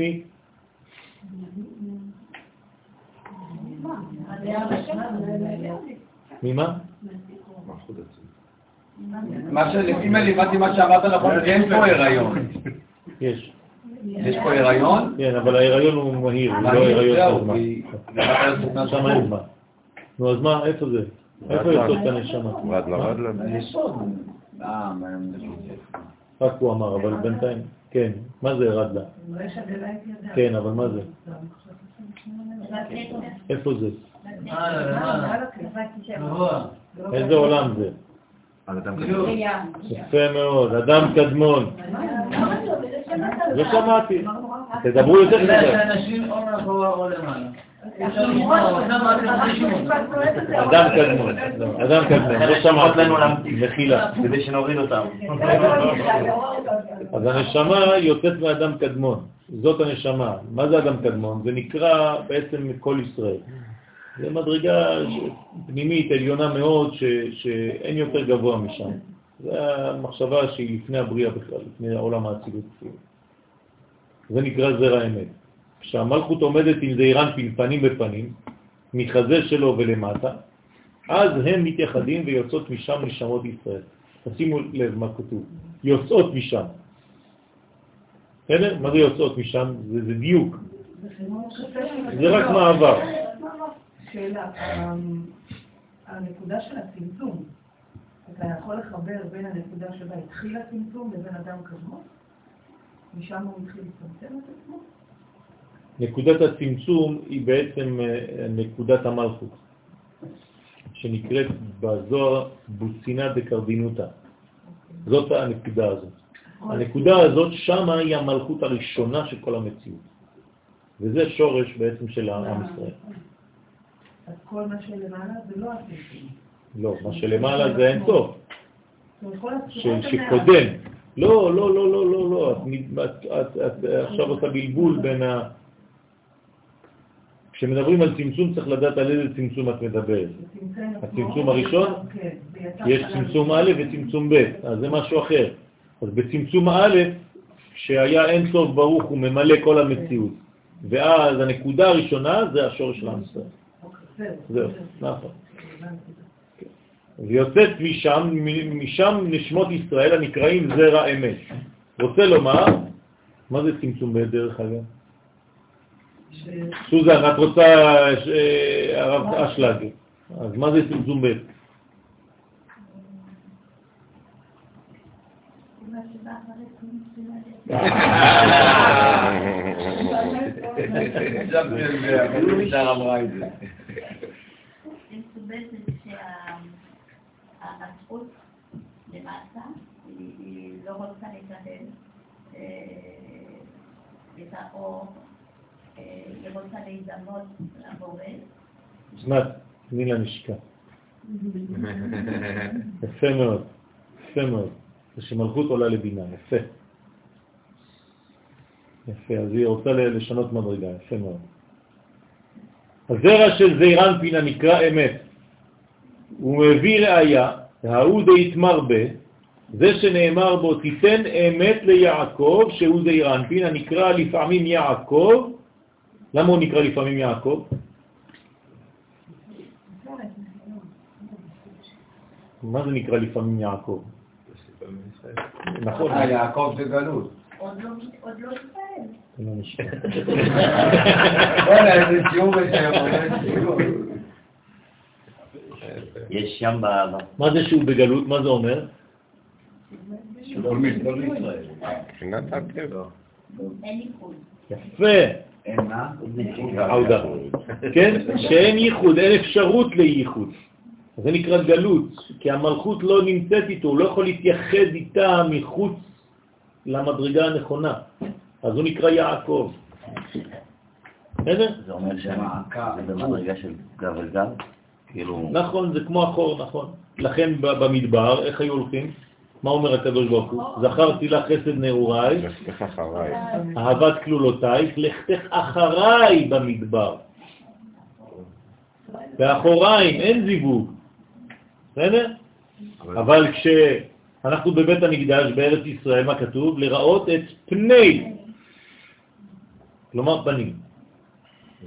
ממה? מה שלפים אלי, הבאתי מה שאמרת נכון, אין פה הרעיון. יש. יש פה הרעיון? כן, אבל ההרעיון הוא מהיר, הוא לא הרעיון תורמה. שם אין מה. נו, אז מה, איפה זה? איפה יוצאות את הנשמה? ועד לרד להם. יש עוד. רק הוא אמר, אבל בינתיים. כן, מה זה רדה? כן, אבל מה זה? איפה זה? איזה עולם זה? יפה מאוד, אדם קדמון. לא שמעתי. תדברו יותר חזק. אדם קדמון, אדם קדמון, לא שמעת לנו מחילה, כדי שנוריד אותם. אז הנשמה יוצאת מאדם קדמון, זאת הנשמה. מה זה אדם קדמון? זה נקרא בעצם כל ישראל. זה מדרגה פנימית עליונה מאוד שאין יותר גבוה משם. זו המחשבה שהיא לפני הבריאה בכלל, לפני העולם האצילות. זה נקרא זרע האמת. כשהמלכות עומדת עם זעירן פנים בפנים, מחזה שלו ולמטה, אז הם מתייחדים ויוצאות משם נשמות ישראל. תשימו לב מה כתוב. יוצאות משם. בסדר? מה זה יוצאות משם? זה דיוק. זה רק מעבר. שאלה, הנקודה של הצמצום, אתה יכול לחבר בין הנקודה שבה התחיל הצמצום לבין אדם קדמון? משם הוא התחיל לצמצם את עצמו? נקודת הצמצום היא בעצם נקודת המלכות, שנקראת בזוהר בוצינה דקרדינותה. זאת הנקודה הזאת. הנקודה הזאת שמה היא המלכות הראשונה של כל המציאות. וזה שורש בעצם של העם ישראל. אז כל מה שלמעלה זה לא הצמצום. לא, מה שלמעלה זה אין טוב. שקודם. לא, לא, לא, לא, לא, לא. את עכשיו עושה בלבול בין ה... כשמדברים על צמצום צריך לדעת על איזה צמצום את מדברת. הצמצום הראשון, יש צמצום א' וצמצום ב', אז זה משהו אחר. אז בצמצום א', כשהיה אין סוף ברוך הוא ממלא כל המציאות, ואז הנקודה הראשונה זה השורש של המסע. זהו, נכון. ויוצאת משם נשמות ישראל הנקראים זרע אמת. רוצה לומר, מה זה צמצום ב' דרך אגב? סוזן, את רוצה הרב אשלג, אז מה זה צמצום ב'? צמצום ב' זה שהרצות למעשה היא לא רוצה להתעדל את האור רוצה להזדמנות לבורא. שנת, תני לה נשקה. יפה מאוד, יפה מאוד. זה שמלכות עולה לבינה, יפה. יפה, אז היא רוצה לשנות מדרגה, יפה מאוד. הזרע של זעירן פינה נקרא אמת. הוא מביא ראיה, ההוא דהתמר בה, זה שנאמר בו, תיתן אמת ליעקב, שהוא זעירן פינה, נקרא לפעמים יעקב. למה הוא נקרא לפעמים יעקב? מה זה נקרא לפעמים יעקב? נכון. יעקב זה גלות. עוד לא ישראל. לא נשאר. אולי, זה ציום ושם. יש שם בעבר. מה זה שהוא בגלות? מה זה אומר? שהוא לא ישראל. חינת הטבע. אין ייחוד. יפה. עודה. כן? שאין ייחוד, אין אפשרות לייחוד. זה נקרא גלות, כי המלכות לא נמצאת איתו, הוא לא יכול להתייחד איתה מחוץ למדרגה הנכונה. אז הוא נקרא יעקב. בסדר? זה אומר שהמעקה זה במדרגה של גב על גב? נכון, זה כמו אחור, נכון. לכן במדבר, איך היו הולכים? מה אומר הקדוש ברוך הוא? זכרתי לך חסד נעוריי, אהבת כלולותייך, לכתך אחריי במדבר. באחוריים, אין זיווג. בסדר? אבל כשאנחנו בבית המקדש בארץ ישראל, מה כתוב? לראות את פני. כלומר פנים.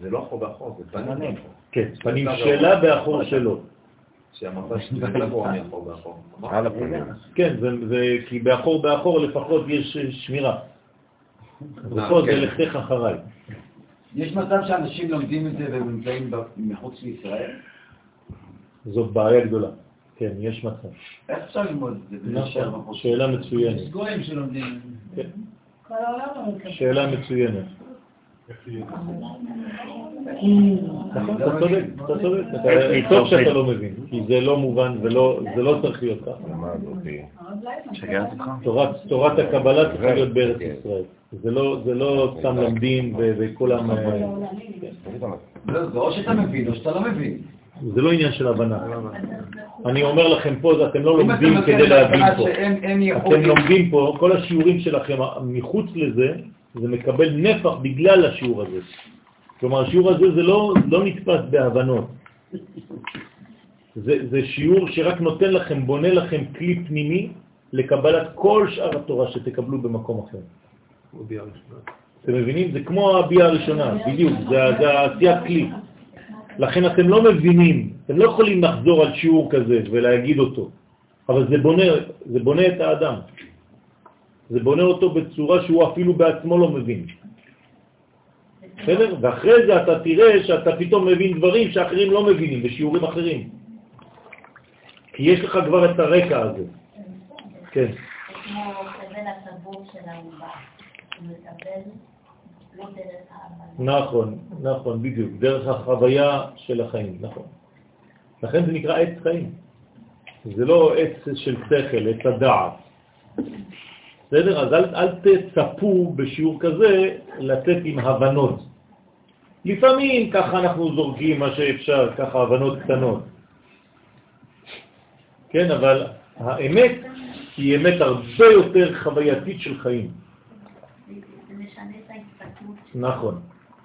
זה לא אחור באחור, זה פנים. כן, פנים שלה באחור שלו. שהמפה שתהיה לבוא מאחור באחור. על הפנים. כן, כי באחור באחור לפחות יש שמירה. לפחות זה לכתך אחריי. יש מצב שאנשים לומדים את זה והם נמצאים מחוץ לישראל? זאת בעיה גדולה. כן, יש מצב. איך אפשר ללמוד את זה? שאלה מצוינת. יש גויים שלומדים. שאלה מצוינת. אתה צודק. טוב שאתה לא מבין, כי זה לא מובן ולא צריך להיות ככה. תורת הקבלה צריכה להיות בארץ ישראל. זה לא סתם למדים וכולם... זה או שאתה מבין או שאתה לא מבין. זה לא עניין של הבנה. אני אומר לכם פה, אתם לא לומדים כדי להבין פה. אתם לומדים פה, כל השיעורים שלכם מחוץ לזה, זה מקבל נפח בגלל השיעור הזה. כלומר, השיעור הזה זה לא נתפס בהבנות. זה שיעור שרק נותן לכם, בונה לכם כלי פנימי לקבלת כל שאר התורה שתקבלו במקום אחר. אתם מבינים? זה כמו הביאה הראשונה, בדיוק, זה עשיית כלי. לכן אתם לא מבינים, אתם לא יכולים לחזור על שיעור כזה ולהגיד אותו, אבל זה בונה את האדם. זה בונה אותו בצורה שהוא אפילו בעצמו לא מבין. בסדר? ואחרי זה אתה תראה שאתה פתאום מבין דברים שאחרים לא מבינים, בשיעורים אחרים. כי יש לך כבר את הרקע הזה. כן. כמו קבל הסבור של האומה, הוא מקבל לא דרך האמנה. נכון, בדיוק. דרך החוויה של החיים, נכון. לכן זה נקרא עץ חיים. זה לא עץ של שכל, עץ הדעת. בסדר? אז אל תצפו בשיעור כזה לתת עם הבנות. לפעמים ככה אנחנו זורקים מה שאפשר, ככה הבנות קטנות. כן, אבל האמת היא אמת הרבה יותר חווייתית של חיים. נכון.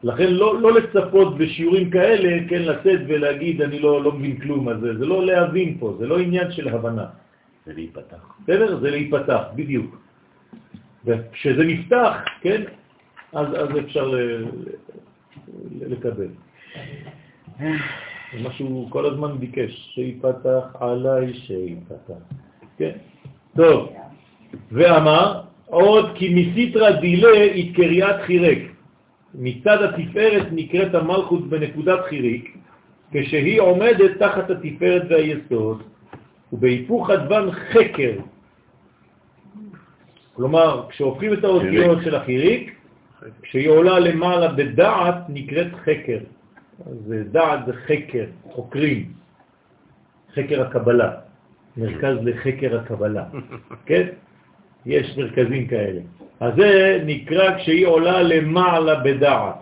לכן לא לצפות בשיעורים כאלה, כן, לצאת ולהגיד אני לא מבין כלום על זה. זה לא להבין פה, זה לא עניין של הבנה. זה להיפתח. בסדר? זה להיפתח, בדיוק. וכשזה נפתח, כן, אז אפשר לקבל. זה מה שהוא כל הזמן ביקש, שיפתח עליי, שיפתח. כן? טוב, ואמר, עוד כי מסיטרה דילה היא קריאת חירק. מצד התפארת נקראת המלכות בנקודת חיריק, כשהיא עומדת תחת התפארת והיסוד, ובהיפוך הדבן חקר. כלומר, כשהופכים את האותיות של החיריק, כשהיא עולה למעלה בדעת נקראת חקר. אז דעת זה חקר, חוקרים. חקר הקבלה. מרכז לחקר הקבלה. כן? יש מרכזים כאלה. אז זה נקרא כשהיא עולה למעלה בדעת.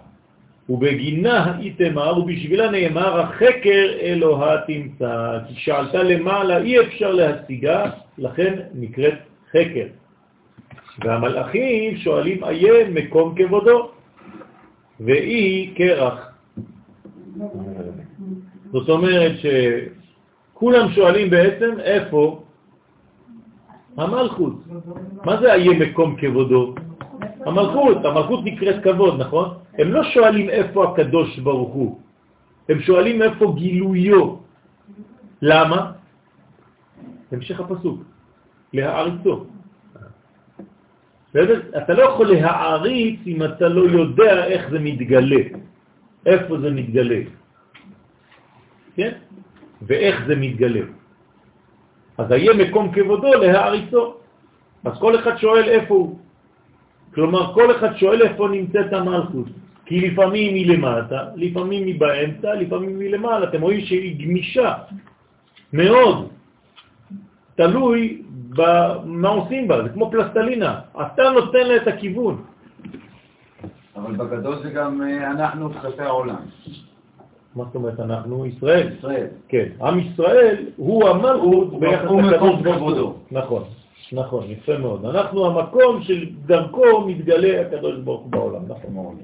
ובגינה היא תמר, ובשבילה נאמר, החקר אלוהה תמצא. כי שעלתה למעלה אי אפשר להשיגה, לכן נקראת חקר. והמלאכים שואלים איה מקום כבודו, ואי קרח. זאת אומרת שכולם שואלים בעצם איפה המלכות. מה זה איה מקום כבודו? המלכות נקראת כבוד, נכון? הם לא שואלים איפה הקדוש ברוך הוא, הם שואלים איפה גילויו. למה? המשך הפסוק, להעריצו. אתה לא יכול להעריץ אם אתה לא יודע איך זה מתגלה, איפה זה מתגלה, כן? ואיך זה מתגלה. אז היה מקום כבודו להעריצו. אז כל אחד שואל איפה הוא. כלומר, כל אחד שואל איפה נמצאת המלכות. כי לפעמים היא למטה, לפעמים היא באמצע, לפעמים היא למעלה. אתם רואים שהיא גמישה מאוד. תלוי מה עושים בה, זה כמו פלסטלינה. אתה נותן לה את הכיוון. אבל בגדול זה גם אנחנו חסי העולם. מה זאת אומרת אנחנו? ישראל. ישראל. כן. עם ישראל הוא המלכות ביחס לקדוש ברוך הוא. נכון, נכון, יפה מאוד. אנחנו המקום שדרכו מתגלה הקדוש ברוך הוא בעולם. נכון.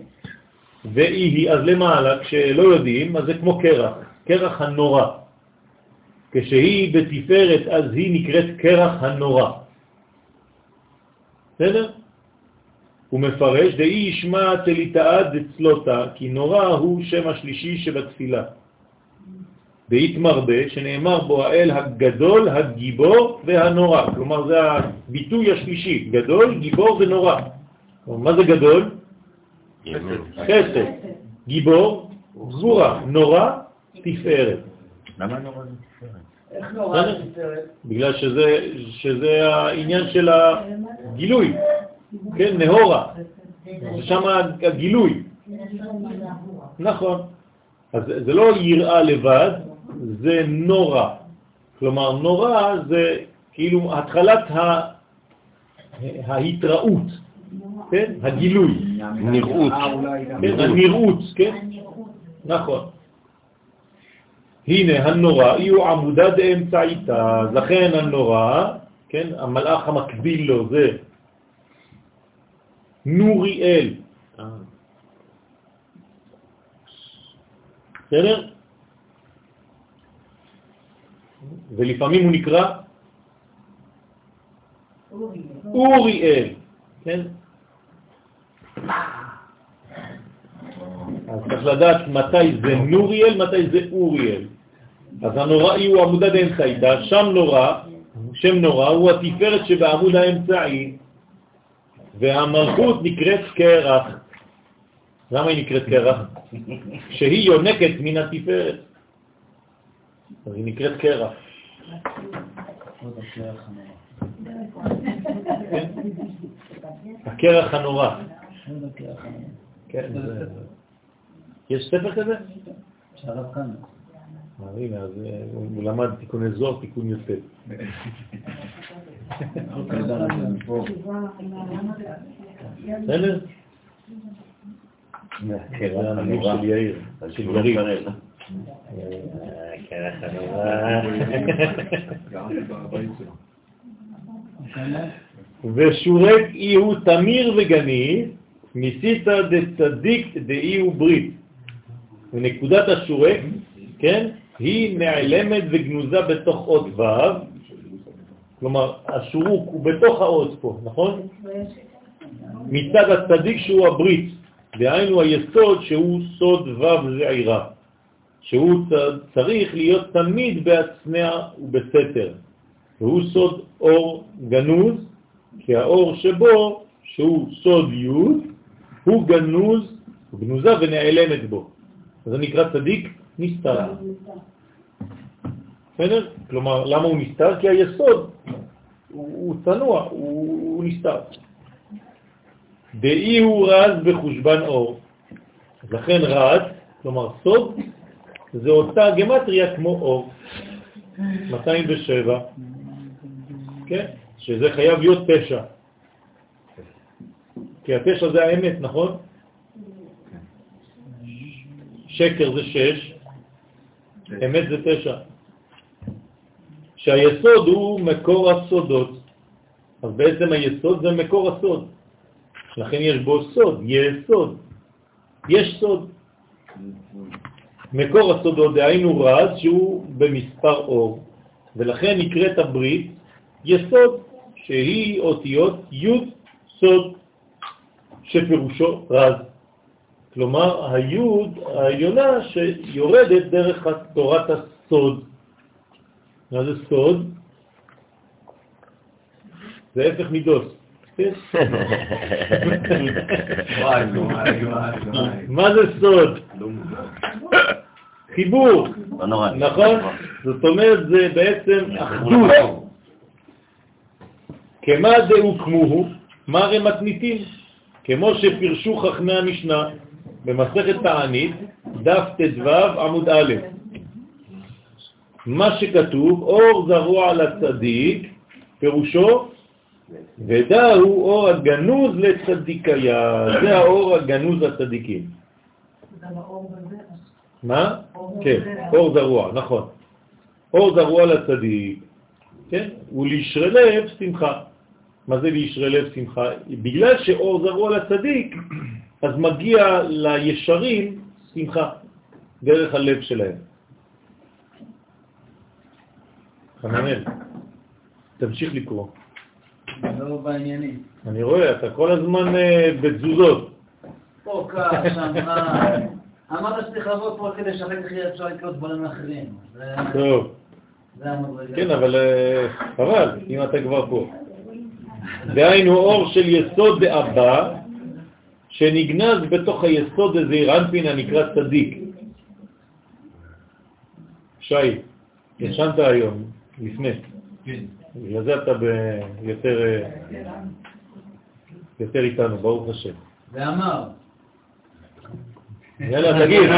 והיא, אז למעלה, כשלא יודעים, אז זה כמו קרח, קרח הנורא. כשהיא בתפארת, אז היא נקראת קרח הנורא. בסדר? הוא מפרש, דאי ישמע תליטאה דצלותה, כי נורא הוא שם השלישי שבתפילה. דאי תמרבה, שנאמר בו האל הגדול, הגיבור והנורא. כלומר, זה הביטוי השלישי, גדול, גיבור ונורא. מה זה גדול? חסד. גיבור, גבורה, נורא, תפארת. למה נורא זה תפארת? איך נורא זה תפארת? בגלל שזה העניין של הגילוי. כן, נהורה, ששם הגילוי. נכון. אז זה לא יראה לבד, זה נורא. כלומר, נורא זה כאילו התחלת ההתראות, כן? הגילוי. הנראות. הנראות, כן? נכון. הנה, הנורא, יהיו עמודה דאמצעיתא, לכן הנורא, כן? המלאך המקביל לו זה נוריאל. בסדר? ולפעמים הוא נקרא אוריאל, כן? אז צריך לדעת מתי זה נוריאל, מתי זה אוריאל. אז הנוראי הוא עמודה דאמצעיתא, שם נורא, שם נורא, הוא התפארת שבעמוד האמצעי, והמלכות נקראת קרח. למה היא נקראת קרח? שהיא יונקת מן התפארת. אז היא נקראת קרח. הקרח הנורא. יש ספר כזה? שערב כאן. הנה, אז הוא למד תיקון אזור, תיקון יפה. בסדר? זה הנמיך של יאיר, של גריב. כרח הנורא. ושורק אי הוא תמיר וגני, מסיטה דצדיק דאי הוא ברית. ונקודת השורק, כן? היא נעלמת וגנוזה בתוך אות ו', כלומר השורוק הוא בתוך האות פה, נכון? מצד הצדיק שהוא הברית, דהיינו היסוד שהוא סוד ו' זעירה, שהוא צריך להיות תמיד בעצמיה ובסתר, והוא סוד אור גנוז, כי האור שבו, שהוא סוד י', הוא גנוז, גנוזה ונעלמת בו, אז זה נקרא צדיק נסתר. בסדר? כלומר, למה הוא נסתר? כי היסוד הוא צנוע, הוא נסתר. דאי הוא רז בחושבן אור. לכן רז, כלומר סוד, זה אותה גמטריה כמו אור. 207. כן? שזה חייב להיות 9. כי 9 זה האמת, נכון? שקר זה 6. אמת זה 9. שהיסוד הוא מקור הסודות, אז בעצם היסוד זה מקור הסוד, לכן יש בו סוד, יסוד, יש סוד. מקור הסודות דהיינו רז שהוא במספר אור, ולכן נקראת הברית יסוד, שהיא אותיות י' סוד, שפירושו רז. כלומר, הי' העליונה שיורדת דרך תורת הסוד. מה זה סוד? זה הפך מדוס. מה זה סוד? חיבור, נכון? זאת אומרת, זה בעצם אחדות. כמה דהו כמוהו, מה הרי מתניתים? כמו שפרשו חכמי המשנה במסכת תענית, דף תדבב עמוד א', מה שכתוב, אור זרוע לצדיק, פירושו, ודא הוא אור הגנוז לצדיקיה, זה האור הגנוז לצדיקים. מה? כן, אור זרוע, נכון. אור זרוע לצדיק, כן? ולישרי לב שמחה. מה זה לישרי לב שמחה? בגלל שאור זרוע לצדיק, אז מגיע לישרים שמחה, דרך הלב שלהם. חננאל, תמשיך לקרוא. לא בעניינים. אני רואה, אתה כל הזמן בתזוזות. פה כך, שם, אמרת שצריך לעבוד פה כדי שאחר כך יהיה אפשר לקרוא דברים אחרים. טוב. זה המדרגה. כן, אבל, אם אתה כבר פה. דהיינו אור של יסוד דאבא, שנגנז בתוך היסוד הזעיר אנפין הנקרא צדיק. שי, ישנת היום, לפני. כן. בגלל זה אתה ביותר... יותר איתנו, ברוך השם. ואמר. יאללה, תגיד.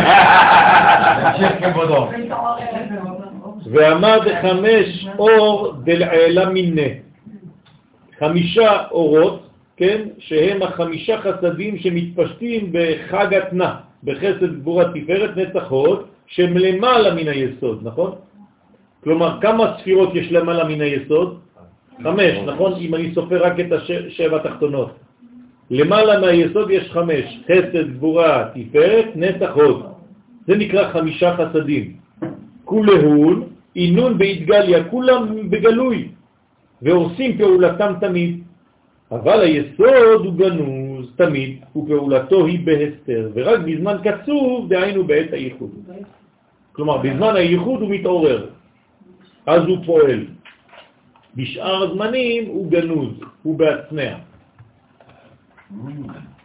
ועמד חמש אור דלעילה מיני. חמישה אורות, כן, שהם החמישה חסדים שמתפשטים בחג התנה, בחסד גבורה תפארת נצחות, שהם למעלה מן היסוד, נכון? כלומר, כמה ספירות יש למעלה מן היסוד? 5, נכון? אם אני סופר רק את השבע תחתונות. למעלה מהיסוד יש 5, חסד גבורה תפארת נצחות. זה נקרא 5 חסדים. כולהון, אינון בהתגליה, כולם בגלוי, ועושים פעולתם תמיד. אבל היסוד הוא גנוז תמיד, ופעולתו היא בהסתר, ורק בזמן קצוב דהיינו בעת הייחוד. כלומר, בזמן הייחוד הוא מתעורר, אז הוא פועל. בשאר הזמנים הוא גנוז, הוא בעצמיה.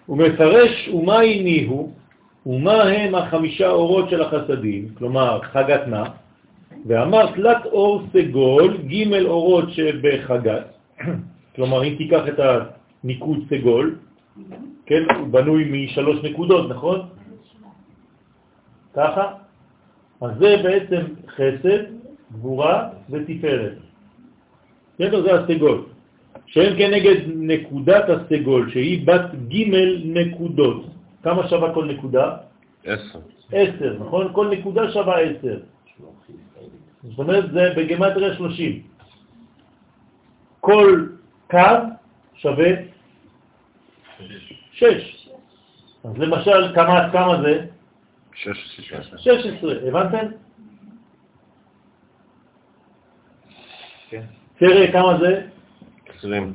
הוא מפרש ומה הניהו, ומה הם החמישה אורות של החסדים, כלומר חגת נע, ואמר תלת אור סגול, ג' אורות שבחגת, כלומר אם תיקח את הניקוד סגול, כן, הוא בנוי מ3 נקודות, נכון? ככה? אז זה בעצם חסד, גבורה ותפארת. זה הסגול, שהם כנגד נקודת הסגול, שהיא בת ג' נקודות. כמה שווה כל נקודה? 10, נכון? כל נקודה שווה 10. זאת אומרת, זה בגמטריה 30. כל קו שווה 6. אז למשל, כמה זה? 16, הבנתם? כן. תראה כמה זה? 20.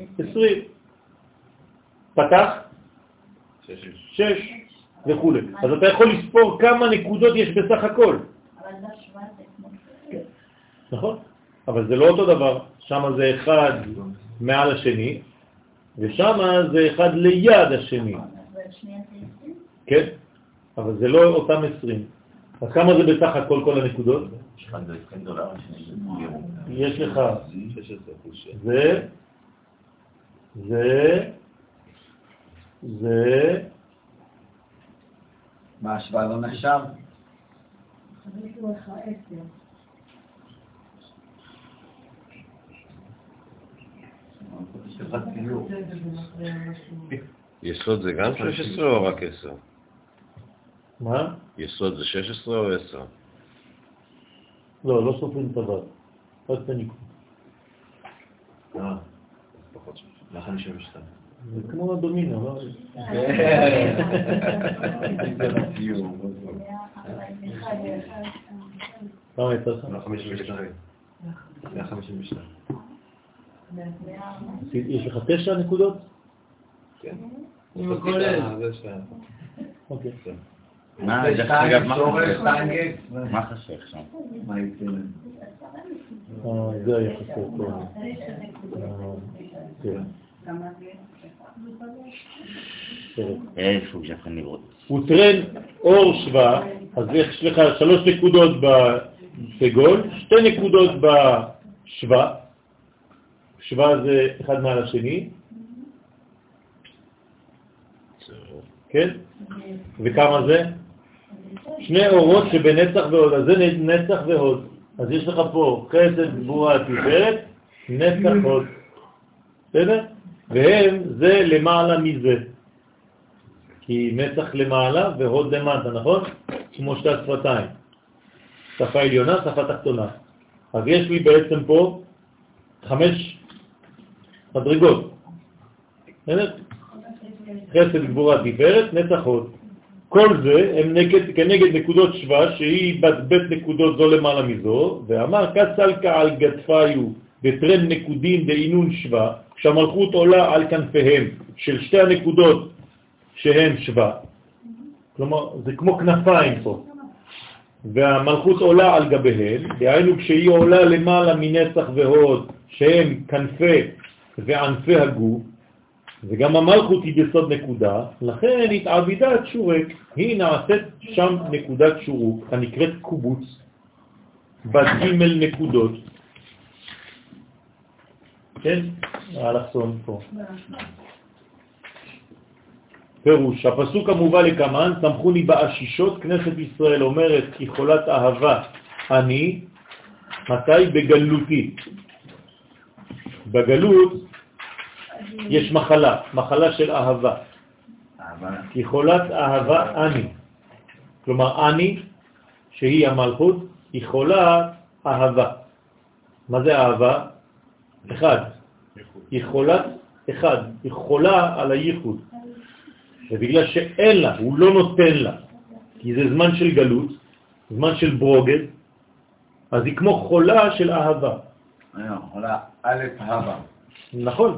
פתח? 6 וכו'. אז אתה יכול לספור כמה נקודות יש בסך הכל. אבל זה 17. נכון, אבל זה לא אותו דבר. שם זה אחד מעל השני, ושם זה אחד ליד השני. כן, אבל זה לא אותם 20. אז כמה זה בסך הכל כל הנקודות? יש לך זה מה השוואה לא נשאר? יסוד זה גם 16 או רק 10? מה? יסוד זה 16 או 10? לא סופרים את הבא, רק תניקו. פחות שם, לאחר נשאר משתם. זה כמו הדומינה, לא? כמה יצא לך? 152. יש לך 9 נקודות? כן. עם הכל זה. אוקיי. מה חסך שם? מה יצא? זה היה חסר פה. כן. הוא טרן אור שווה, אז יש לך 3 נקודות בסגול, 2 נקודות בשווה, שווה זה אחד מעל השני, כן? וכמה זה? 2 אורות שבנצח והוד, אז זה נצח והוד, אז יש לך פה חסד, גבורה, תפארת, נצח והוד, בסדר? והם זה למעלה מזה, כי נצח למעלה והוד למטה, נכון? כמו שתי שפתיים, שפה עליונה, שפה תחתונה. אז יש לי בעצם פה 5 מדרגות, חסד גבורה תפארת, נצח הוד. כל זה הם כנגד נקודות שווה שהיא בת בית נקודות זו למעלה מזו, ואמר קצלקה על גדפיו בטרם נקודים דעינון שווה, כשהמלכות עולה על כנפיהם של 2 הנקודות שהן שווה, כלומר זה כמו כנפיים פה, והמלכות עולה על גביהם, דהיינו כשהיא עולה למעלה מנצח והוד שהם כנפי וענפי הגוף, וגם המלכות היא בסוד נקודה, לכן התעבידה התשורק, היא נעשית שם נקודת שורוק, הנקראת קובוץ, ב-ג' נקודות. כן? האלכסון פה. פירוש, הפסוק המובא לקמן, סמכוני באשישות, כנסת ישראל אומרת, כי חולת אהבה אני, מתי? בגלותי. בגלות יש מחלה, מחלה של אהבה. כי חולת אהבה אני. כלומר, אני, שהיא המלכות, היא חולת אהבה. מה זה אהבה? אחד. היא חולת אחד. היא חולה על הייחוד. ובגלל שאין לה, הוא לא נותן לה, כי זה זמן של גלות, זמן של ברוגז, אז היא כמו חולה של אהבה. חולה א' אהבה. נכון,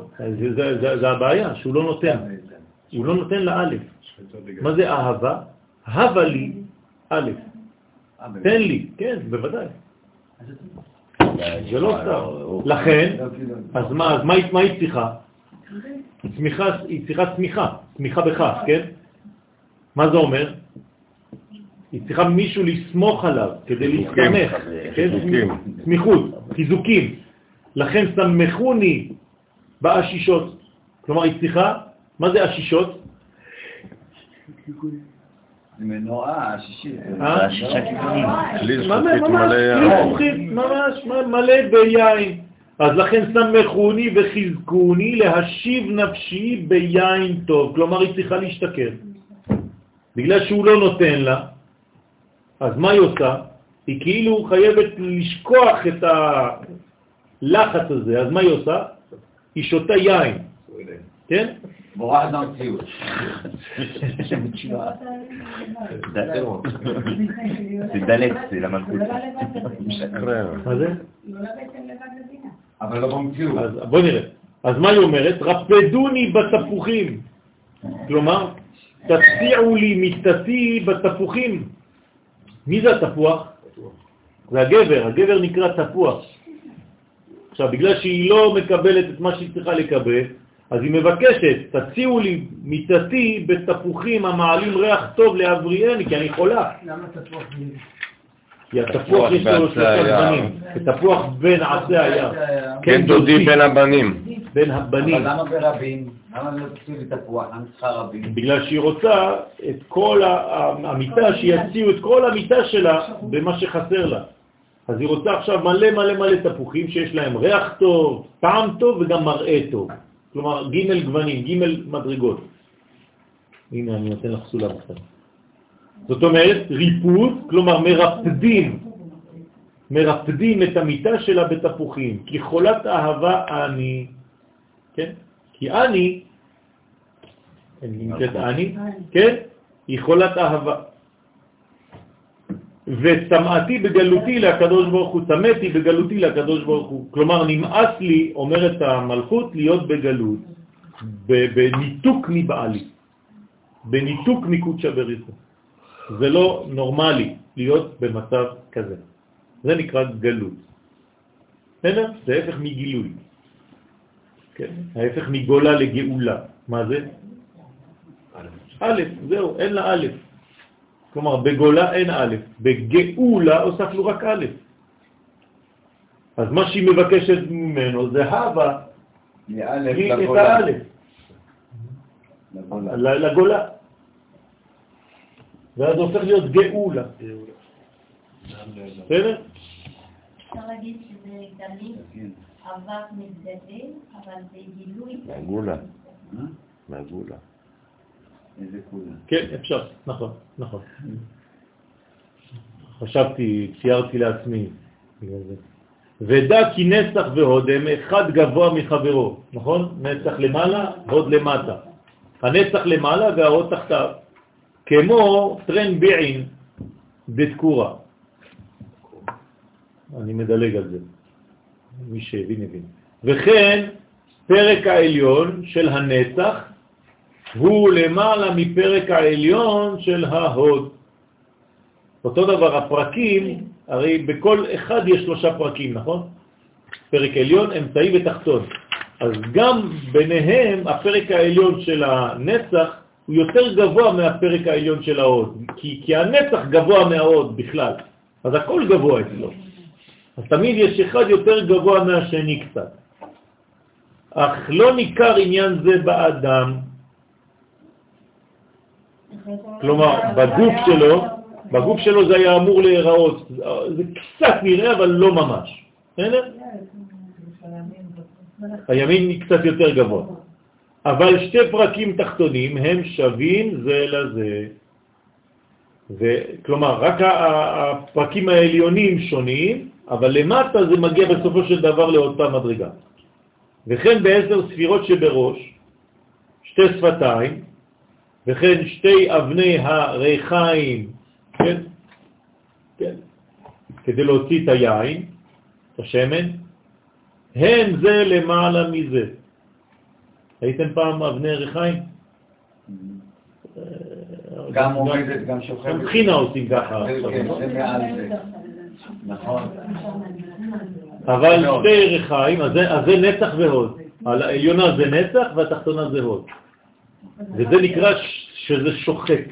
זה הבעיה, שהוא לא נותן. הוא לא נותן לה א'. מה זה אהבה? הווה לי א'. תן לי, כן, בוודאי. זה לא סתר. לכן, אז מה היא צריכה? היא צריכה צמיחה, צמיחה בכך, כן? מה זה אומר? היא צריכה מישהו לסמוך עליו כדי להסתמך, סמיכות, חיזוקים. לכן סמכוני באשישות. כלומר, היא צריכה, מה זה אשישות? מנועה, שישית. שישה כיוונים. ממש, מלא ביין. אז לכן סמכוני וחזקוני להשיב נפשי ביין טוב. כלומר, היא צריכה להשתכר. בגלל שהוא לא נותן לה, אז מה היא עושה? היא כאילו חייבת לשכוח את הלחץ הזה. אז מה היא עושה? היא שותה יין. כן? בורחת מהמציאות. זה דלת, זה למלכות. מה זה? אבל לא במציאות. בוא נראה. אז מה היא אומרת? רפדוני בתפוחים. כלומר, תציעו לי מתתי בתפוחים. מי זה התפוח? זה הגבר. הגבר נקרא תפוח. עכשיו, בגלל שהיא לא מקבלת את מה שהיא צריכה לקבל, אז היא מבקשת, תציעו לי מיטתי בתפוחים המעלים ריח טוב לאבריאני, כי אני חולה. למה תפוח? כי התפוח יש לו שלושה בנים. התפוח בין עצי הים. כן, דודי בין הבנים. בין הבנים. אבל למה ברבים? למה לא תציעו לי תפוח? למה צריכה רבים? בגלל שהיא רוצה את כל המיטה, שיציעו את כל המיטה שלה במה שחסר לה. אז היא רוצה עכשיו מלא מלא מלא תפוחים שיש להם ריח טוב, טעם טוב וגם מראה טוב. כלומר, ג' גוונים, ג' מדרגות. הנה, אני נותן לך סולם קצת. זאת אומרת, ריפוד, כלומר, מרפדים את המיטה שלה בתפוחים. כי חולת אהבה אני, כן? כי אני, כן? היא חולת אהבה. ושמעתי בגלותי לקדוש ברוך הוא, שמתי בגלותי לקדוש ברוך הוא. כלומר, נמאס לי, אומרת המלכות, להיות בגלות, בניתוק מבעלי, בניתוק מקודשא בריחו. זה לא נורמלי להיות במצב כזה. זה נקרא גלות. בסדר? זה ההפך מגילוי. כן? ההפך מגולה לגאולה. מה זה? א', זהו, אין לה א'. כלומר, בגולה אין א', בגאולה הוספנו רק א'. אז מה שהיא מבקשת ממנו זה הווה, היא את הא', לגולה. ואז הופך להיות גאולה. בסדר? אפשר להגיד שזה גלית, עבר מזדבל, אבל זה גילוי. מהגולה. מהגולה. כן, אפשר, נכון, נכון. חשבתי, ציירתי לעצמי. ודע כי נצח והודם אחד גבוה מחברו, נכון? נצח למעלה, הוד למטה. הנצח למעלה וההוד תחתיו. כמו טרן ביעין בתקורה. אני מדלג על זה. מי שהבין, הבין. וכן, פרק העליון של הנצח, הוא למעלה מפרק העליון של ההוד. אותו דבר, הפרקים, הרי בכל אחד יש שלושה פרקים, נכון? פרק עליון, אמצעי ותחתון. אז גם ביניהם הפרק העליון של הנצח הוא יותר גבוה מהפרק העליון של ההוד. כי הנצח גבוה מההוד בכלל. אז הכל גבוה אצלו. אז תמיד יש אחד יותר גבוה מהשני קצת. אך לא ניכר עניין זה באדם. כלומר, בגוף שלו זה היה אמור להיראות. זה קצת נראה, אבל לא ממש. הימין קצת יותר גבוה. אבל שתי פרקים תחתונים הם שווים זה לזה. כלומר, רק הפרקים העליונים שונים, אבל למטה זה מגיע בסופו של דבר לאותה מדרגה. וכן בעשר ספירות שבראש, שתי שפתיים, וכן שתי אבני הריחיים, כן, כדי להוציא את היין, את השמן, הם זה למעלה מזה. הייתם פעם אבני הריחיים? גם עומדת, גם שוכבת. גם בחינה עושים ככה. זה מעל זה. נכון. אבל שתי ריחיים, אז זה נצח והוד. העליונה זה נצח והתחתונה זה הוד. וזה נקרא שזה שוחק.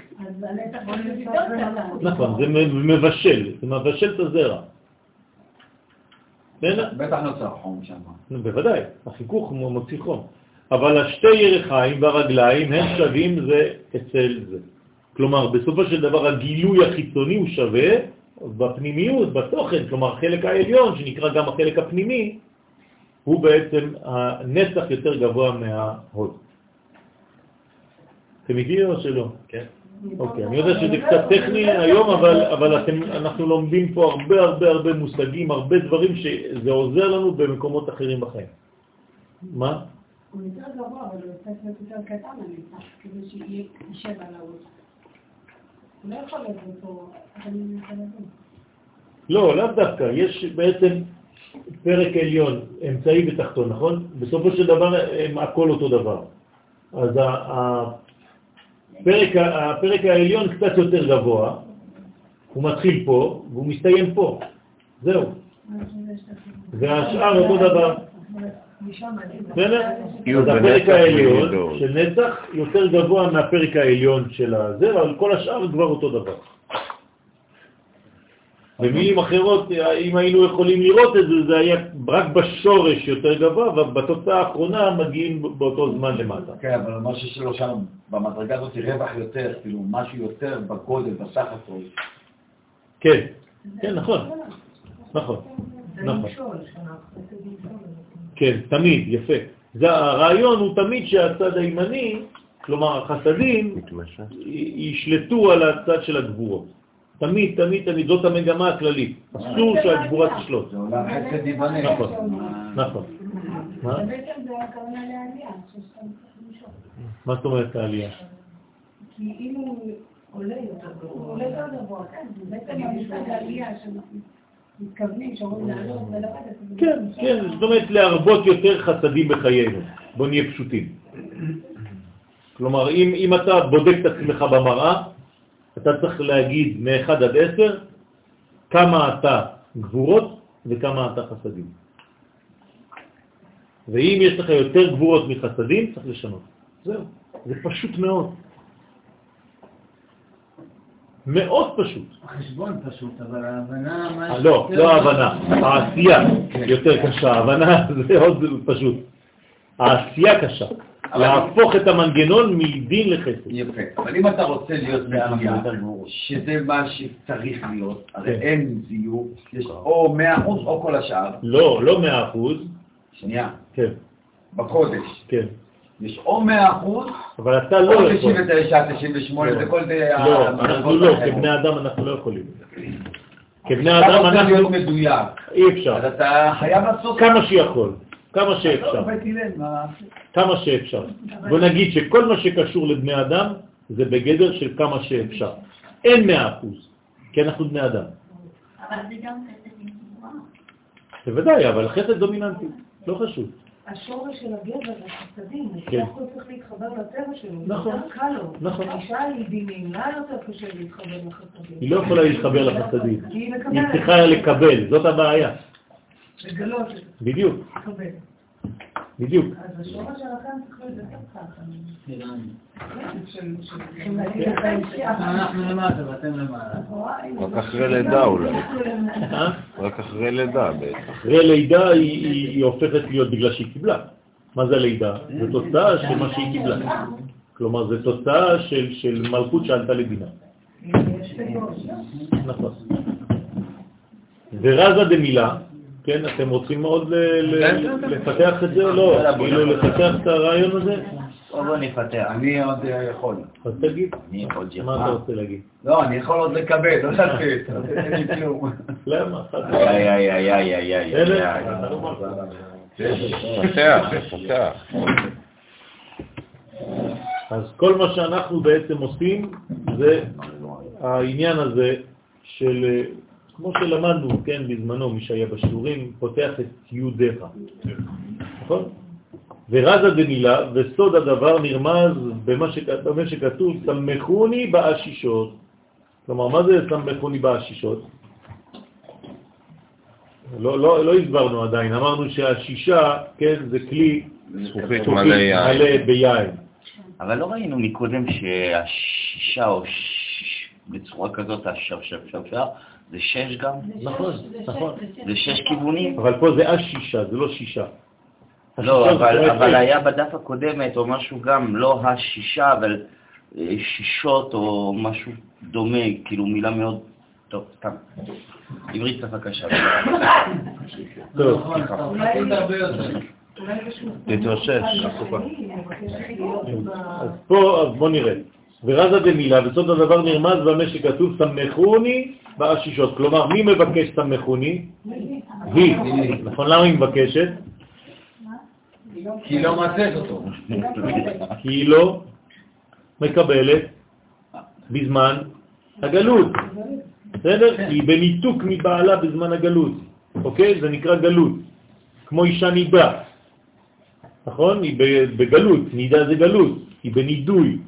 נכון, זה מבשל. זה מבשל את הזרע. בטח נוצר חום שם. בוודאי, החיכוך מוציא חום. אבל השתי ירחיים והרגליים הם שווים זה אצל זה. כלומר, בסופו של דבר הגילוי החיצוני הוא שווה בפנימיות, בתוכן, כלומר החלק העליון, שנקרא גם החלק הפנימי, הוא בעצם הנצח יותר גבוה מההוד. אתם מגיעים או שלא? כן. אוקיי, אני יודע שזה קצת טכני היום, אבל אנחנו לומדים פה הרבה מושגים, הרבה דברים שזה עוזר לנו במקומות אחרים בחיים. מה? הוא יותר גבוה, אבל הוא יוצא יותר קטן, אני אצלח, כדי שיהיה קשה על העוד. הוא לא יכול לזה פה, אבל אני נמצא לזה. לא, לאו דווקא. יש בעצם פרק עליון, אמצעי ותחתון, נכון? בסופו של דבר הם הכל אותו דבר. אז הפרק העליון קצת יותר גבוה, הוא מתחיל פה, והוא מסתיים פה. זהו. והשאר אותו דבר. אז הפרק העליון של נצח יותר גבוה מהפרק העליון של הזה, אבל כל השאר כבר אותו דבר. במילים אחרות, אם היינו יכולים לראות את זה, זה היה רק בשורש יותר גבוה, ובתוצאה האחרונה מגיעים באותו זמן למטה. כן, אבל משהו שלא שם, במדרגה הזאת רווח יותר, כאילו משהו יותר בגודל, בסך הכל. כן, נכון. כן, תמיד, יפה. הרעיון הוא תמיד שהצד הימני, כלומר החסדים, ישלטו על הצד של הגבורות. תמיד, זאת המגמה הכללית. אסור שהגבורה תשלוט. זה עולם חסד ימני. נכון. מה? זה בעצם זה הכוונה לעלייה. מה זאת אומרת העלייה? כי אם הוא עולה יותר גבוה, כן, זה בעצם המשפט העלייה מתכוונים שאומרים לעלות ולבדת. כן, זאת אומרת להרבות יותר חסדים בחיינו. בוא נהיה פשוטים. כלומר, אם אתה בודק את עצמך במראה, אתה צריך להגיד מ-1 עד 10 כמה אתה גבורות וכמה אתה חסדים. ואם יש לך יותר גבורות מחסדים, צריך לשנות. זהו, זה פשוט מאוד. מאוד פשוט. החשבון פשוט, אבל ההבנה... לא ההבנה, העשייה יותר קשה. ההבנה זה עוד פשוט. העשייה קשה. להפוך את המנגנון מדין לחסד. יפה, אבל אם אתה רוצה להיות בעלייה, שזה מה שצריך להיות, הרי אין זיוף, יש או 100% או כל השאר. לא 100%. שנייה. כן. בחודש. כן. יש או 100%, אבל אתה לא יכול. או 99, 98, זה כל זה... לא, אנחנו לא, כבני אדם אנחנו לא יכולים. כבני אדם אנחנו... אתה רוצה להיות מדויק. אי אפשר. אז אתה חייב לעשות... כמה שאפשר. בוא נגיד שכל מה שקשור לבני אדם זה בגדר של כמה שאפשר. אין 100%, כי אנחנו בני אדם. אבל זה גם חסד נגמר. בוודאי, אבל חסד דומיננטי, לא חשוב. השורש של הגבר והחסדים, הוא צריך להתחבר לטבע שלו, נכון, נכון. האישה היא במילה יותר קשה להתחבר לחסדים. היא לא יכולה להתחבר לחסדים. היא צריכה לקבל, זאת הבעיה. לגלות. בדיוק. לקבל. בדיוק. אז השורש שלכם צריך לדעת ככה. אנחנו למטה ואתם למעלה. רק אחרי לידה אולי. רק אחרי לידה בעצם. אחרי לידה היא הופכת להיות בגלל שהיא קיבלה. מה זה לידה? זה תוצאה של מה שהיא קיבלה. כלומר, זו תוצאה של מלכות שעלתה לבינה. נכון. ורזה דמילה, כן, אתם רוצים מאוד לפתח את זה או לא? כאילו לפתח את הרעיון הזה? או לא נפתח, אני עוד יכול. אז תגיד. אני יכול ג'רחה. מה אתה רוצה להגיד? לא, אני יכול עוד לקבל, לא תגיד. אין לי כלום. למה? איי, איי, איי, איי, איי, איי. פותח, פותח. אז כל מה שאנחנו בעצם עושים זה העניין הזה של, כמו שלמדנו, כן, בזמנו, מי שהיה בשיעורים, פותח את יודיך. נכון? ורזה דמילה, וסוד הדבר נרמז במה שכתוב, סמכוני באשישות. כלומר, מה זה סמכוני באשישות? לא הסברנו עדיין, אמרנו שהשישה, כן, זה כלי זכוכית מלא ביין. אבל לא ראינו מקודם שהשישה או בצורה כזאת, השפשפשפשפשפשפשפשפשפשפשפשפשפשפשפשפשפשפשפשפשפשפשפשפשפשפשפשפשפשפשפשפפשפשפשפשפשפשפשפשפשפשפשפשפשפשפשפשפשפשפשפשפשפשפשף, נכון, נכון. זה שש כיוונים. אבל פה זה השישה, זה לא שישה. לא, אבל היה בדף הקודמת או משהו גם, לא השישה, אבל שישות או משהו דומה, כאילו מילה מאוד... טוב, סתם. עברית שפה קשה. טוב, סליחה. תתרושש. אז פה, אז בוא נראה. ורזה במילה, וסוד הדבר נרמז במה שכתוב סמכוני באשישות. כלומר, מי מבקש סמכוני? היא. נכון, למה היא מבקשת? כי לא מעצת אותו. כי היא לא מקבלת בזמן הגלות. בסדר? היא בניתוק מבעלה בזמן הגלות. אוקיי? זה נקרא גלות. כמו אישה נידה. נכון? היא בגלות. נידה זה גלות. היא בנידוי.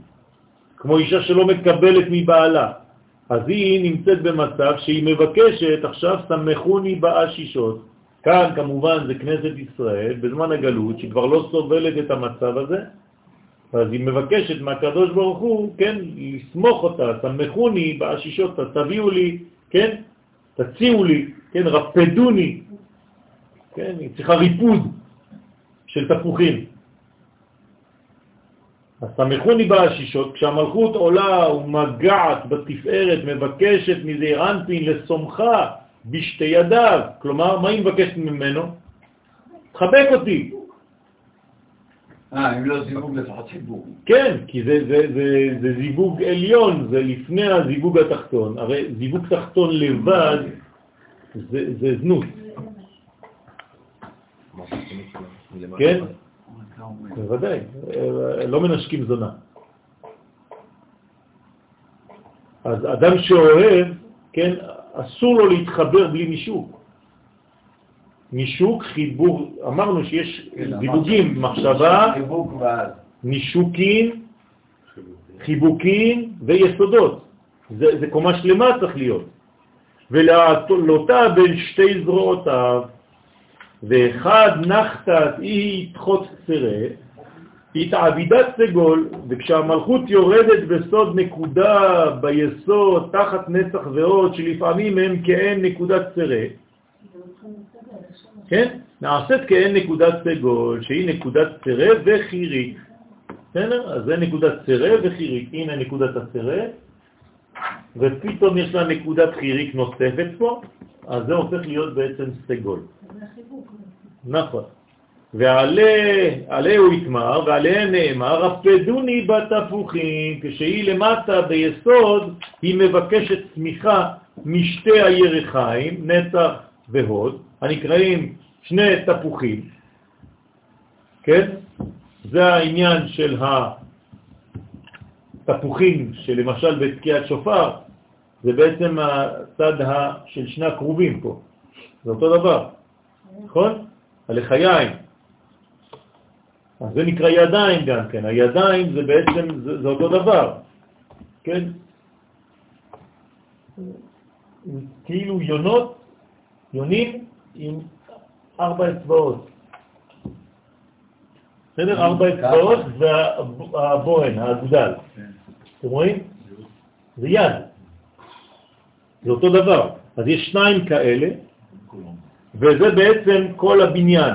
כמו אישה שלא מקבלת מבעלה. אז היא נמצאת במצב שהיא מבקשת, עכשיו סמכוני באשישות. כאן כמובן זה כנסת ישראל, בזמן הגלות, שכבר לא סובלת את המצב הזה, אז היא מבקשת מהקדוש ברוך הוא, כן, לסמוך אותה, סמכוני באשישות, תביאו לי, כן, תציעו לי, כן, רפדוני, כן, היא צריכה ריפוד של תפוחים. אז סמכוני באשישות, כשהמלכות עולה ומגעת בתפארת, מבקשת מזעיר אנפין לסומכה בשתי ידיו. כלומר, מה היא מבקשת ממנו? תחבק אותי. אם לא זיווג לפחות חיבור. כן, כי זה זיווג עליון, זה לפני הזיווג התחתון. הרי זיווג תחתון לבד זה זנות. כן? בוודאי, לא מנשקים זונה. אז אדם שאוהב, כן, אסור לו להתחבר בלי מישוק. מישוק, חיבור, אמרנו שיש דיווגים, מחשבה, נישוקים, חיבוקים ויסודות. זה קומה שלמה צריך להיות. ולעטותה בין שתי זרועותיו, ואחד נחתת היא תחות צרה, התעבידת סגול, וכשהמלכות יורדת בסוד נקודה ביסוד, תחת נצח ועוד, שלפעמים הם כאין נקודת צרה, כן? נעשית כאין נקודת סגול, שהיא נקודת צרה וחיריק. בסדר? אז זה נקודת צרה וחיריק. הנה נקודת הצרה, ופתאום יש לה נקודת חיריק נוספת פה, אז זה הופך להיות בעצם סגול. זה חיבוק. נכון. ועליה הוא התמר, ועליה נאמר, רפדוני בתפוחים, כשהיא למטה ביסוד, היא מבקשת סמיכה משתי הירחיים, נצח והוד, הנקראים שני תפוחים, כן? זה העניין של התפוחים, שלמשל בתקיעת שופר, זה בעצם הצד של שני הקרובים פה, זה אותו דבר, נכון? הלחיים. אז זה נקרא ידיים גם כן, הידיים זה בעצם, זה אותו דבר, כן? כאילו יונים עם ארבע אצבעות, בסדר? ארבע אצבעות והבוהן, האגודל, אתם רואים? זה יד, זה אותו דבר, אז יש שניים כאלה, וזה בעצם כל הבניין.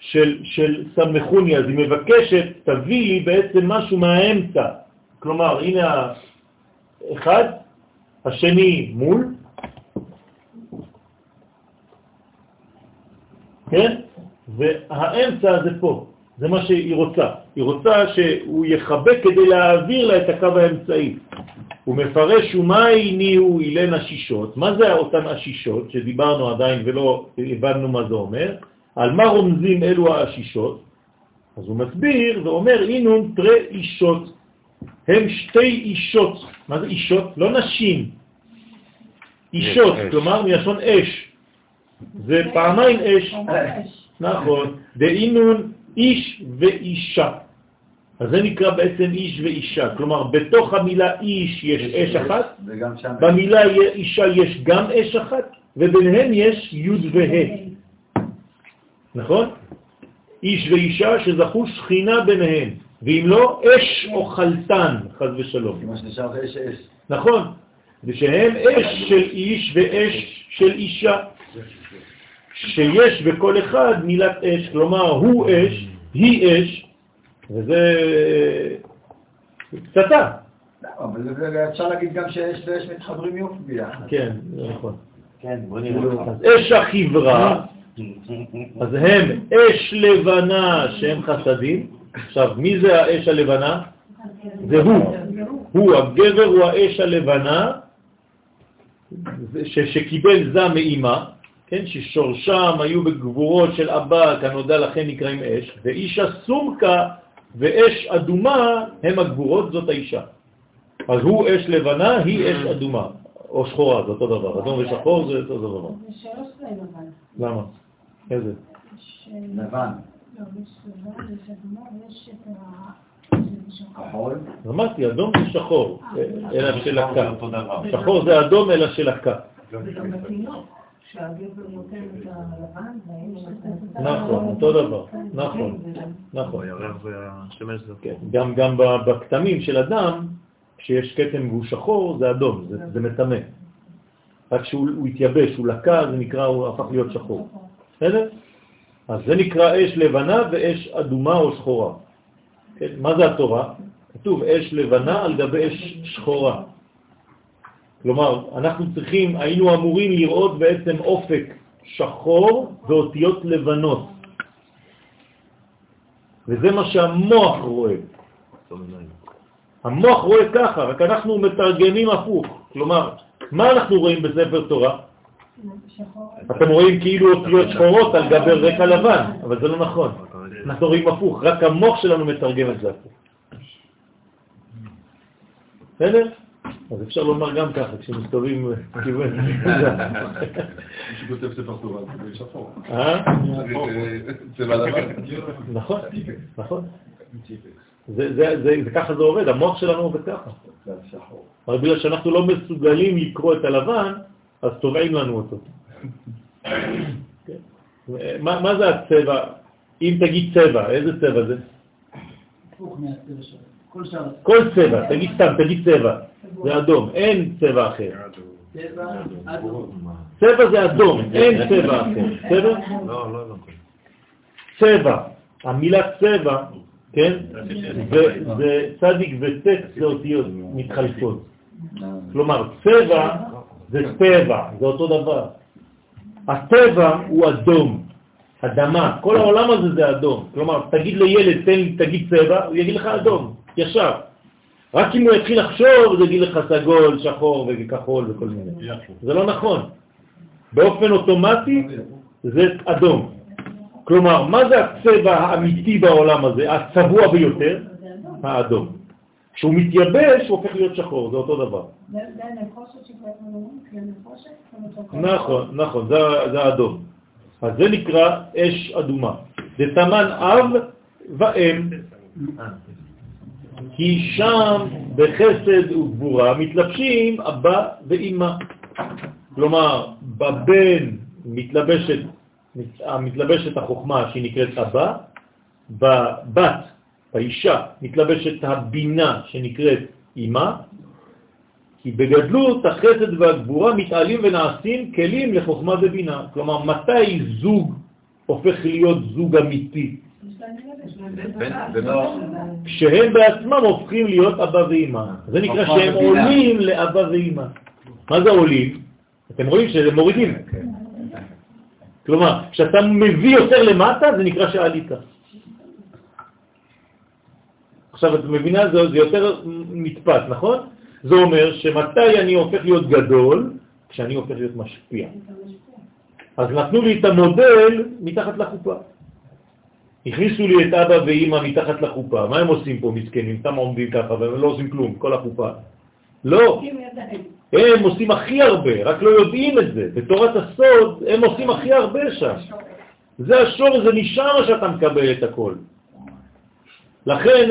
של סמכוני, אז היא מבקשת, תביא לי בעצם משהו מהאמצע. כלומר, הנה האחד, השני מול, כן? והאמצע זה פה, זה מה שהיא רוצה. היא רוצה שהוא יחבק כדי להעביר לה את הקו האמצעי. הוא מפרש ומה יניעו אילן השישות. מה זה אותן השישות שדיברנו עדיין ולא הבנו מה זה אומר? על מה רומזים אלו השישות? אז הוא מסביר ואומר, אינון תרי אישות, הם שתי אישות. מה זה אישות? לא נשים. אישות, כלומר מלשון אש. זה פעמיים אש. נכון. דאינון איש ואישה. אז זה נקרא בעצם איש ואישה. כלומר, בתוך המילה איש יש אש אחת, במילה אישה יש גם אש אחת, וביניהם יש יוד והה. נכון? איש ואישה שזכו שכינה ביניהם. ואם לא, אש או חלטן, חז ושלום. כמו שנשאר אש אש. נכון. ושהם אש של איש ואש של אישה. שיש בכל אחד מילת אש, כלומר הוא אש, היא אש, וזה קצתה. אבל אפשר להגיד גם שאש ואש מתחברים יופי ביחד. כן, נכון. אז אש החברה, אז הם אש לבנה שהם חסדים. עכשיו, מי זה האש הלבנה? זה הוא. הוא, הגבר הוא האש הלבנה שקיבל זה מאימה. כן, ששורשם היו בגבורות של אבא, כנודע לכן נקראים אש, ואישה סומקה ואש אדומה הם הגבורות, זאת האישה. אז הוא אש לבנה, היא אש אדומה, או שחורה, זה אותו דבר, אדום ושחור זה אותו דבר. זה שלוש לבן. למה? איזה? לבן. לא, יש לבן, יש אדומה, ויש את שחור. אמרתי, אדום זה שחור, אלא של הקה. שחור זה אדום, אלא של הקה. שהגבר נותן את הלבן, נכון, אותו דבר, נכון. גם בקטמים של אדם, כשיש קטם והוא שחור, זה אדום, זה מטמא. רק שהוא התייבש, הוא לקה, זה נקרא, הוא הפך להיות שחור. בסדר? אז זה נקרא אש לבנה ואש אדומה או שחורה. מה זה התורה? כתוב אש לבנה על גבי אש שחורה. כלומר, אנחנו צריכים, היינו אמורים לראות בעצם אופק שחור ואותיות לבנות. וזה מה שהמוח רואה. המוח רואה ככה, רק אנחנו מתרגמים הפוך. כלומר, מה אנחנו רואים בספר תורה? אתם רואים כאילו אותיות שחורות על גבי רקע לבן, אבל זה לא נכון. אנחנו רואים הפוך, רק המוח שלנו מתרגם את זה הפוך. בסדר? אז אפשר לומר גם ככה, כשמסתובבים כיוון. שכותב ספר תורה, זה שחור. צבע לבן. נכון, נכון. ככה זה עובד, המוח שלנו עובד ככה. אבל בגלל שאנחנו לא מסוגלים לקרוא את הלבן, אז תובעים לנו אותו. מה זה הצבע? אם תגיד צבע, איזה צבע זה? הפוך מהצבע שלנו. כל צבע, תגיד סתם, תגיד צבע. זה אדום, אין צבע אחר. צבע זה אדום, אין צבע אחר. צבע? לא, לא. צבע, המילה צבע, כן? זה צדיק וצץ, זה אותיות מתחלפות. כלומר, צבע זה טבע, זה אותו דבר. הטבע הוא אדום, אדמה. כל העולם הזה זה אדום. כלומר, תגיד לילד, תגיד צבע, הוא יגיד לך אדום, ישר. רק אם הוא יתחיל לחשוב, זה יגיד לך סגול, שחור וכחול וכל מיני. זה לא נכון. באופן אוטומטי זה אדום. כלומר, מה זה הצבע האמיתי בעולם הזה? הצבוע ביותר? האדום. כשהוא מתייבש, הוא הופך להיות שחור, זה אותו דבר. זה הנחושת שכתבנו, נכון, זה האדום. אז זה נקרא אש אדומה. זה תמן אב ואם. כי שם בחסד וגבורה מתלבשים אבא ואמא. כלומר, בבן מתלבשת החוכמה שהיא נקראת אבא, בבת, באישה, מתלבשת הבינה שנקראת אמא, כי בגדלות החסד והגבורה מתעלים ונעשים כלים לחוכמה ובינה. כלומר, מתי זוג הופך להיות זוג אמיתי. כשהם בעצמם הופכים להיות אבא ואמא. זה נקרא שהם עולים לאבא ואמא. מה זה עולים? אתם רואים שזה מורידים. כלומר, כשאתה מביא יותר למטה, זה נקרא שעלית. עכשיו, את מבינה, זה יותר נתפס, נכון? זה אומר שמתי אני הופך להיות גדול? כשאני הופך להיות משפיע. אז נתנו לי את המודל מתחת לחופה. הכניסו לי את אבא ואמא מתחת לחופה. מה הם עושים פה, מסכנים? הם עומדים ככה והם לא עושים כלום, כל החופה. לא. הם עושים הכי הרבה, רק לא יודעים את זה. בתורת הסוד הם עושים הכי הרבה שם. זה השור, זה נשאר שאתה מקבל את הכל. לכן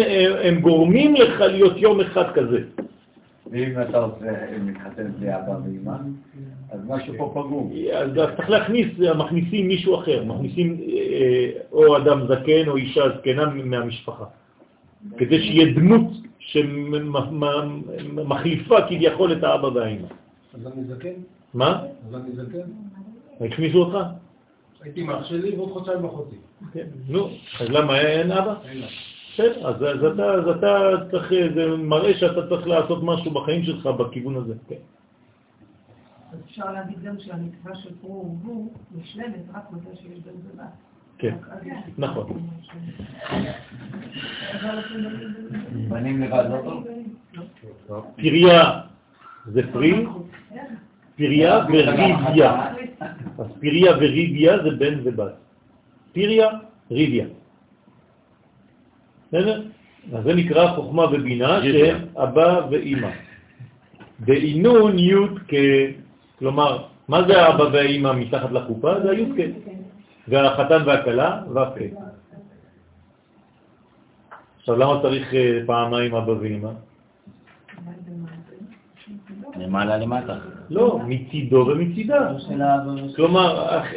הם גורמים לך להיות יום אחד כזה. ואם אתה רוצה מתחתן בלי אבא ואמא, אז משהו פה פגום. אז צריך להכניס, מכניסים מישהו אחר, מכניסים או אדם זקן או אישה זקנה מהמשפחה, כדי שיהיה דמות שמחליפה כביכול את האבא והאמא. אז אני זקן? מה? אז אני זקן? הכניסו אותך? הייתי עם אח שלי ועוד חודשיים וחצי. כן, נו, אז למה אין אבא? אין אבא. אז אתה צריך, זה מראה שאתה צריך לעשות משהו בחיים שלך בכיוון הזה. אז אפשר להגיד גם שהנקבה של פרו ורבו משלמת רק מתי שיש בן ובת. כן, נכון. בנים לבד לא טוב? פריה זה פרי, פריה וריביה. אז פריה וריביה זה בן ובת. פריה, ריביה. אז זה נקרא חוכמה ובינה של אבא ואמא. דאינון יודקה, כלומר, מה זה האבא והאמא מתחת לחופה? זה יודקה. והחתן והכלה ופה. עכשיו, למה צריך פעמיים אבא ואמא? למעלה למטה. לא, מצידו ומצידה. כלומר,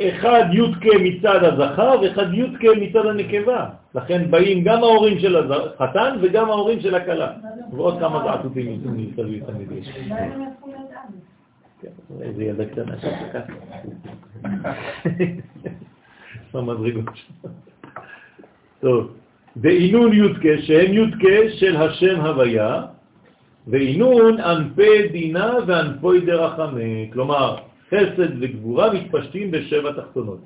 אחד יודקה מצד הזכר ואחד יודקה מצד הנקבה. לכן באים גם ההורים של החתן וגם ההורים של הכלה. ועוד כמה דעתותים מסביבי תמיד יש. איזה ילדה קטנה שתקה. לא מדרגות שם. טוב. ואינון יודקה, שהם יודקה של השם הוויה, ואינון אנפי דינה ואנפוי דרחמה. כלומר, חסד וגבורה מתפשטים בשבע תחתונות.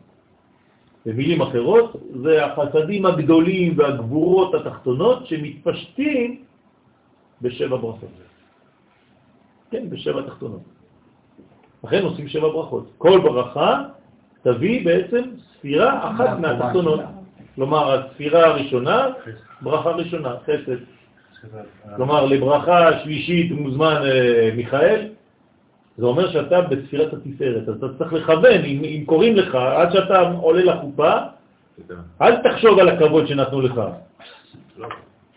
במילים אחרות, זה החסדים הגדולים והגבורות התחתונות שמתפשטים בשבע ברכות. כן, בשבע תחתונות. לכן עושים שבע ברכות. כל ברכה תביא בעצם ספירה אחת מהתחתונות. כלומר, הספירה הראשונה, ברכה ראשונה, חסד. כלומר, לברכה השלישית מוזמן מיכאל, זה אומר שאתה בספירת התפארת, אז אתה צריך לכוון, אם קוראים לך, עד שאתה עולה לחופה, אל תחשוב על הכבוד שנתנו לך.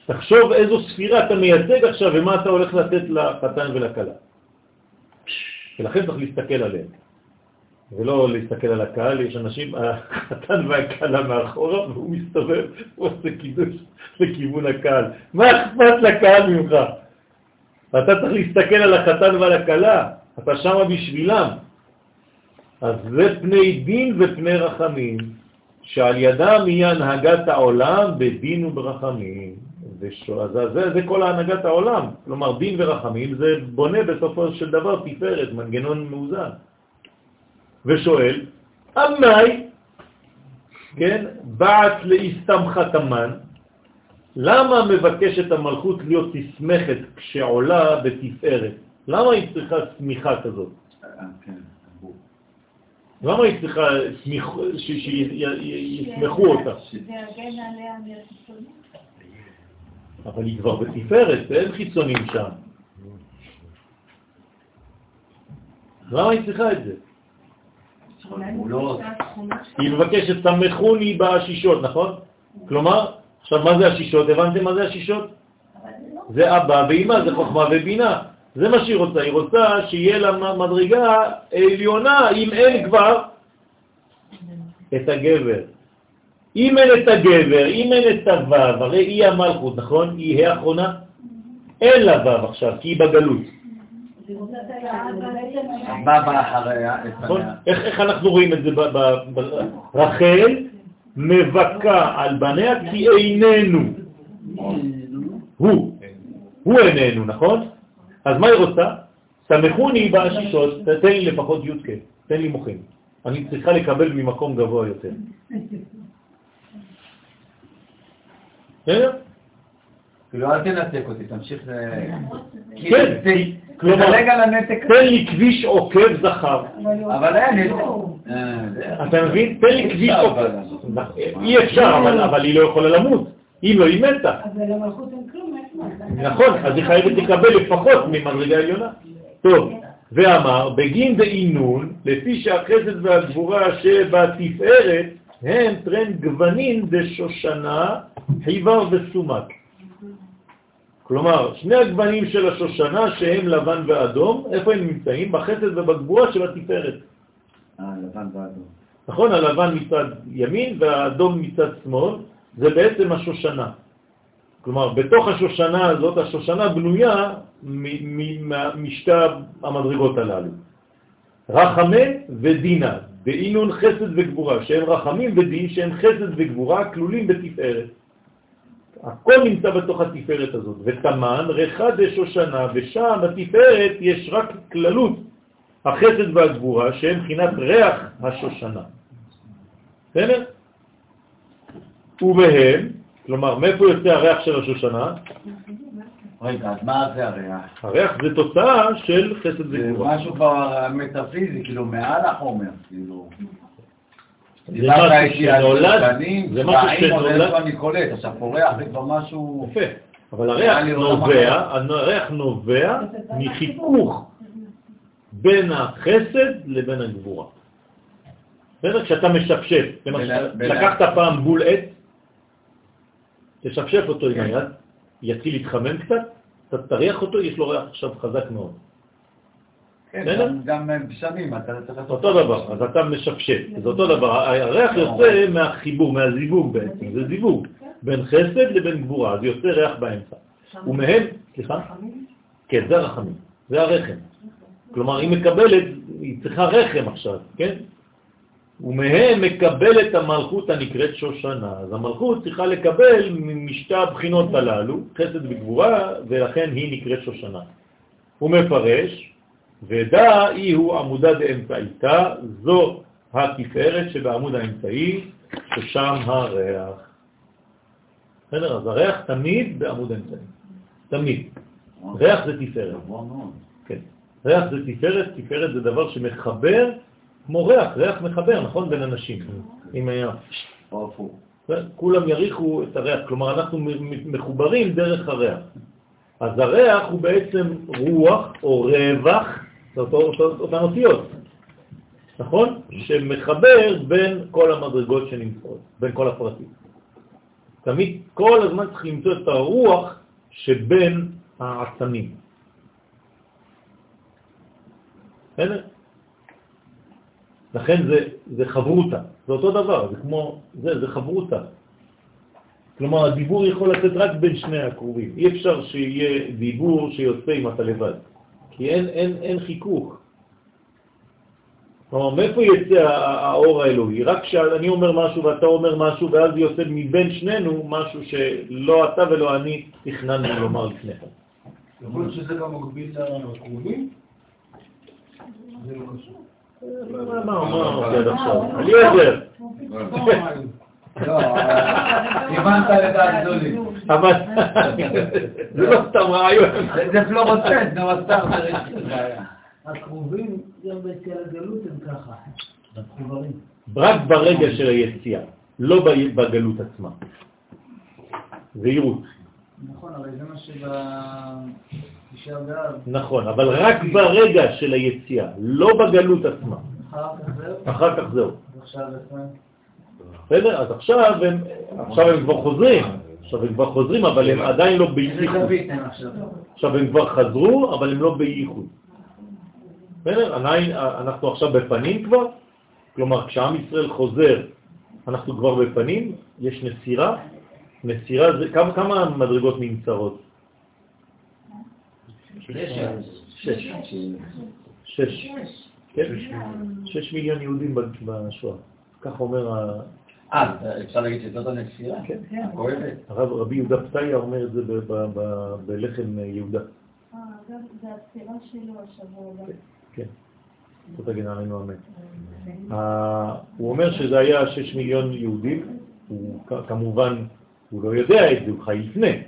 תחשוב איזו ספירה אתה מייצג עכשיו ומה אתה הולך לתת לחתן ולכלה. ולכן צריך להסתכל עליהם. ולא להסתכל על הקהל, יש אנשים, החתן והקהלה מאחורה, והוא מסתובב, הוא עושה קידוש לכיוון הקהל. מה אכפת לקהל ממך? אתה צריך להסתכל על החתן ועל הקהלה, אתה שם בשבילם. אז זה פני דין ופני רחמים, שעל ידם היא הנהגת העולם בדין וברחמים. זה כל הנהגת העולם, כלומר דין ורחמים זה בונה בסופו של דבר תפארת, מנגנון מאוזן. ושואל, אמי, כן, בעת להסתמכתמן, למה מבקשת המלכות להיות תסמכת כשעולה בתפארת? למה היא צריכה סמיכה כזאת? למה היא צריכה שיסמכו אותה? אבל היא כבר בתפארת, אין חיצונים שם. למה היא צריכה את זה? היא מבקשת סמכוני בשישות, נכון? כלומר, עכשיו מה זה השישות? הבנתם מה זה השישות? זה אבא ואמא, זה חוכמה ובינה. זה מה שהיא רוצה. היא רוצה שיהיה לה מדרגה עליונה אם אין כבר את הגבר. אם אין את הגבר, אם אין את הוו, הרי היא המלכות, נכון? היא האחרונה? אין לה וו עכשיו, כי היא בגלות. איך אנחנו רואים את זה ברחל מבקה על בניה כי איננו. הוא איננו, נכון? אז מה היא רוצה? תמכוני בעשישות, תתן לי לפחות יודקה, תן לי מוכן. אני צריכה לקבל ממקום גבוה יותר. בסדר? כאילו אל תנתק אותי, תמשיך... כן, כלומר, תן לי כביש עוקב זכר. אבל אין, אתה מבין? תן לי כביש עוקב. אי אפשר, אבל היא לא יכולה למות. היא לא מתה. אבל למלכות אין כלום, נכון, אז היא חייבת לקבל לפחות ממדרגה עליונה. טוב, ואמר, בגין דאינון, לפי שהחסד והגבורה שבתפארת, הם טרן גוונים דשושנה, חיוור וסומק. כלומר, שני הגוונים של השושנה שהם לבן ואדום, איפה הם נמצאים? בחסד ובגבורה של התפארת. לבן ואדום. נכון, הלבן מצד ימין והאדום מצד שמאל, זה בעצם השושנה. כלומר, בתוך השושנה הזאת, השושנה בנויה משתי המדרגות הללו. רחמים ודינה, ואינון חסד וגבורה, שהם רחמים ודין, שהם חסד וגבורה, כלולים בתפארת. הכל נמצא בתוך התפארת הזאת. ותמן, רחד שושנה, ושם התפארת יש רק כללות החסד והגבורה, שהם בחינת ריח השושנה. בסדר? ובהם, כלומר, מאיפה יוצא הריח של השושנה? רגע, אז מה זה הריח? הריח זה תוצאה של חסד וגבורה. זה משהו כבר מטאפיזי, כאילו מעל החומר, כאילו... זה משהו שנולד, זה משהו שנולד... אני קולט, עכשיו פורח זה כבר משהו... יפה, אבל הריח נובע מחיכוך בין החסד לבין הגבורה. בסדר? כשאתה משפשף, לקחת פעם בול עץ, תשפשף אותו עם היד, יתחיל להתחמם קצת, תריח אותו, יש לו ריח עכשיו חזק מאוד. כן, גם בשמים, אתה צריך... אותו דבר, אז אתה משפשף, זה אותו דבר. הריח יוצא מהחיבור, מהזיווג בעצם, זה זיווג בין חסד לבין גבורה, אז יוצא ריח באמצע. ומהם, סליחה? כן, זה הרחמים, זה הרחם. כלומר, היא מקבלת, היא צריכה רחם עכשיו, כן? ומהם מקבלת המלכות הנקראת שושנה. אז המלכות צריכה לקבל משתי הבחינות הללו, חסד וגבורה, ולכן היא נקראת שושנה. הוא מפרש, ודא היא הוא עמודה דאמצעיתה, זו התפארת שבעמוד האמצעי, ששם הריח. בסדר, אז הריח תמיד בעמוד האמצעי. תמיד. ריח זה תפארת. כן. ריח זה תפארת, תפארת זה דבר שמחבר, כמו ריח, ריח מחבר, נכון? בין אנשים. אם היה... כולם יריחו את הריח, כלומר אנחנו מחוברים דרך הריח. אז הריח הוא בעצם רוח או רווח, זאת אותן אותיות, נכון? שמחבר בין כל המדרגות שנמצאות, בין כל הפרטים. תמיד כל הזמן צריך למצוא את הרוח שבין העצמים. בסדר? לכן זה חברותה, זה אותו דבר, זה כמו, זה חברותה. כלומר, הדיבור יכול לצאת רק בין שני הקרובים. אי אפשר שיהיה דיבור שיוצא עם אתה לבד, כי אין חיכוך. כלומר, מאיפה יצא האור האלוהי? רק כשאני אומר משהו ואתה אומר משהו, ואז יוצא מבין שנינו משהו שלא אתה ולא אני תכננו לומר לפני כן. יכול להיות שזה גם מגביל הקרובים? זה לא קשור. מה אומר עד עכשיו? אני עזר. לא, הבנת לדעת גדולי. אבל זה לא סתם רעיון. זה פלורוסנט, זה מסתם. הקרובים גם ביציאה לגלות הם ככה. רק ברגע של היציאה, לא בגלות עצמה. זהירות. נכון, אבל זה מה שבתשעה באב. נכון, אבל רק ברגע של היציאה, לא בגלות עצמה. אחר כך זהו. עכשיו עצמה. בסדר? אז עכשיו הם כבר חוזרים. עכשיו הם כבר חוזרים, אבל הם עדיין לא בייחוד. עכשיו הם כבר חזרו, אבל הם לא בייחוד. בסדר? אנחנו עכשיו בפנים כבר. כלומר, כשעם ישראל חוזר, אנחנו כבר בפנים, יש נסירה. מסירה זה, כמה מדרגות נמצאות? 6 מיליון יהודים בשואה, כך אומר אפשר להגיד שזאת הנפילה? כן, כואבת. רבי יהודה פתאיה אומר את זה בלחם יהודה. זה התפילה שלו השבוע. כן, זאת הגנה עלינו אמן. הוא אומר שזה היה 6 מיליון יהודים, כמובן הוא לא יודע את זה, הוא חי לפני,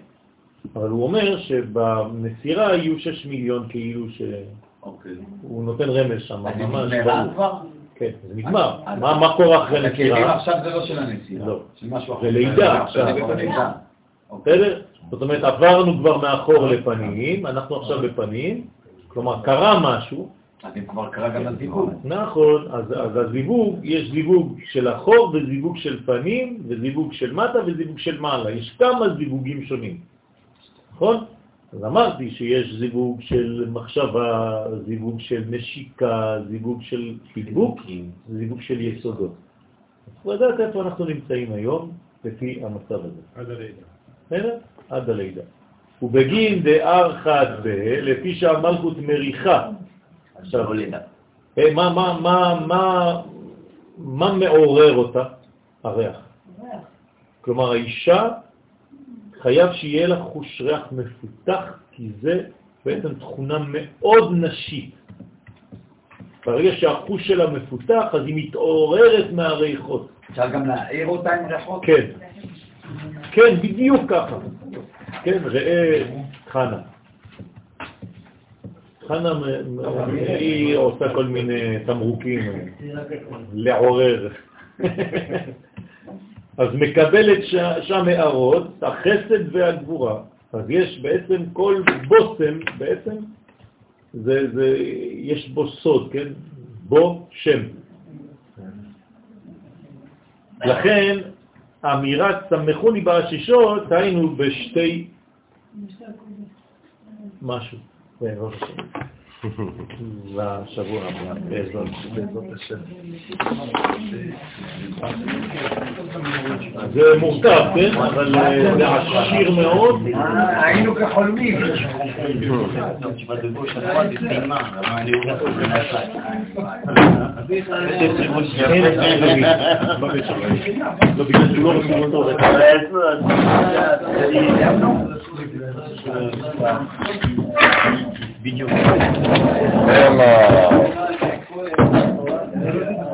אבל הוא אומר שבמסירה יהיו 6 מיליון כאילו שהוא נותן רמז שם. זה נגמרה כבר? כן, זה נגמר. מה קורה אחרי נסירה? עכשיו זה לא של הנסירה, של משהו אחר. זה לידה עכשיו. בסדר? זאת אומרת, עברנו כבר מאחור לפנים, אנחנו עכשיו בפנים, כלומר קרה משהו. אתם כבר קרה גם הזיווג. נכון, אז הזיווג, יש זיווג של אחור וזיווג של פנים וזיווג של מטה וזיווג של מעלה. יש כמה זיווגים שונים, נכון? אז אמרתי שיש זיווג של מחשבה, זיווג של נשיקה, זיווג של פידבוקים, זיווג של יסודות. אז לדעת איפה אנחנו נמצאים היום לפי המצב הזה. עד הלידה. בסדר? עד הלידה. ובגין דאר חד בה, לפי שהמלכות מריחה. עכשיו, מה מעורר אותה? הריח. כלומר, האישה חייב שיהיה לה חוש ריח מפותח, כי זה בעצם תכונה מאוד נשית. ברגע שהחוש שלה מפותח, אז היא מתעוררת מהריחות. אפשר גם להעיר אותה עם ריחות? כן. כן, בדיוק ככה. כן, ראה חנה. חנה היא עושה כל מיני תמרוקים לעורר. אז מקבלת שם הערות, החסד והגבורה. אז יש בעצם כל בוסם, בעצם יש בו סוד, כן? בו שם. לכן אמירת סמכוני בעשישות היינו בשתי משהו. לשבוע הבא, בעזרת השם. זה מורכב, כן? אבל זה עשיר מאוד. היינו כחולמים. בדיוק.